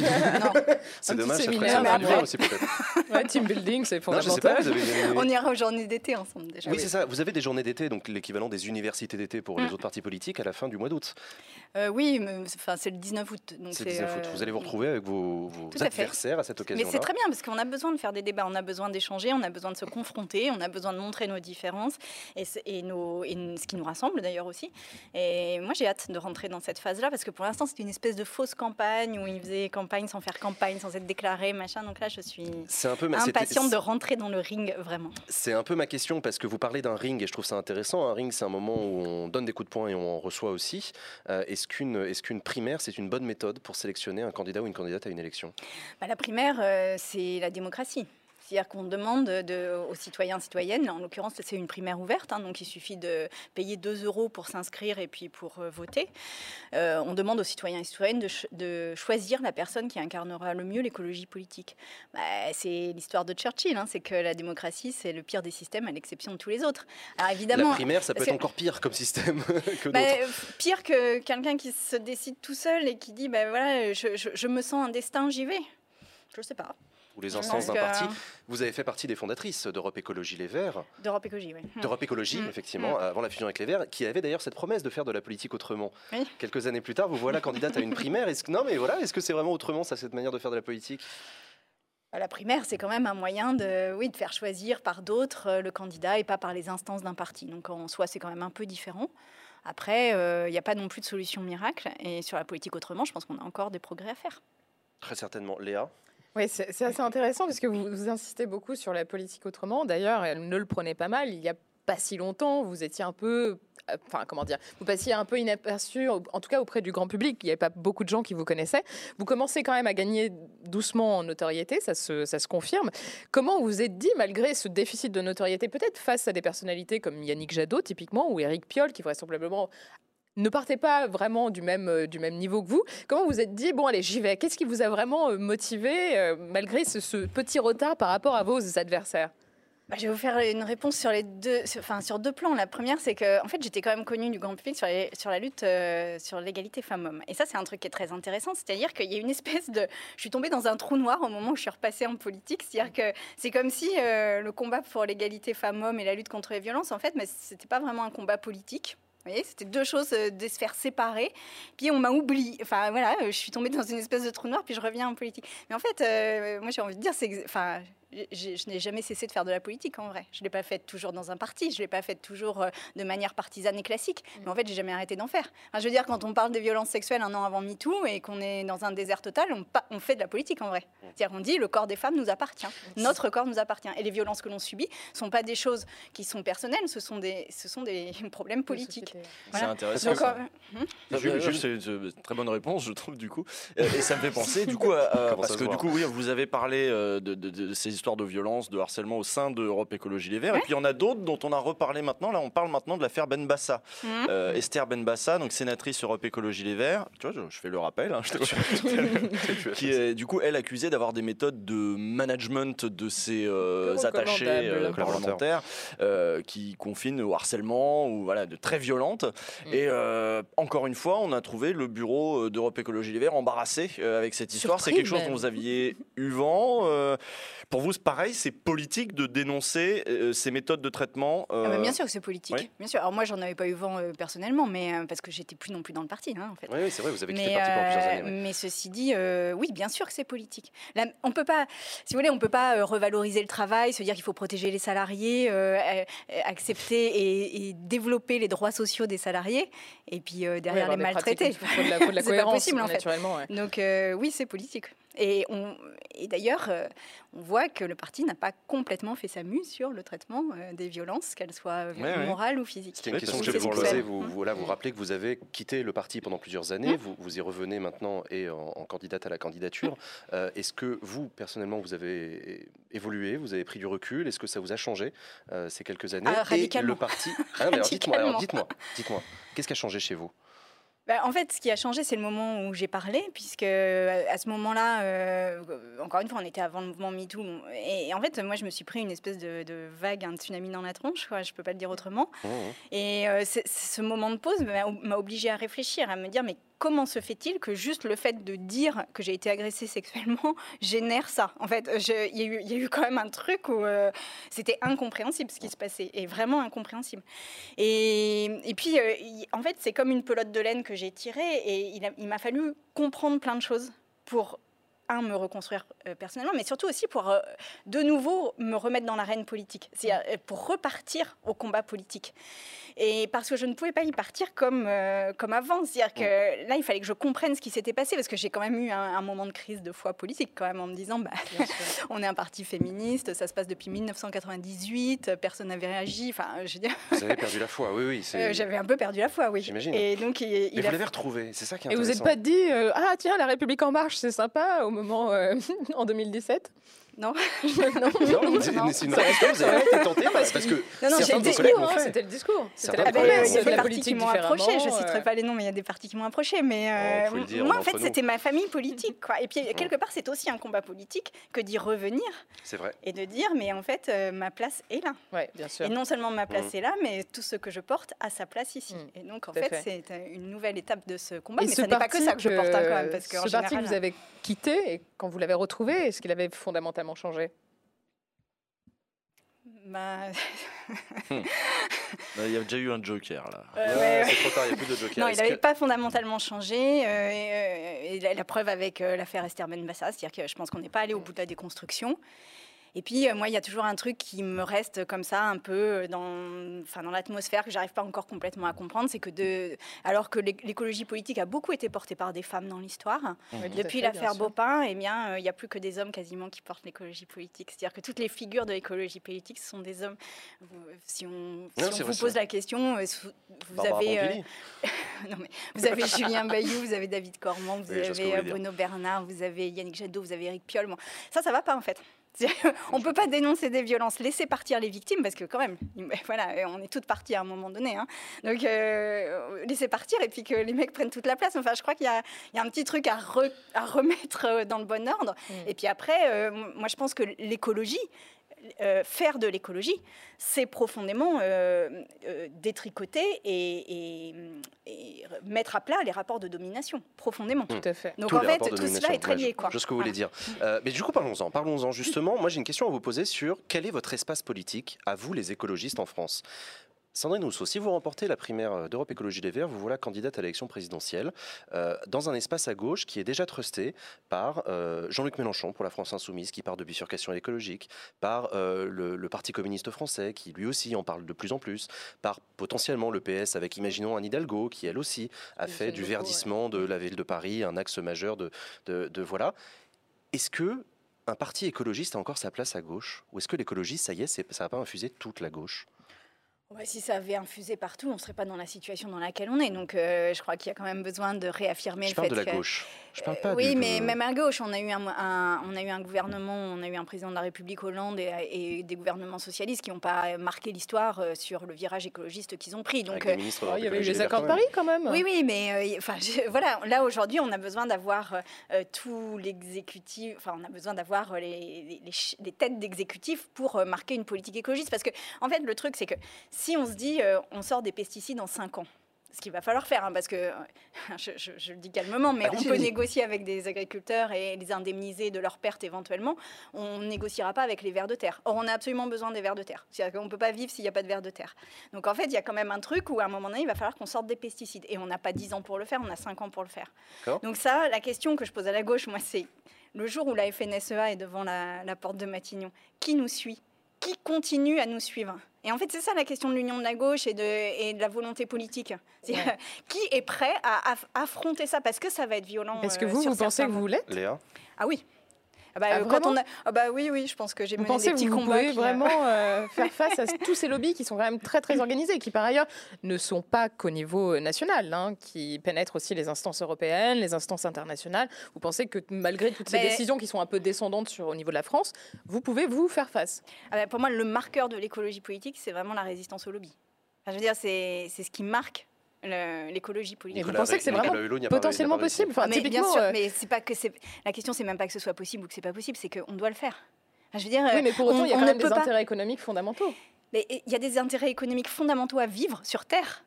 C'est dommage. Séminaire, ça ferait aussi peut-être. Ouais, team building, c'est fondamental. Non, on ira aux journées d'été ensemble déjà. Oui, oui. C'est ça. Vous avez des journées d'été, donc l'équivalent des universités d'été pour les autres partis politiques à la fin du mois d'août. Oui, enfin c'est le 19 août. Donc c'est le 19 août. Vous allez vous retrouver avec vos adversaires à cette occasion-là. Mais c'est très bien parce qu'on a besoin de faire des débats, on a besoin d'échanger, on a besoin de se confronter, on a besoin de montrer nos différences et ce qui nous rassemble d'ailleurs aussi. Et moi j'ai hâte de rentrer dans cette phase-là parce que pour l'instant c'est une espèce de fausse campagne où ils faisaient campagne sans faire campagne, sans être déclaré, machin. Donc là je suis impatiente de rentrer dans le ring vraiment. C'est un peu ma question parce que vous parlez d'un ring et je trouve ça intéressant. Un ring c'est un moment où on donne des coups de poing et on en reçoit aussi. Est-ce qu'une primaire, c'est une bonne méthode pour sélectionner un candidat ou une candidate à une élection? Bah, la primaire, c'est la démocratie. C'est-à-dire qu'on demande aux citoyens, citoyennes, en l'occurrence c'est une primaire ouverte, hein, donc il suffit de payer 2 € pour s'inscrire et puis pour voter. On demande aux citoyens et citoyennes de choisir la personne qui incarnera le mieux l'écologie politique. Bah, c'est l'histoire de Churchill, hein, c'est que la démocratie c'est le pire des systèmes à l'exception de tous les autres. Alors évidemment, la primaire ça peut être encore pire comme système que d'autres. Bah, pire que quelqu'un qui se décide tout seul et qui dit bah, voilà, je me sens un destin, j'y vais. Je ne sais pas. Ou les instances d'un parti. Vous avez fait partie des fondatrices d'Europe Écologie Les Verts. D'Europe Écologie, oui. D'Europe Écologie, effectivement, avant la fusion avec Les Verts, qui avait d'ailleurs cette promesse de faire de la politique autrement. Oui. Quelques années plus tard, vous voilà candidate à une primaire. Est-ce que c'est vraiment autrement, ça, cette manière de faire de la politique? La primaire, c'est quand même un moyen de faire choisir par d'autres le candidat et pas par les instances d'un parti. Donc en soi, c'est quand même un peu différent. Après, il n'y a pas non plus de solution miracle. Et sur la politique autrement, je pense qu'on a encore des progrès à faire. Très certainement. Léa? Oui, c'est assez intéressant parce que vous insistez beaucoup sur la politique autrement. D'ailleurs, elle ne le prenait pas mal. Il y a pas si longtemps, vous étiez un peu... Enfin, comment dire, vous passiez un peu inaperçu, en tout cas auprès du grand public, il n'y avait pas beaucoup de gens qui vous connaissaient. Vous commencez quand même à gagner doucement en notoriété, ça se confirme. Comment vous vous êtes dit, malgré ce déficit de notoriété, peut-être face à des personnalités comme Yannick Jadot, typiquement, ou Éric Piolle, qui vraisemblablement ne partaient pas vraiment du même niveau que vous, comment vous vous êtes dit, bon allez, j'y vais? Qu'est-ce qui vous a vraiment motivé, malgré ce petit retard par rapport à vos adversaires? Je vais vous faire une réponse sur deux plans. La première, c'est que en fait, j'étais quand même connue du grand public sur la lutte sur l'égalité femmes-hommes. Et ça, c'est un truc qui est très intéressant. C'est-à-dire qu'il y a une espèce de... Je suis tombée dans un trou noir au moment où je suis repassée en politique. C'est-à-dire que c'est comme si le combat pour l'égalité femmes-hommes et la lutte contre les violences, en fait, mais c'était pas vraiment un combat politique. Vous voyez, c'était deux choses de se faire séparer. Puis on m'a oublié. Enfin voilà, je suis tombée dans une espèce de trou noir, puis je reviens en politique. Mais en fait, moi, j'ai envie de dire, c'est... Enfin, je n'ai jamais cessé de faire de la politique, en vrai. Je ne l'ai pas faite toujours dans un parti, je ne l'ai pas faite toujours de manière partisane et classique. Mais en fait, je n'ai jamais arrêté d'en faire. Enfin, je veux dire, quand on parle de violences sexuelles un an avant MeToo et qu'on est dans un désert total, on fait de la politique, en vrai. C'est-à-dire, on dit, le corps des femmes nous appartient. Notre corps nous appartient. Et les violences que l'on subit ne sont pas des choses qui sont personnelles, ce sont des problèmes politiques. Voilà. C'est intéressant. Donc, juste une très bonne réponse, je trouve, du coup. Et ça me fait penser, du coup, parce que, du coup, oui, vous avez parlé de ces histoires de violence, de harcèlement au sein de Europe Écologie Les Verts. Ouais. Et puis il y en a d'autres dont on a reparlé maintenant. Là, on parle maintenant de l'affaire Benbassa. Mmh. Esther Benbassa, donc sénatrice Europe Écologie Les Verts. Tu vois, je fais le rappel. Hein, qui est du coup, elle, accusée d'avoir des méthodes de management de ses attachés parlementaires qui confinent au harcèlement ou voilà, de très violentes. Mmh. Et encore une fois, on a trouvé le bureau d'Europe Écologie Les Verts embarrassé avec cette histoire. C'est quelque chose dont vous aviez eu vent. Pour vous, pareil, c'est politique de dénoncer ces méthodes de traitement Ah bah bien sûr que c'est politique. Oui. Bien sûr. Alors moi, j'en avais pas eu vent personnellement, mais parce que j'étais plus non plus dans le parti, hein, en fait. Oui, c'est vrai. Vous avez quitté le parti pour plusieurs années. Ouais. Mais ceci dit, oui, bien sûr que c'est politique. Là, on peut pas, si vous voulez, on peut pas revaloriser le travail, se dire qu'il faut protéger les salariés, accepter et développer les droits sociaux des salariés, et puis derrière les maltraités. Il faut de la cohérence, pas possible, en fait. Naturellement. Ouais. Donc oui, c'est politique. Et d'ailleurs, on voit que le parti n'a pas complètement fait sa mue sur le traitement des violences, qu'elles soient morales ou physiques. C'était une question que je vais vous poser. Vous rappelez que vous avez quitté le parti pendant plusieurs années, vous y revenez maintenant et en candidate à la candidature. Est-ce que vous, personnellement, vous avez évolué, vous avez pris du recul? Est-ce que ça vous a changé ces quelques années? Radicalement. Et le parti... Dites-moi, qu'est-ce qui a changé chez vous? Bah, en fait, ce qui a changé, c'est le moment où j'ai parlé, puisque à ce moment-là, encore une fois, on était avant le mouvement MeToo. Et en fait, moi, je me suis pris une espèce de vague, un tsunami dans la tronche, quoi, je ne peux pas le dire autrement. Mmh. Et ce moment de pause m'a obligée à réfléchir, à me dire, mais comment se fait-il que juste le fait de dire que j'ai été agressée sexuellement génère ça? En fait, il y a eu quand même un truc où c'était incompréhensible ce qui se passait, et vraiment incompréhensible. Et puis, en fait, c'est comme une pelote de laine que j'ai tirée, et il m'a fallu comprendre plein de choses pour... me reconstruire personnellement, mais surtout aussi pour de nouveau me remettre dans l'arène politique, c'est-à-dire pour repartir au combat politique. Et parce que je ne pouvais pas y partir comme avant, c'est-à-dire que là, il fallait que je comprenne ce qui s'était passé, parce que j'ai quand même eu un moment de crise de foi politique, quand même, en me disant, bah, on est un parti féministe, ça se passe depuis 1998, personne n'avait réagi, enfin, je veux dire... Vous avez perdu la foi, oui. J'avais un peu perdu la foi, oui. J'imagine. Et donc, vous l'avez retrouvée, c'est ça qui est intéressant. Et vous n'êtes pas dit, ah tiens, la République en marche, c'est sympa, en 2017 ? Non. Non, c'est une question, vous avez été tentée parce que c'était le discours. C'était la promesse de la politique différemment. Je ne citerai pas les noms, mais il y a des partis qui m'ont approché. Mais moi, en fait, c'était ma famille politique, quoi. Et puis, quelque part, c'est aussi un combat politique que d'y revenir. C'est vrai. Et de dire, mais en fait, ma place est là. Ouais, bien sûr. Et non seulement ma place est là, mais tout ce que je porte a sa place ici. Et donc, en fait, c'est une nouvelle étape de ce combat. Mais ce n'est pas que ça que je porte, quand même. Ce parti que vous avez quitté, et quand vous l'avez retrouvé, est-ce qu'il avait fondamentalement changé? Il y a déjà eu un joker là. C'est trop tard, il n'y a plus de joker. Non, il n'avait pas fondamentalement changé. Et la preuve avec l'affaire Esther Benbassa, c'est-à-dire que je pense qu'on n'est pas allé au bout de la déconstruction. Et puis, moi, il y a toujours un truc qui me reste comme ça, un peu dans l'atmosphère, que j'arrive pas encore complètement à comprendre, c'est que alors que l'écologie politique a beaucoup été portée par des femmes dans l'histoire, depuis l'affaire Baupin, eh bien, il n'y a plus que des hommes quasiment qui portent l'écologie politique. C'est-à-dire que toutes les figures de l'écologie politique, ce sont des hommes. Si on vous pose la question, vous avez Julien Bayou, vous avez David Cormand, vous avez Bruno Bernard, vous avez Yannick Jadot, vous avez Éric Piolle. Bon. Ça va pas, en fait. On ne peut pas dénoncer des violences, laisser partir les victimes, parce que quand même, voilà, on est toutes parties à un moment donné. Hein. Donc, laisser partir et puis que les mecs prennent toute la place. Enfin, je crois qu'il y a un petit truc à remettre dans le bon ordre. Mmh. Et puis après, moi, je pense que l'écologie, faire de l'écologie, c'est profondément détricoter et mettre à plat les rapports de domination, profondément. Tout à fait. Donc en fait, tout cela est très lié. Je vois ce que vous voulez dire. Mais du coup, parlons-en justement. Moi, j'ai une question à vous poser sur quel est votre espace politique, à vous les écologistes en France. Sandrine Rousseau, si vous remportez la primaire d'Europe Écologie Les Verts, vous voilà candidate à l'élection présidentielle dans un espace à gauche qui est déjà trusté par Jean-Luc Mélenchon pour la France Insoumise, qui parle de bifurcation écologique, par le Parti communiste français, qui lui aussi en parle de plus en plus, par potentiellement le PS avec, imaginons, Anne Hidalgo, qui elle aussi a fait du verdissement de la ville de Paris un axe majeur de voilà. Est-ce que un parti écologiste a encore sa place à gauche? Ou est-ce que l'écologie, ça y est, ça n'a pas infusé toute la gauche? Ouais, si ça avait infusé partout, on ne serait pas dans la situation dans laquelle on est. Donc, je crois qu'il y a quand même besoin de réaffirmer le fait que... Je parle de la gauche. Je parle pas oui, mais même à gauche, on a eu un gouvernement, on a eu un président de la République, Hollande, et des gouvernements socialistes qui n'ont pas marqué l'histoire sur le virage écologiste qu'ils ont pris. Donc, il y avait eu les accords de Paris, quand même. Oui, mais voilà, là, aujourd'hui, on a besoin d'avoir tout l'exécutif... Enfin, on a besoin d'avoir les têtes d'exécutif pour marquer une politique écologiste. Parce que, en fait, le truc, c'est que... Si on se dit, on sort des pesticides en 5 ans, ce qu'il va falloir faire, hein, parce que, je le dis calmement, mais on peut négocier avec des agriculteurs et les indemniser de leurs pertes éventuellement, on négociera pas avec les vers de terre. Or, on a absolument besoin des vers de terre. C'est-à-dire qu'on peut pas vivre s'il n'y a pas de vers de terre. Donc, en fait, il y a quand même un truc où, à un moment donné, il va falloir qu'on sorte des pesticides. Et on n'a pas 10 ans pour le faire, on a 5 ans pour le faire. Donc ça, la question que je pose à la gauche, moi, c'est le jour où la FNSEA est devant la porte de Matignon, qui nous suit? Qui continue à nous suivre? Et en fait, c'est ça la question de l'union de la gauche et de la volonté politique. Ouais. Qui est prêt à affronter ça? Parce que ça va être violent. Est-ce que vous pensez que vous l'êtes, Léa? Ah oui. Oui, je pense que j'ai mené des petits combats. Vous pouvez vraiment faire face à tous ces lobbies qui sont quand même très, très organisés, qui par ailleurs ne sont pas qu'au niveau national, hein, qui pénètrent aussi les instances européennes, les instances internationales. Vous pensez que malgré toutes ces décisions qui sont un peu descendantes au niveau de la France, vous pouvez vous faire face? Pour moi, le marqueur de l'écologie politique, c'est vraiment la résistance aux lobbies. Enfin, je veux dire, c'est ce qui marque l'écologie politique. Et vous pensez que c'est vraiment potentiellement possible? Enfin, mais bien sûr, mais c'est pas que la question, c'est même pas que ce soit possible ou que c'est pas possible, c'est qu'on doit le faire. Enfin, je veux dire, oui, mais pour autant, il y a quand même des intérêts économiques fondamentaux. Mais il y a des intérêts économiques fondamentaux à vivre sur Terre.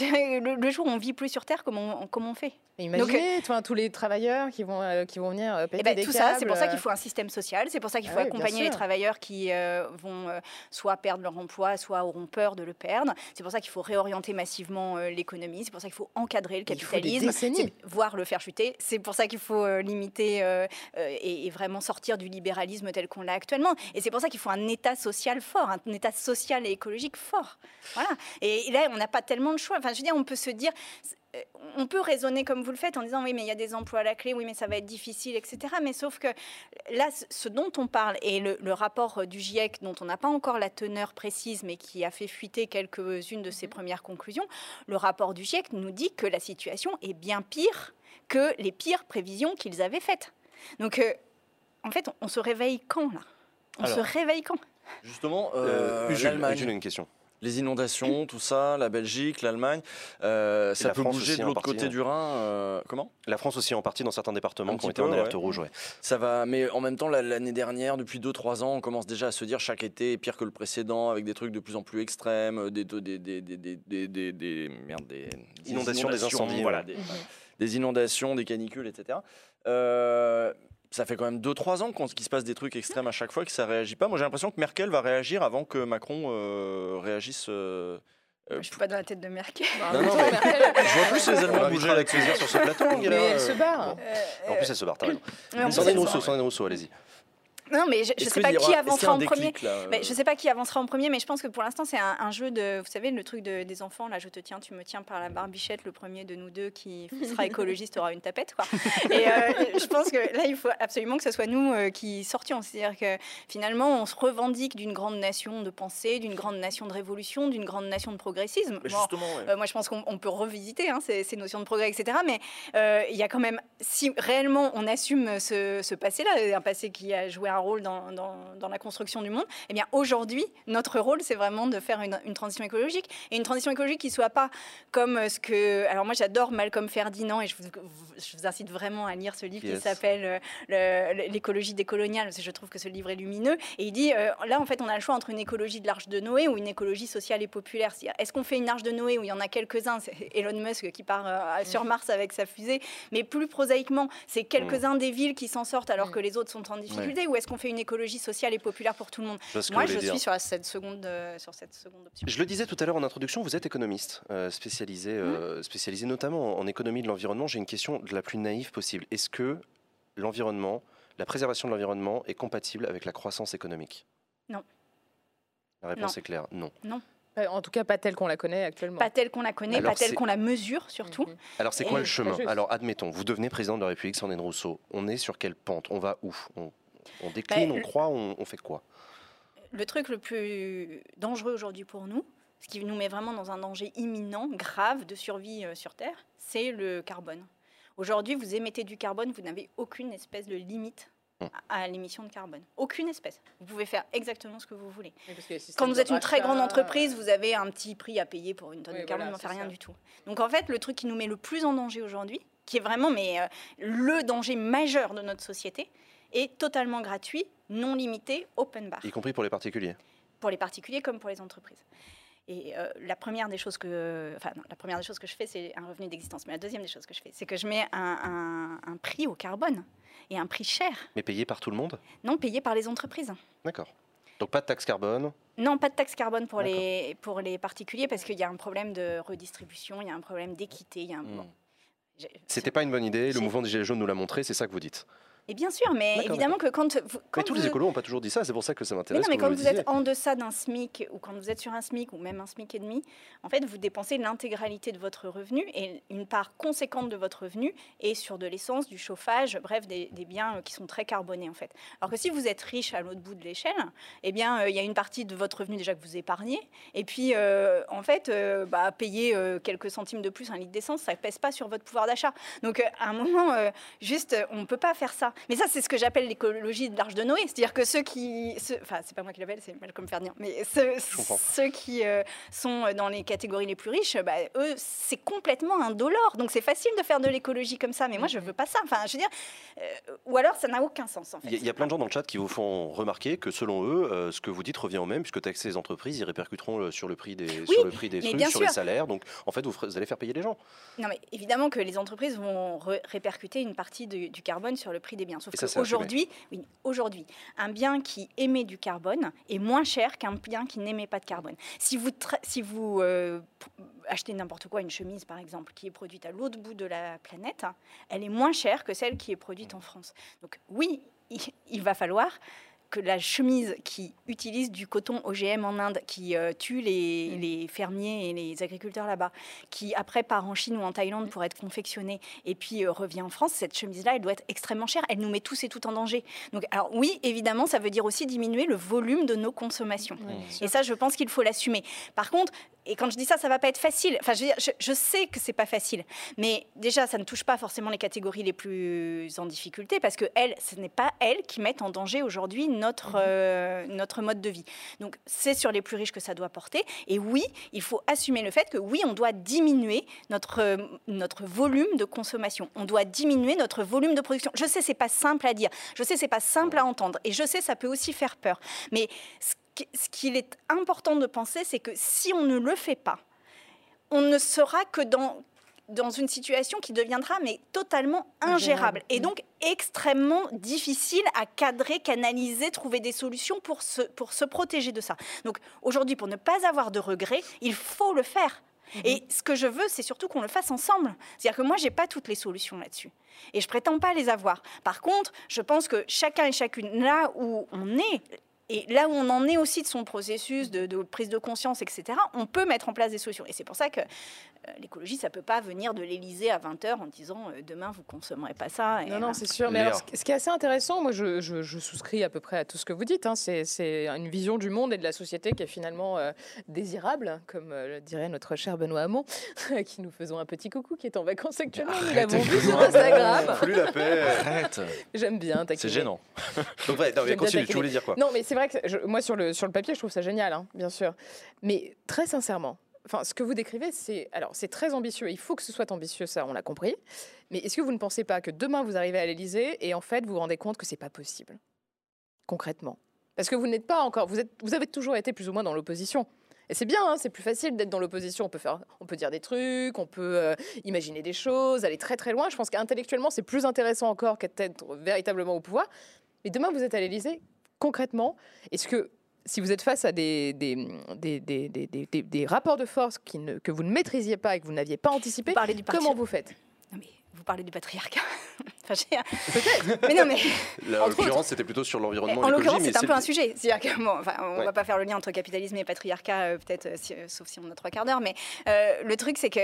Le jour où on ne vit plus sur Terre, comment on fait? Imaginez, donc, tous les travailleurs qui vont venir péter des tout câbles. C'est pour ça qu'il faut un système social, c'est pour ça qu'il faut accompagner les travailleurs qui vont soit perdre leur emploi, soit auront peur de le perdre. C'est pour ça qu'il faut réorienter massivement l'économie, c'est pour ça qu'il faut encadrer le capitalisme, voire le faire chuter. C'est pour ça qu'il faut limiter et vraiment sortir du libéralisme tel qu'on l'a actuellement. Et c'est pour ça qu'il faut un État social fort, un État social et écologique fort. Voilà. Et là, on n'a pas tellement de choix. Enfin, je veux dire, on peut raisonner comme vous le faites en disant oui, mais il y a des emplois à la clé, oui, mais ça va être difficile, etc. Mais sauf que là, ce dont on parle et le rapport du GIEC, dont on n'a pas encore la teneur précise, mais qui a fait fuiter quelques-unes de ses premières conclusions, le rapport du GIEC nous dit que la situation est bien pire que les pires prévisions qu'ils avaient faites. Donc, en fait, on se réveille quand, là? Justement, Usul a une question. Les inondations, tout ça, la Belgique, l'Allemagne, ça peut bouger de l'autre côté du Rhin. La France aussi en partie dans certains départements qui ont été en alerte rouge. Ouais. Ça va, mais en même temps, l'année dernière, depuis 2-3 ans, on commence déjà à se dire chaque été est pire que le précédent, avec des trucs de plus en plus extrêmes, des inondations, des incendies, voilà, des inondations, des canicules, etc. Ça fait quand même 2-3 ans qu'il se passe des trucs extrêmes à chaque fois et que ça ne réagit pas. Moi, j'ai l'impression que Merkel va réagir avant que Macron réagisse. Je ne suis pas dans la tête de Merkel. Non, mais je vois plus les Allemands bouger avec plaisir sur ce plateau. Mais elle se barre. En plus, elle se barre, t'as raison. Sandrine Rousseau, allez-y. Non, mais je ne sais pas qui avancera en premier. Mais je ne sais pas qui avancera en premier, mais je pense que pour l'instant, c'est un jeu de... Vous savez, le truc des enfants, là, je te tiens, tu me tiens par la barbichette, le premier de nous deux qui sera écologiste aura une tapette, quoi. Et je pense que là, il faut absolument que ce soit nous qui sortions. C'est-à-dire que finalement, on se revendique d'une grande nation de pensée, d'une grande nation de révolution, d'une grande nation de progressisme. Bon, justement, ouais. Moi, je pense qu'on peut revisiter hein, ces notions de progrès, etc. Mais il y a quand même... Si réellement, on assume ce passé-là, un passé qui a joué un rôle dans la construction du monde, eh bien aujourd'hui, notre rôle, c'est vraiment de faire une transition écologique, et une transition écologique qui soit pas comme ce que... Alors moi, j'adore Malcolm Ferdinand, et je vous incite vraiment à lire ce livre qui s'appelle L'écologie décoloniale, parce que je trouve que ce livre est lumineux, et il dit, là, en fait, on a le choix entre une écologie de l'Arche de Noé ou une écologie sociale et populaire. Est-ce qu'on fait une Arche de Noé où il y en a quelques-uns, c'est Elon Musk qui part sur Mars avec sa fusée, mais plus prosaïquement, c'est quelques-uns des villes qui s'en sortent alors que les autres sont en difficulté, ou est-ce qu'on fait une écologie sociale et populaire pour tout le monde? Moi, je suis sur cette seconde option. Je le disais tout à l'heure en introduction, vous êtes économiste, spécialisé notamment en économie de l'environnement. J'ai une question de la plus naïve possible. Est-ce que l'environnement, la préservation de l'environnement est compatible avec la croissance économique? Non. La réponse est claire, non. Non. En tout cas, pas telle qu'on la connaît actuellement. Pas telle qu'on la connaît, pas telle qu'on la mesure, surtout. Alors, c'est quoi le chemin? Alors, admettons, vous devenez président de la République, Sandrine Rousseau. On est sur quelle pente? On va où? On décline, on croit, on fait quoi? Le truc le plus dangereux aujourd'hui pour nous, ce qui nous met vraiment dans un danger imminent, grave de survie sur Terre, c'est le carbone. Aujourd'hui, vous émettez du carbone, vous n'avez aucune espèce de limite à l'émission de carbone. Aucune espèce. Vous pouvez faire exactement ce que vous voulez. Quand vous êtes une très grande entreprise, vous avez un petit prix à payer pour une tonne de carbone, on n'en fait rien du tout. Donc en fait, le truc qui nous met le plus en danger aujourd'hui, qui est vraiment le danger majeur de notre société, est totalement gratuit, non limité, open bar. Y compris pour les particuliers? Pour les particuliers comme pour les entreprises. Et la première des choses que je fais, c'est un revenu d'existence. Mais la deuxième des choses que je fais, c'est que je mets un prix au carbone, et un prix cher. Mais payé par tout le monde? Non, payé par les entreprises. D'accord. Donc pas de taxe carbone? Non, pas de taxe carbone pour les particuliers, parce qu'il y a un problème de redistribution, il y a un problème d'équité. C'était pas une bonne idée, le mouvement des Gilets jaunes nous l'a montré, c'est ça que vous dites? Et bien sûr, mais évidemment que quand tous les écolos n'ont pas toujours dit ça, c'est pour ça que ça m'intéresse. Mais non, mais quand vous êtes en deçà d'un SMIC, ou quand vous êtes sur un SMIC, ou même un SMIC et demi, en fait, vous dépensez l'intégralité de votre revenu, et une part conséquente de votre revenu est sur de l'essence, du chauffage, bref, des biens qui sont très carbonés, en fait. Alors que si vous êtes riche à l'autre bout de l'échelle, eh bien, il y a une partie de votre revenu déjà que vous épargnez, et puis, en fait, payer quelques centimes de plus un litre d'essence, ça ne pèse pas sur votre pouvoir d'achat. Donc, à un moment, on ne peut pas faire ça. Mais ça, c'est ce que j'appelle l'écologie de l'Arche de Noé. C'est-à-dire que c'est pas moi qui l'appelle, c'est Malcolm Ferdinand. Mais ceux qui sont dans les catégories les plus riches, eux, c'est complètement indolore. Donc c'est facile de faire de l'écologie comme ça. Mais moi, je veux pas ça. Enfin, je veux dire, ou alors ça n'a aucun sens. En fait. Il y a plein de gens dans le chat qui vous font remarquer que selon eux, ce que vous dites revient au même, puisque taxer les entreprises, ils répercuteront sur le prix des trucs, sur les salaires. Donc en fait, vous allez faire payer les gens. Non, mais évidemment que les entreprises vont répercuter une partie du carbone sur le prix des biens. Sauf qu'aujourd'hui, un bien qui émet du carbone est moins cher qu'un bien qui n'émet pas de carbone. Si vous achetez n'importe quoi, une chemise par exemple, qui est produite à l'autre bout de la planète, elle est moins chère que celle qui est produite en France. Donc oui, il va falloir que la chemise qui utilise du coton OGM en Inde, qui tue les fermiers et les agriculteurs là-bas, qui après part en Chine ou en Thaïlande pour être confectionnée et puis revient en France, cette chemise-là, elle doit être extrêmement chère. Elle nous met tous et tout en danger. Donc, alors oui, évidemment, ça veut dire aussi diminuer le volume de nos consommations. Oui, et ça, je pense qu'il faut l'assumer. Par contre, et quand je dis ça, ça ne va pas être facile. Enfin, je sais que ce n'est pas facile. Mais déjà, ça ne touche pas forcément les catégories les plus en difficulté parce que ce n'est pas elles qui mettent en danger aujourd'hui notre mode de vie. Donc, c'est sur les plus riches que ça doit porter. Et oui, il faut assumer le fait que oui, on doit diminuer notre volume de consommation. On doit diminuer notre volume de production. Je sais, ce n'est pas simple à dire. Je sais, ce n'est pas simple à entendre. Et je sais, ça peut aussi faire peur. Mais ce qu'il est important de penser, c'est que si on ne le fait pas, on ne sera que dans une situation qui deviendra totalement ingérable et donc extrêmement difficile à cadrer, canaliser, trouver des solutions pour se protéger de ça. Donc aujourd'hui, pour ne pas avoir de regrets, il faut le faire. Et ce que je veux, c'est surtout qu'on le fasse ensemble. C'est-à-dire que moi, je n'ai pas toutes les solutions là-dessus. Et je ne prétends pas les avoir. Par contre, je pense que chacun et chacune, là où on est, et là où on en est aussi de son processus de prise de conscience, etc., on peut mettre en place des solutions. Et c'est pour ça que l'écologie, ça ne peut pas venir de l'Élysée à 20h en disant « demain, vous ne consommerez pas ça ». Non, non, c'est sûr. Mais alors, ce qui est assez intéressant, moi, je souscris à peu près à tout ce que vous dites. Hein, c'est une vision du monde et de la société qui est finalement désirable, comme le dirait notre cher Benoît Hamon, qui nous faisons un petit coucou, qui est en vacances actuellement. Arrête, nous l'avons vu sur Instagram. Plus la paix. Arrête. J'aime bien. C'est gênant. Donc, ouais, non, mais continue, tu voulais dire quoi? Non, mais c'est vrai que moi, sur le papier, je trouve ça génial, hein, bien sûr. Mais très sincèrement, enfin, ce que vous décrivez, c'est très ambitieux. Il faut que ce soit ambitieux, ça, on l'a compris. Mais est-ce que vous ne pensez pas que demain, vous arrivez à l'Élysée et en fait, vous vous rendez compte que ce n'est pas possible, concrètement? Parce que vous n'êtes pas encore... Vous avez toujours été plus ou moins dans l'opposition. Et c'est bien, hein, c'est plus facile d'être dans l'opposition. On peut dire des trucs, on peut imaginer des choses, aller très, très loin. Je pense qu'intellectuellement, c'est plus intéressant encore qu'être véritablement au pouvoir. Mais demain, vous êtes à l'Élysée. Concrètement, est-ce que si vous êtes face à des rapports de force que vous ne maîtrisiez pas et que vous n'aviez pas anticipé, comment vous faites? Non mais vous parlez du patriarcat. Enfin, peut-être. Mais non, mais... Là, en l'occurrence, c'était plutôt sur l'environnement. En l'occurrence, c'est un peu un sujet. C'est-à-dire que, bon, enfin, on ne va pas faire le lien entre capitalisme et patriarcat, peut-être, sauf si on a 3 quarts d'heure. Mais le truc, c'est que...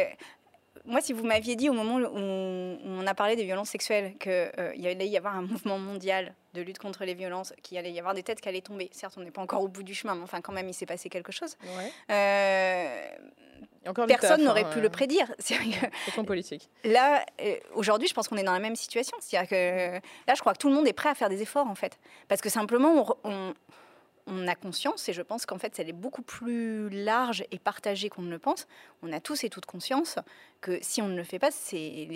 Moi, si vous m'aviez dit au moment où on a parlé des violences sexuelles qu'il allait y avoir un mouvement mondial de lutte contre les violences, qu'il allait y avoir des têtes qui allaient tomber, certes, on n'est pas encore au bout du chemin, mais enfin, quand même, il s'est passé quelque chose. Ouais. Personne n'aurait pu le prédire. Politique. Là, aujourd'hui, je pense qu'on est dans la même situation. C'est-à-dire que là, je crois que tout le monde est prêt à faire des efforts, en fait. Parce que simplement, on a conscience, et je pense qu'en fait, elle est beaucoup plus large et partagée qu'on ne le pense. On a tous et toutes conscience que si on ne le fait pas, c'est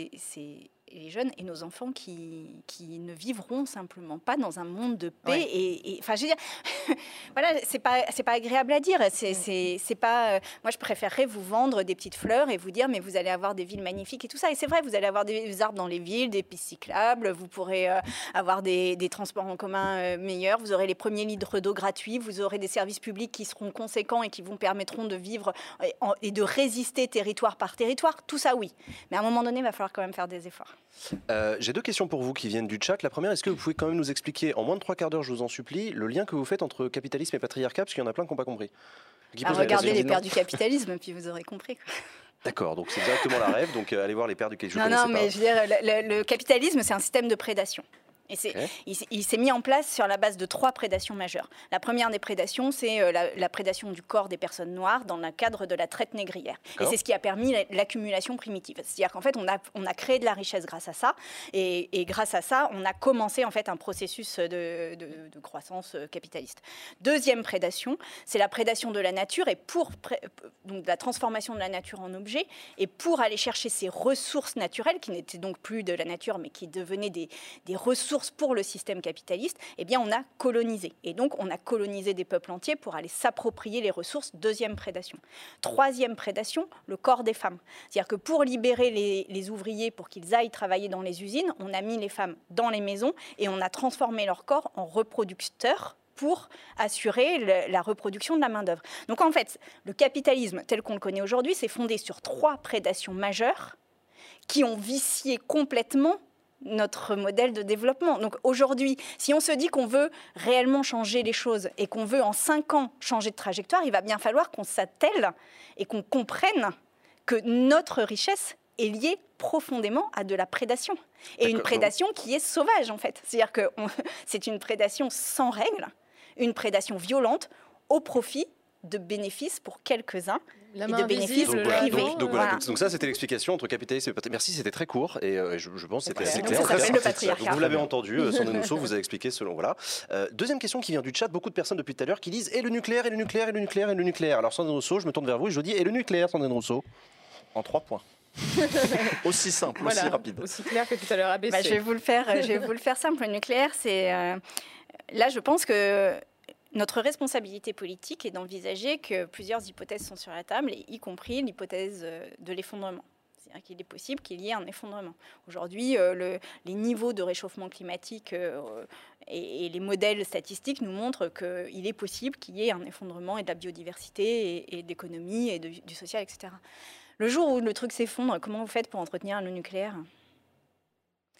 les jeunes et nos enfants qui ne vivront simplement pas dans un monde de paix. Ouais. Et enfin, je veux dire, voilà, c'est pas agréable à dire. C'est pas. Moi, je préférerais vous vendre des petites fleurs et vous dire, mais vous allez avoir des villes magnifiques et tout ça. Et c'est vrai, vous allez avoir des arbres dans les villes, des pistes cyclables. Vous pourrez avoir des transports en commun meilleurs. Vous aurez les premiers litres d'eau gratuits. Vous aurez des services publics qui seront conséquents et qui vous permettront de vivre et de résister territoire par territoire. Tout ça, oui. Mais à un moment donné, il va falloir quand même faire des efforts. J'ai 2 questions pour vous qui viennent du chat. La première, est-ce que vous pouvez quand même nous expliquer, en moins de 3 quarts d'heure, je vous en supplie, le lien que vous faites entre capitalisme et patriarcat, parce qu'il y en a plein qui n'ont pas compris. Regardez les pères du capitalisme, puis vous aurez compris, quoi. D'accord, donc c'est directement la rêve, donc allez voir les pères du capitalisme. Non, non, mais je veux dire, le capitalisme, c'est un système de prédation. Et il s'est mis en place sur la base de 3 prédations majeures. La première des prédations, c'est la prédation du corps des personnes noires dans le cadre de la traite négrière. Et c'est ce qui a permis l'accumulation primitive. C'est-à-dire qu'en fait, on a créé de la richesse grâce à ça. Et grâce à ça, on a commencé en fait un processus de croissance capitaliste. Deuxième prédation, c'est la prédation de la nature et donc de la transformation de la nature en objet. Et pour aller chercher ces ressources naturelles, qui n'étaient donc plus de la nature, mais qui devenaient des ressources pour le système capitaliste, eh bien on a colonisé. Et donc on a colonisé des peuples entiers pour aller s'approprier les ressources. Deuxième prédation. Troisième prédation, le corps des femmes. C'est-à-dire que pour libérer les ouvriers, pour qu'ils aillent travailler dans les usines, on a mis les femmes dans les maisons et on a transformé leur corps en reproducteurs pour assurer la reproduction de la main-d'œuvre. Donc en fait, le capitalisme tel qu'on le connaît aujourd'hui, c'est fondé sur 3 prédations majeures qui ont vicié complètement notre modèle de développement. Donc aujourd'hui, si on se dit qu'on veut réellement changer les choses et qu'on veut en 5 ans changer de trajectoire, il va bien falloir qu'on s'attelle et qu'on comprenne que notre richesse est liée profondément à de la prédation. Et une prédation qui est sauvage en fait. C'est-à-dire que c'est une prédation sans règles, une prédation violente au profit de bénéfices pour quelques-uns et de bénéfices privés. Donc ça, c'était l'explication entre capitalisme et patriarcat. Merci, c'était très court et je pense que c'était assez clair. Ça s'appelle le patriarcat. Vous l'avez entendu, Sandrine Rousseau vous a expliqué selon... Voilà. Deuxième question qui vient du chat. Beaucoup de personnes depuis tout à l'heure qui disent « Et le nucléaire, et le nucléaire, et le nucléaire, et le nucléaire ». Alors Sandrine Rousseau, je me tourne vers vous et je dis « Et le nucléaire, Sandrine Rousseau ?» En 3 points. Aussi simple, voilà, aussi rapide. Aussi clair que tout à l'heure ABC. Bah, je vais vous le faire simple. Le nucléaire, c'est... Là, je pense que... Notre responsabilité politique est d'envisager que plusieurs hypothèses sont sur la table, y compris l'hypothèse de l'effondrement. C'est-à-dire qu'il est possible qu'il y ait un effondrement. Aujourd'hui, les niveaux de réchauffement climatique et les modèles statistiques nous montrent qu'il est possible qu'il y ait un effondrement et de la biodiversité et d'économie et du social, etc. Le jour où le truc s'effondre, comment vous faites pour entretenir le nucléaire ?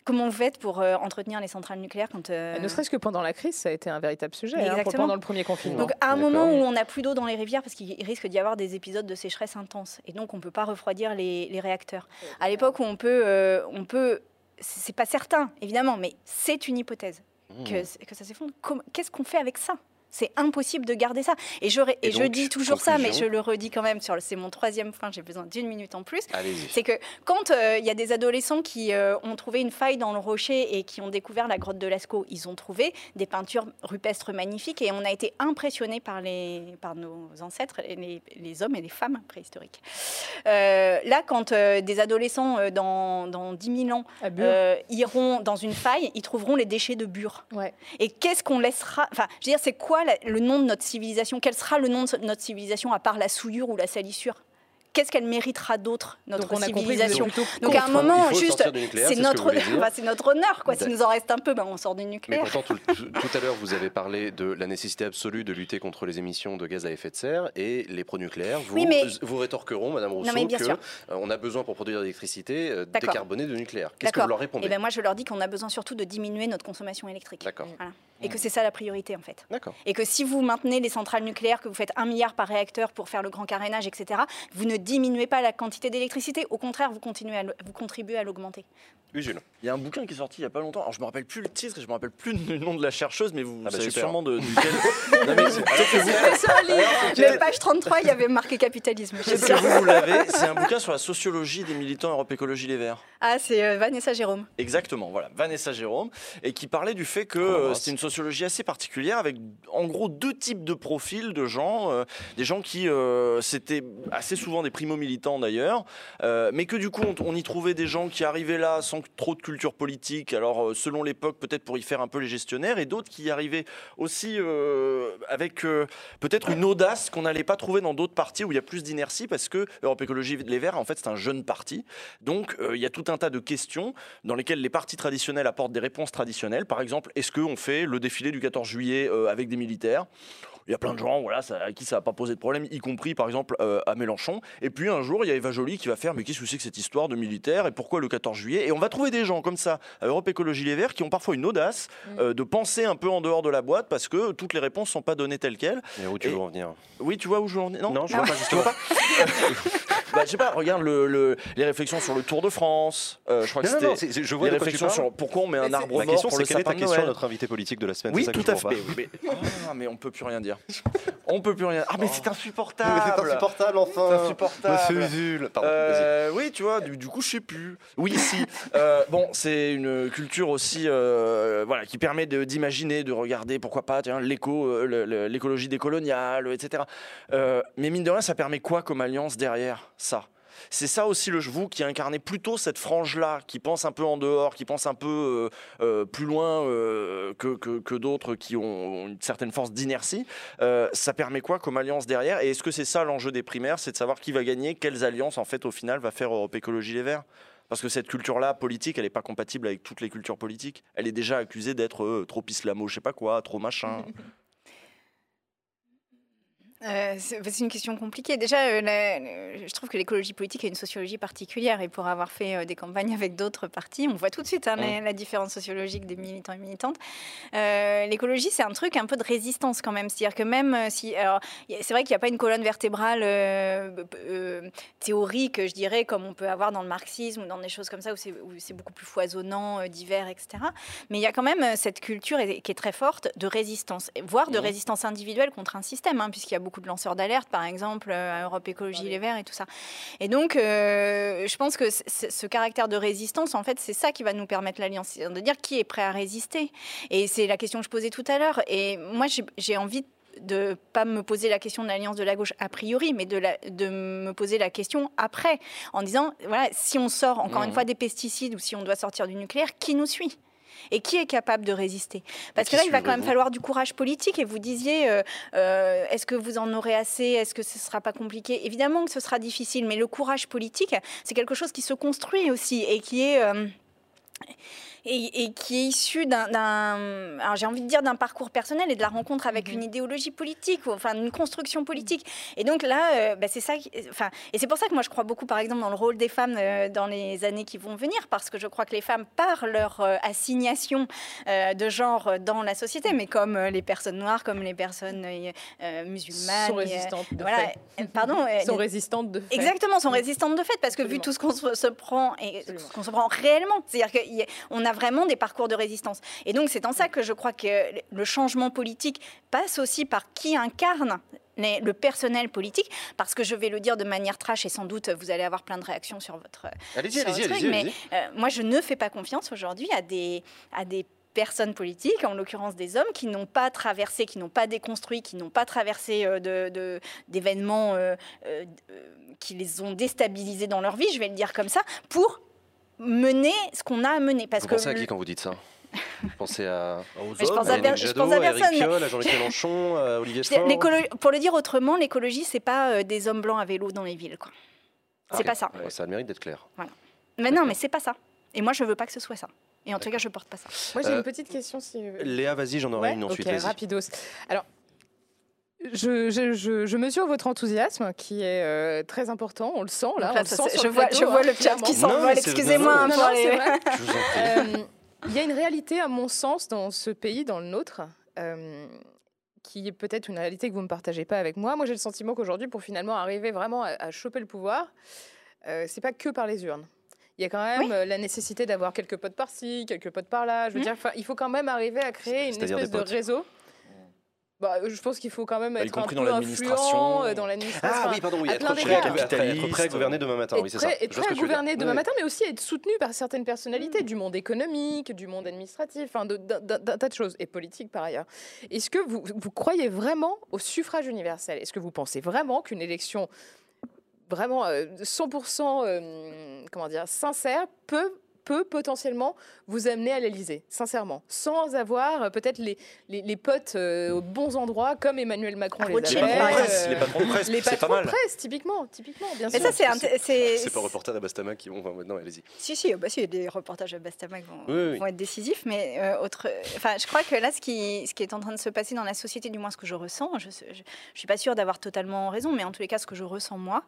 Comment vous faites pour entretenir les centrales nucléaires quand... Ne serait-ce que pendant la crise, ça a été un véritable sujet, hein, pendant le premier confinement. Donc à un moment où on n'a plus d'eau dans les rivières, parce qu'il risque d'y avoir des épisodes de sécheresse intense, et donc on ne peut pas refroidir les réacteurs. À l'époque où on peut c'est pas certain, évidemment, mais c'est une hypothèse que ça s'effondre. Qu'est-ce qu'on fait avec ça ? C'est impossible de garder ça. Et donc, je dis toujours ça, mais je le redis quand même, c'est mon troisième point, j'ai besoin d'une minute en plus. C'est que quand y a des adolescents qui ont trouvé une faille dans le rocher et qui ont découvert la grotte de Lascaux, ils ont trouvé des peintures rupestres magnifiques et on a été impressionnés par nos ancêtres, les hommes et les femmes préhistoriques. Là, quand des adolescents dans 10 000 ans iront dans une faille, ils trouveront les déchets de Bure. Ouais. Et qu'est-ce qu'on laissera... Enfin, je veux dire, c'est quoi le nom de notre civilisation? Quel sera le nom de notre civilisation à part la souillure ou la salissure? Qu'est-ce qu'elle méritera d'autre, notre civilisation? Donc à un moment, juste, c'est notre honneur, quoi. S'il nous en reste un peu, ben on sort du nucléaire. Mais pourtant, tout à l'heure, vous avez parlé de la nécessité absolue de lutter contre les émissions de gaz à effet de serre et les pro-nucléaires. Vous rétorqueront, Madame Rousseau, qu'on a besoin pour produire de l'électricité décarboner de nucléaire. Qu'est-ce que vous leur répondez? Moi, je leur dis qu'on a besoin surtout de diminuer notre consommation électrique. Voilà. Et que c'est ça la priorité, en fait. Et que si vous maintenez les centrales nucléaires, que vous faites 1 milliard par réacteur pour faire le grand carénage, etc., vous ne diminuez pas la quantité d'électricité, au contraire, vous contribuez à l'augmenter. Usul. Il y a un bouquin qui est sorti il n'y a pas longtemps. Alors, je ne me rappelle plus le titre, je ne me rappelle plus le nom de la chercheuse, mais vous savez sûrement duquel. Même page 33, il y avait marqué capitalisme. Vous l'avez. C'est un bouquin sur la sociologie des militants Europe Écologie Les Verts. Ah, c'est Vanessa Jérôme. Exactement, voilà, Vanessa Jérôme, et qui parlait du fait que c'est une sociologie assez particulière avec en gros 2 types de profils de gens, des gens qui c'était assez souvent des primo-militants d'ailleurs, mais que du coup on y trouvait des gens qui arrivaient là sans trop de culture politique, alors selon l'époque peut-être pour y faire un peu les gestionnaires, et d'autres qui y arrivaient aussi avec peut-être une audace qu'on n'allait pas trouver dans d'autres partis où il y a plus d'inertie, parce que Europe Écologie Les Verts en fait c'est un jeune parti, donc il y a tout un tas de questions dans lesquelles les partis traditionnels apportent des réponses traditionnelles, par exemple est-ce qu'on fait le défilé du 14 juillet avec des militaires? Il y a plein de gens à qui ça n'a pas posé de problème, y compris par exemple à Mélenchon. Et puis un jour, il y a Eva Joly qui va faire « Mais qu'est-ce que c'est que cette histoire de militaire et pourquoi le 14 juillet ?» Et on va trouver des gens comme ça à Europe Écologie Les Verts qui ont parfois une audace de penser un peu en dehors de la boîte parce que toutes les réponses ne sont pas données telles quelles. Et où tu veux en venir? Oui, tu vois où je veux en venir? Non, je ne vois pas. Je sais pas, regarde les réflexions sur le Tour de France. Je crois que c'était... Je vois les réflexions sur pourquoi on met un arbre mort pour le sapin de Noël. La question, c'est quelle est ta question à notre invité politique de la semaine? Oui, tout à fait. Mais on ne peut plus rien dire. On peut plus rien. Ah mais c'est insupportable. C'est insupportable enfin. C'est insupportable. Monsieur Usul. Pardon, oui, tu vois. Du coup, je sais plus. Oui, si. Bon, c'est une culture aussi, voilà, qui permet d'imaginer, de regarder, pourquoi pas, tiens, l'écologie décoloniale, etc. Mais mine de rien, ça permet quoi comme alliance derrière ça? C'est ça aussi le vous qui incarnait plutôt cette frange-là, qui pense un peu en dehors, qui pense un peu plus loin que d'autres qui ont une certaine force d'inertie. Ça permet quoi comme alliance derrière? Et est-ce que c'est ça l'enjeu des primaires? C'est de savoir qui va gagner, quelles alliances en fait au final va faire Europe Écologie Les Verts? Parce que cette culture-là, politique, elle n'est pas compatible avec toutes les cultures politiques. Elle est déjà accusée d'être trop islamo, je sais pas quoi, trop machin... c'est une question compliquée. Déjà, je trouve que l'écologie politique a une sociologie particulière et pour avoir fait des campagnes avec d'autres partis, on voit tout de suite la différence sociologique des militants et militantes. L'écologie, c'est un truc un peu de résistance quand même. C'est-à-dire que même si... C'est vrai qu'il n'y a pas une colonne vertébrale théorique, je dirais, comme on peut avoir dans le marxisme ou dans des choses comme ça, où c'est beaucoup plus foisonnant, divers, etc. Mais il y a quand même cette culture qui est très forte de résistance, voire de résistance individuelle contre un système, puisqu'il y a beaucoup de lanceurs d'alerte, par exemple, à Europe Écologie Les Verts et tout ça. Et donc, je pense que ce caractère de résistance, en fait, c'est ça qui va nous permettre l'alliance, de dire qui est prêt à résister. Et c'est la question que je posais tout à l'heure. Et moi, j'ai envie de pas me poser la question de l'alliance de la gauche a priori, mais de me poser la question après, en disant, voilà, si on sort encore une fois des pesticides ou si on doit sortir du nucléaire, qui nous suit ? Et qui est capable de résister? Parce que là, il va quand même falloir du courage politique. Et vous disiez, est-ce que vous en aurez assez? Est-ce que ce ne sera pas compliqué? Évidemment que ce sera difficile, mais le courage politique, c'est quelque chose qui se construit aussi et qui est... Et qui est issu d'un, j'ai envie de dire, d'un parcours personnel et de la rencontre avec une idéologie politique, enfin une construction politique. Et donc là, c'est ça. Enfin, et c'est pour ça que moi je crois beaucoup, par exemple, dans le rôle des femmes dans les années qui vont venir, parce que je crois que les femmes, par leur assignation de genre dans la société, mais comme les personnes noires, comme les personnes musulmanes, sont résistantes de fait. Pardon. Sont résistantes de fait. Exactement, sont résistantes de fait, parce que vu tout ce qu'on se prend et ce qu'on se prend réellement, c'est-à-dire qu'on a vraiment des parcours de résistance. Et donc, c'est en ça que je crois que le changement politique passe aussi par qui incarne le personnel politique, parce que je vais le dire de manière trash et sans doute vous allez avoir plein de réactions sur votre truc, mais moi, je ne fais pas confiance aujourd'hui à des personnes politiques, en l'occurrence des hommes, qui n'ont pas traversé, qui n'ont pas déconstruit, qui n'ont pas traversé d'événements qui les ont déstabilisés dans leur vie, je vais le dire comme ça, pour mener ce qu'on a à mener. Parce vous pensez que à qui quand vous dites ça? Vous pensez à Yannick Jadot, à Éric Piolle, à Jean-Luc Mélenchon, à Olivier Faure? Pour le dire autrement, l'écologie, c'est pas des hommes blancs à vélo dans les villes, quoi. C'est pas ça. Ouais, ça a le mérite d'être clair. Voilà. Mais non, mais c'est pas ça. Et moi, je veux pas que ce soit ça. Et en tout cas, je porte pas ça. Moi, j'ai une petite question. Si... Léa, vas-y, j'en aurai une ensuite. Ok, rapidos. Alors, je mesure votre enthousiasme qui est très important, on le sent là. Là on le sent sur je vois le chat qui s'envole, excusez-moi. Il y a une réalité à mon sens dans ce pays, dans le nôtre, qui est peut-être une réalité que vous ne partagez pas avec moi. Moi j'ai le sentiment qu'aujourd'hui, pour finalement arriver vraiment à choper le pouvoir, c'est pas que par les urnes. Il y a quand même la nécessité d'avoir quelques potes par-ci, quelques potes par-là. Je veux dire, il faut quand même arriver à créer une espèce de réseau. Bah, je pense qu'il faut quand même être un peu influent dans l'administration. Ah oui, pardon, oui, être prêt à gouverner demain matin. Oui, c'est ça. Être prêt à gouverner demain matin, mais aussi être soutenu par certaines personnalités du monde économique, du monde administratif, enfin, d'un tas de choses, et politique par ailleurs. Est-ce que vous croyez vraiment au suffrage universel? Est-ce que vous pensez vraiment qu'une élection vraiment 100% comment dire, sincère peut potentiellement vous amener à l'Élysée, sincèrement, sans avoir peut-être les potes aux bons endroits comme Emmanuel Macron les patrons de presse, c'est pas mal. Les patrons de presse, typiquement, bien sûr. Mais ça, c'est pas un reportage à Bastamac qui vont... Enfin, non, allez-y. Si, des reportages à Bastamac vont être décisifs, mais je crois que là, ce qui est en train de se passer dans la société, du moins ce que je ressens, je suis pas sûre d'avoir totalement raison, mais en tous les cas, ce que je ressens, moi,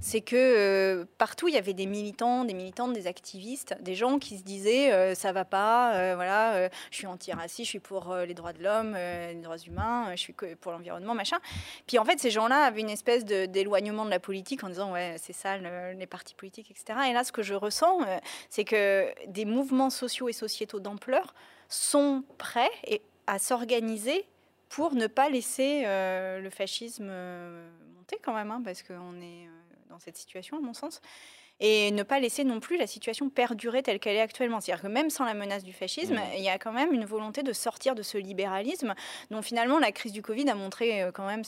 c'est que partout, il y avait des militants, des militantes, des activistes, des gens qui se disaient ça va pas, je suis anti-raciste, je suis pour les droits de l'homme, les droits humains, je suis pour l'environnement, machin. Puis en fait, ces gens-là avaient une espèce d'éloignement de la politique en disant ouais, c'est ça les partis politiques, etc. Et là, ce que je ressens, c'est que des mouvements sociaux et sociétaux d'ampleur sont prêts à s'organiser pour ne pas laisser le fascisme monter quand même, parce qu'on est dans cette situation, à mon sens. Et ne pas laisser non plus la situation perdurer telle qu'elle est actuellement. C'est-à-dire que même sans la menace du fascisme, il y a quand même une volonté de sortir de ce libéralisme dont finalement la crise du Covid a montré quand même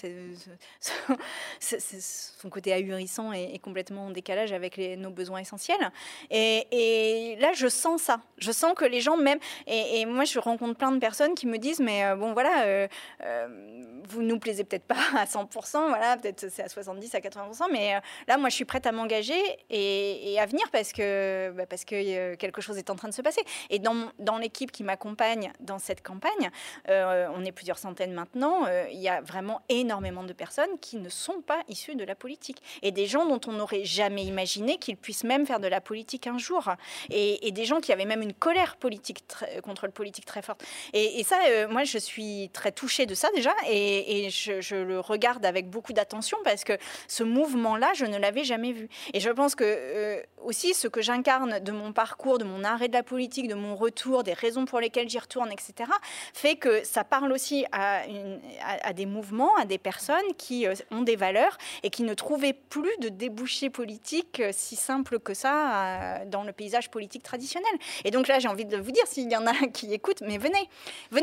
son côté ahurissant et complètement en décalage avec nos besoins essentiels. Et là, je sens ça. Je sens que les gens même... Et moi, je rencontre plein de personnes qui me disent mais bon, voilà, vous nous plaisez peut-être pas à 100%, voilà, peut-être c'est à 70, à 80%, mais là, moi, je suis prête à m'engager et à venir parce que quelque chose est en train de se passer. Et dans l'équipe qui m'accompagne dans cette campagne, on est plusieurs centaines maintenant, il y a vraiment énormément de personnes qui ne sont pas issues de la politique. Et des gens dont on n'aurait jamais imaginé qu'ils puissent même faire de la politique un jour. Et des gens qui avaient même une colère politique contre le politique très forte. Et ça, moi, je suis très touchée de ça déjà. Et je le regarde avec beaucoup d'attention parce que ce mouvement-là, je ne l'avais jamais vu. Et je pense que aussi ce que j'incarne de mon parcours, de mon arrêt de la politique, de mon retour, des raisons pour lesquelles j'y retourne, etc., fait que ça parle aussi à des mouvements, à des personnes qui ont des valeurs et qui ne trouvaient plus de débouchés politiques si simples que ça dans le paysage politique traditionnel. Et donc là, j'ai envie de vous dire, s'il y en a qui écoutent, mais venez,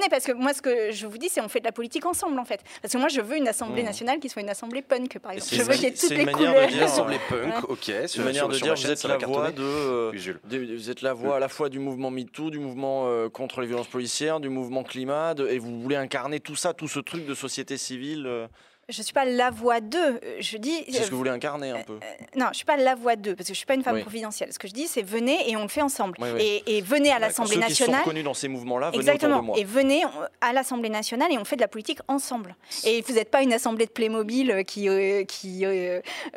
parce que moi, ce que je vous dis, c'est on fait de la politique ensemble, en fait. Parce que moi, je veux une assemblée nationale qui soit une assemblée punk, par exemple. Je veux qu'il y ait toutes les couleurs. C'est une manière de dire assemblée punk, ok. C'est une manière de de dire vous êtes la voix de vous êtes la voix à la fois du mouvement MeToo, du mouvement contre les violences policières, du mouvement climat, et vous voulez incarner tout ça, tout ce truc de société civile. Je ne suis pas la voix d'eux, je dis... C'est ce que vous voulez incarner un peu. Non, je ne suis pas la voix d'eux, parce que je ne suis pas une femme providentielle. Ce que je dis, c'est venez et on le fait ensemble. Oui, oui. Et venez à l'Assemblée nationale... Ceux qui sont reconnus dans ces mouvements-là, venez autour de moi. Et venez à l'Assemblée nationale et on fait de la politique ensemble. Et vous n'êtes pas une assemblée de Playmobil qui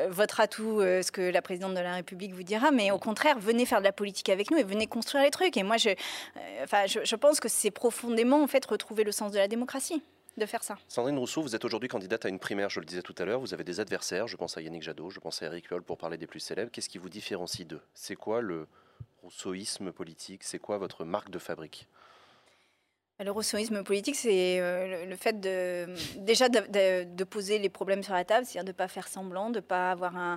votera tout ce que la présidente de la République vous dira, mais au contraire, venez faire de la politique avec nous et venez construire les trucs. Et moi, je pense que c'est profondément, en fait, retrouver le sens de la démocratie. De faire ça. Sandrine Rousseau, vous êtes aujourd'hui candidate à une primaire, je le disais tout à l'heure, vous avez des adversaires, je pense à Yannick Jadot, je pense à Éric Dupond-Moretti pour parler des plus célèbres. Qu'est-ce qui vous différencie d'eux? C'est quoi le rousseauisme politique? C'est quoi votre marque de fabrique? Le rousseauisme politique, c'est le fait de poser les problèmes sur la table, c'est-à-dire de ne pas faire semblant, de ne pas avoir un...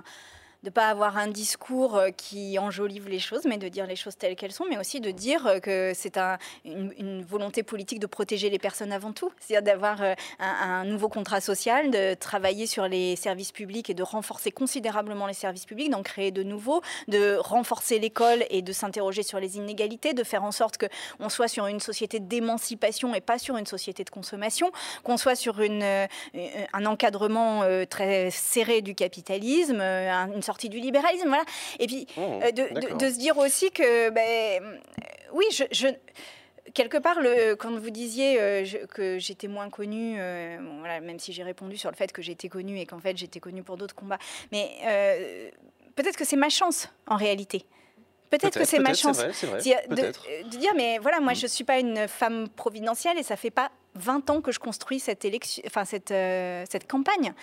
de ne pas avoir un discours qui enjolive les choses, mais de dire les choses telles qu'elles sont, mais aussi de dire que c'est une volonté politique de protéger les personnes avant tout. C'est-à-dire d'avoir un nouveau contrat social, de travailler sur les services publics et de renforcer considérablement les services publics, d'en créer de nouveaux, de renforcer l'école et de s'interroger sur les inégalités, de faire en sorte qu'on soit sur une société d'émancipation et pas sur une société de consommation, qu'on soit sur un encadrement très serré du capitalisme, une sortie du libéralisme, voilà. Et puis de se dire aussi que, oui, quelque part, quand vous disiez que j'étais moins connue, bon, voilà, même si j'ai répondu sur le fait que j'étais connue et qu'en fait j'étais connue pour d'autres combats, mais peut-être que c'est ma chance en réalité. Peut-être que c'est ma chance de dire, mais voilà, moi je ne suis pas une femme providentielle et ça ne fait pas 20 ans que je construis cette élection, enfin cette campagne.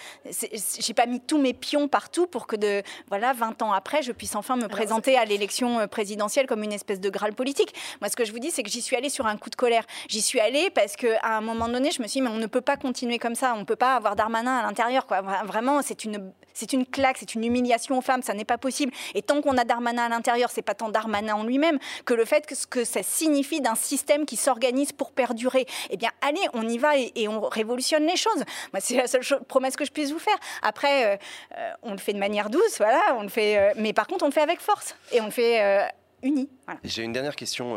J'ai pas mis tous mes pions partout pour que, voilà, 20 ans après, je puisse enfin me présenter à l'élection présidentielle comme une espèce de graal politique. Moi, ce que je vous dis, c'est que j'y suis allée sur un coup de colère. J'y suis allée parce qu'à un moment donné, je me suis dit, mais on ne peut pas continuer comme ça. On ne peut pas avoir Darmanin à l'intérieur, quoi. Vraiment, c'est une claque, c'est une humiliation aux femmes, ça n'est pas possible. Et tant qu'on a Darmanin à l'intérieur, c'est pas tant Darmanin en lui-même que le fait que ce que ça signifie d'un système qui s'organise pour perdurer. Eh bien, allez, on y va et on révolutionne les choses. Moi, c'est la seule promesse que je puisse vous faire. Après, on le fait de manière douce, voilà, on le fait, mais par contre, on le fait avec force et on le fait unis. Voilà. J'ai une dernière question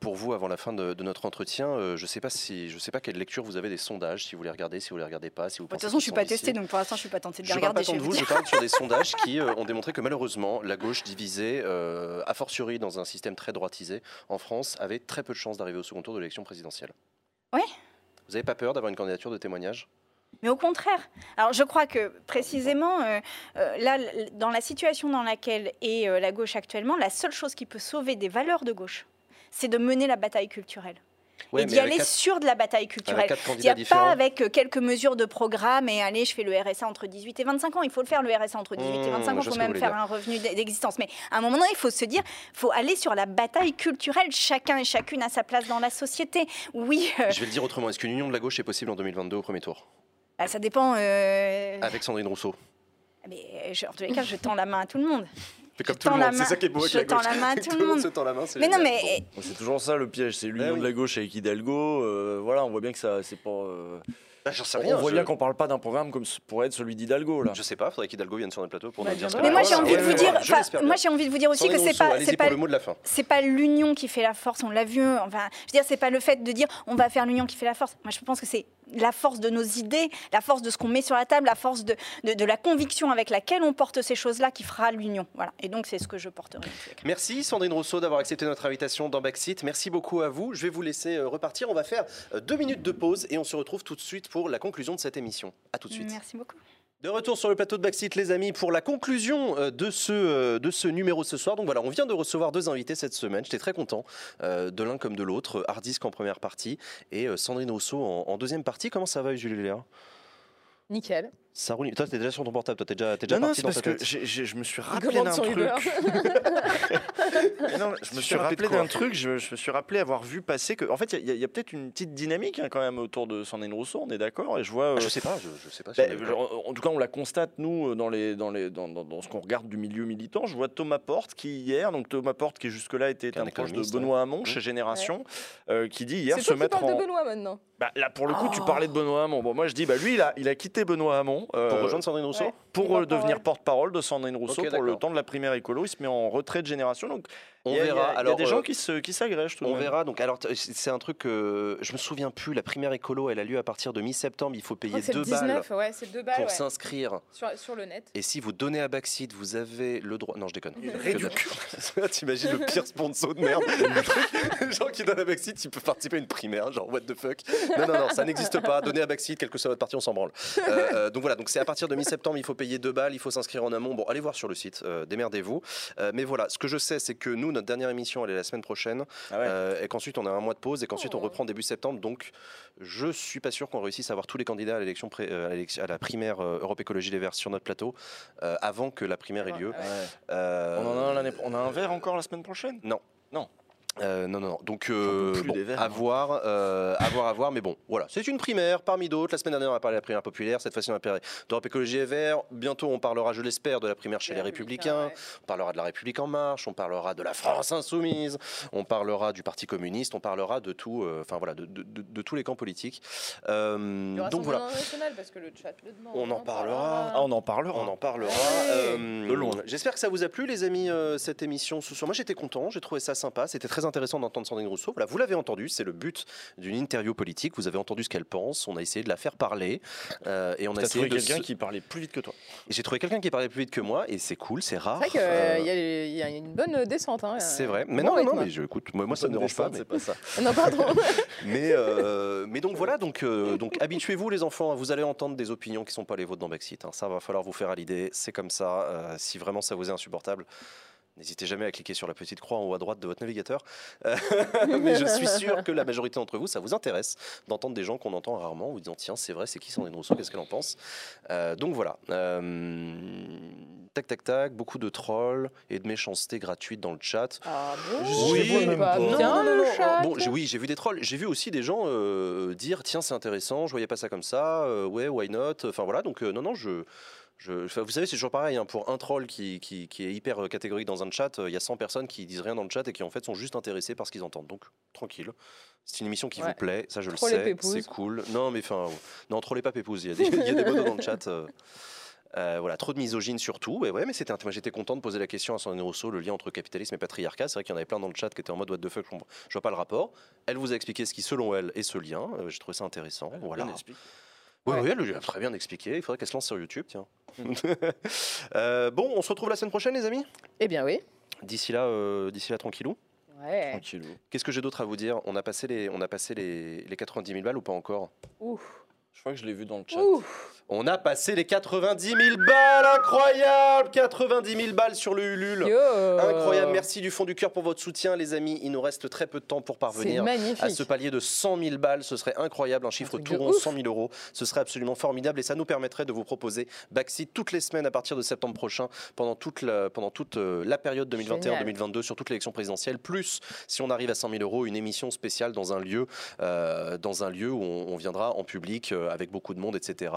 pour vous avant la fin de notre entretien. Je ne sais pas quelle lecture vous avez des sondages, si vous les regardez, si vous les regardez pas. Si vous pensez de toute façon, je ne suis pas testée, donc pour l'instant, je ne suis pas tentée de les regarder. Je parle sur des sondages qui ont démontré que malheureusement, la gauche divisée, a fortiori dans un système très droitisé en France, avait très peu de chances d'arriver au second tour de l'élection présidentielle. Oui. Vous n'avez pas peur d'avoir une candidature de témoignage? Mais au contraire. Alors je crois que précisément, là, dans la situation dans laquelle est la gauche actuellement, la seule chose qui peut sauver des valeurs de gauche, c'est de mener la bataille culturelle. Ouais, et d'y aller sur de la bataille culturelle. Il n'y a pas avec quelques mesures de programme et allez, je fais le RSA entre 18 et 25 ans. Il faut le faire, le RSA entre 18 et 25 ans, il faut même faire un revenu d'existence. Mais à un moment donné, il faut se dire, il faut aller sur la bataille culturelle. Chacun et chacune a sa place dans la société. Oui. Je vais le dire autrement. Est-ce qu'une union de la gauche est possible en 2022 au premier tour? Bah, ça dépend. Avec Sandrine Rousseau. Mais, en tous les cas, je tends la main à tout le monde. Comme tout le monde, c'est ça qui est beau avec la gauche. Tout le monde se tend la main, c'est génial. Mais... Bon, c'est toujours ça le piège, c'est l'union de la gauche avec Hidalgo. Voilà, on voit bien que ça, c'est pas. On voit bien qu'on parle pas d'un programme comme pourrait être celui d'Hidalgo là. Je sais pas, faudrait qu'Hidalgo vienne sur un plateau pour nous dire. Mais moi j'ai envie de vous dire, moi j'ai envie de vous dire aussi que c'est pas l'union qui fait la force. On l'a vu. Enfin, je veux dire, c'est pas le fait de dire on va faire l'union qui fait la force. Moi je pense que c'est la force de nos idées, la force de ce qu'on met sur la table, la force de la conviction avec laquelle on porte ces choses-là qui fera l'union. Voilà. Et donc c'est ce que je porterai. Merci Sandrine Rousseau d'avoir accepté notre invitation dans Backseat. Merci beaucoup à vous. Je vais vous laisser repartir. On va faire 2 minutes de pause et on se retrouve tout de suite pour la conclusion de cette émission. À tout de suite. Merci beaucoup. De retour sur le plateau de Backseat, les amis, pour la conclusion de ce numéro ce soir. Donc voilà, on vient de recevoir 2 invités cette semaine. J'étais très content de l'un comme de l'autre. Hardisk en première partie et Sandrine Rousseau en deuxième partie. Comment ça va, Usul et Léa? Nickel. Ça roule. Toi, t'es déjà sur ton portable, toi, t'es déjà parti dans ta tête. Je me suis rappelé d'un truc. Non, je me suis rappelé d'un truc, je me suis rappelé avoir vu passer que. En fait, il y a peut-être une petite dynamique hein, quand même autour de Sandrine Rousseau, on est d'accord? Et je vois. Je sais pas. Si en tout cas, on la constate, nous, dans ce qu'on regarde du milieu militant. Je vois Thomas Porte qui, hier, donc Thomas Porte qui jusque-là était un proche de Benoît Hamon chez Génération, qui dit hier se mettre en. C'est toi qui parles de Benoît maintenant. Là, pour le coup, tu parlais de Benoît Hamon. Bon, moi, je dis, lui, il a quitté Benoît Hamon. Pour rejoindre Sandrine Rousseau, ouais. Pour devenir porte-parole de Sandrine Rousseau, okay, pour le temps de la primaire écolo, il se met en retrait de génération. Donc on verra. Il y a des gens qui s'agrègent. On verra. Donc alors c'est un truc que je me souviens plus. La primaire écolo, elle a lieu à partir de mi-septembre. Il faut payer 2 balles pour s'inscrire sur le net. Et si vous donnez à Backseat, vous avez le droit. Non, je déconne. T'imagines le pire sponsor de merde. Les gens qui donnent à Backseat, ils peuvent participer à une primaire. Genre what the fuck. Non, non, non, ça n'existe pas. Donnez à Backseat, quel que soit votre parti, on s'en branle. Donc voilà. Donc c'est à partir de mi-septembre, il faut payer 2 balles, il faut s'inscrire en amont. Bon, allez voir sur le site. Démerdez-vous. Mais voilà. Ce que je sais, c'est que nous, notre dernière émission, elle est la semaine prochaine, et qu'ensuite on a un mois de pause et qu'ensuite on reprend début septembre. Donc je suis pas sûr qu'on réussisse à avoir tous les candidats à l'élection à la primaire Europe Écologie Les Verts sur notre plateau avant que la primaire ait lieu. On a un verre encore la semaine prochaine. Non, non. Non. Donc, à voir, mais bon, voilà. C'est une primaire parmi d'autres. La semaine dernière, on a parlé de la primaire populaire. Cette fois-ci, on a parlé d'Europe Écologie et Verts. Bientôt, on parlera, je l'espère, de la primaire chez les Républicains. Ouais. On parlera de la République En Marche. On parlera de la France Insoumise. On parlera du Parti Communiste. On parlera de tout, de tous les camps politiques. Donc voilà. Parce que le chat le demande, on en parlera. Ah, on en parlera. On en parlera. De loin. J'espère que ça vous a plu, les amis, cette émission. Moi, j'étais content. J'ai trouvé ça sympa. C'était très intéressant d'entendre Sandrine Rousseau. Voilà, vous l'avez entendu, c'est le but d'une interview politique. Vous avez entendu ce qu'elle pense. On a essayé de la faire parler. Et on a essayé de quelqu'un qui parlait plus vite que toi. J'ai trouvé quelqu'un qui parlait plus vite que moi, et c'est cool, c'est rare. C'est vrai qu'il y a une bonne descente. Hein. C'est vrai. Mais bon, non, mais écoute, moi ça ne me dérange pas. Mais... c'est pas ça. Non, pardon. Mais donc voilà, donc habituez-vous les enfants. Vous allez entendre des opinions qui ne sont pas les vôtres dans Backseat. Hein. Ça va falloir vous faire à l'idée. C'est comme ça. Si vraiment ça vous est insupportable. N'hésitez jamais à cliquer sur la petite croix en haut à droite de votre navigateur. Mais je suis sûr que la majorité d'entre vous, ça vous intéresse d'entendre des gens qu'on entend rarement, vous disant tiens, c'est vrai, c'est qui Sandrine Rousseau, qu'est-ce qu'elle en pense. Donc voilà. Tac, beaucoup de trolls et de méchanceté gratuite dans le chat. Ah bon, oui, j'ai vu des trolls. J'ai vu aussi des gens dire tiens, c'est intéressant, je voyais pas ça comme ça, ouais, why not. Enfin voilà, donc non, vous savez, c'est toujours pareil, hein, pour un troll qui est hyper catégorique dans un chat, il y a 100 personnes qui disent rien dans le chat et qui en fait sont juste intéressées par ce qu'ils entendent. Donc, tranquille. C'est une émission qui vous plaît, ça je le sais, c'est cool. Non, mais enfin, non, trollez pas Pépouze, il y a des bonos dans le chat. Voilà, trop de misogynes surtout. Et ouais, mais j'étais content de poser la question à Sandrine Rousseau, le lien entre capitalisme et patriarcat. C'est vrai qu'il y en avait plein dans le chat qui étaient en mode what the fuck, je vois pas le rapport. Elle vous a expliqué ce qui, selon elle, est ce lien. J'ai trouvé ça intéressant. Voilà. Oui, elle l'a très bien expliqué. Il faudrait qu'elle se lance sur YouTube, tiens. Bon, on se retrouve la semaine prochaine, les amis. Eh bien, oui. D'ici là, tranquillou. Ouais. Tranquillou. Qu'est-ce que j'ai d'autre à vous dire? On a passé les 90 000 balles ou pas encore? Ouf. Je crois que je l'ai vu dans le chat. Ouf. On a passé les 90 000 balles, incroyable! 90 000 balles sur le Ulule. Yo. Incroyable, merci du fond du cœur pour votre soutien, les amis. Il nous reste très peu de temps pour parvenir à ce palier de 100 000 balles. Ce serait incroyable, un chiffre tout rond, 100 000 euros. Ce serait absolument formidable et ça nous permettrait de vous proposer Backseat toutes les semaines à partir de septembre prochain, pendant toute la période 2021-2022 sur toute l'élection présidentielle. Plus, si on arrive à 100 000 euros, une émission spéciale dans un lieu où on viendra en public avec beaucoup de monde, etc.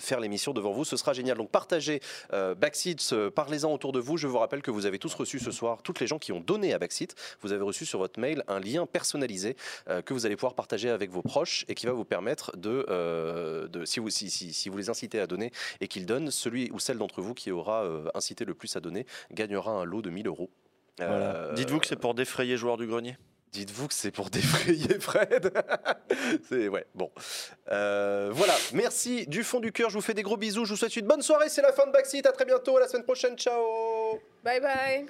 Faire l'émission devant vous, ce sera génial. Donc partagez Backseat, parlez-en autour de vous. Je vous rappelle que vous avez tous reçu ce soir, toutes les gens qui ont donné à Backseat, vous avez reçu sur votre mail un lien personnalisé que vous allez pouvoir partager avec vos proches et qui va vous permettre si vous les incitez à donner et qu'ils donnent, celui ou celle d'entre vous qui aura incité le plus à donner gagnera un lot de 1000 euros. Voilà. Dites-vous que c'est pour défrayer Joueur du Grenier. Dites-vous que c'est pour défrayer Fred. Ouais, bon. Voilà, merci du fond du cœur. Je vous fais des gros bisous. Je vous souhaite une bonne soirée. C'est la fin de Backseat. À très bientôt. À la semaine prochaine. Ciao. Bye bye.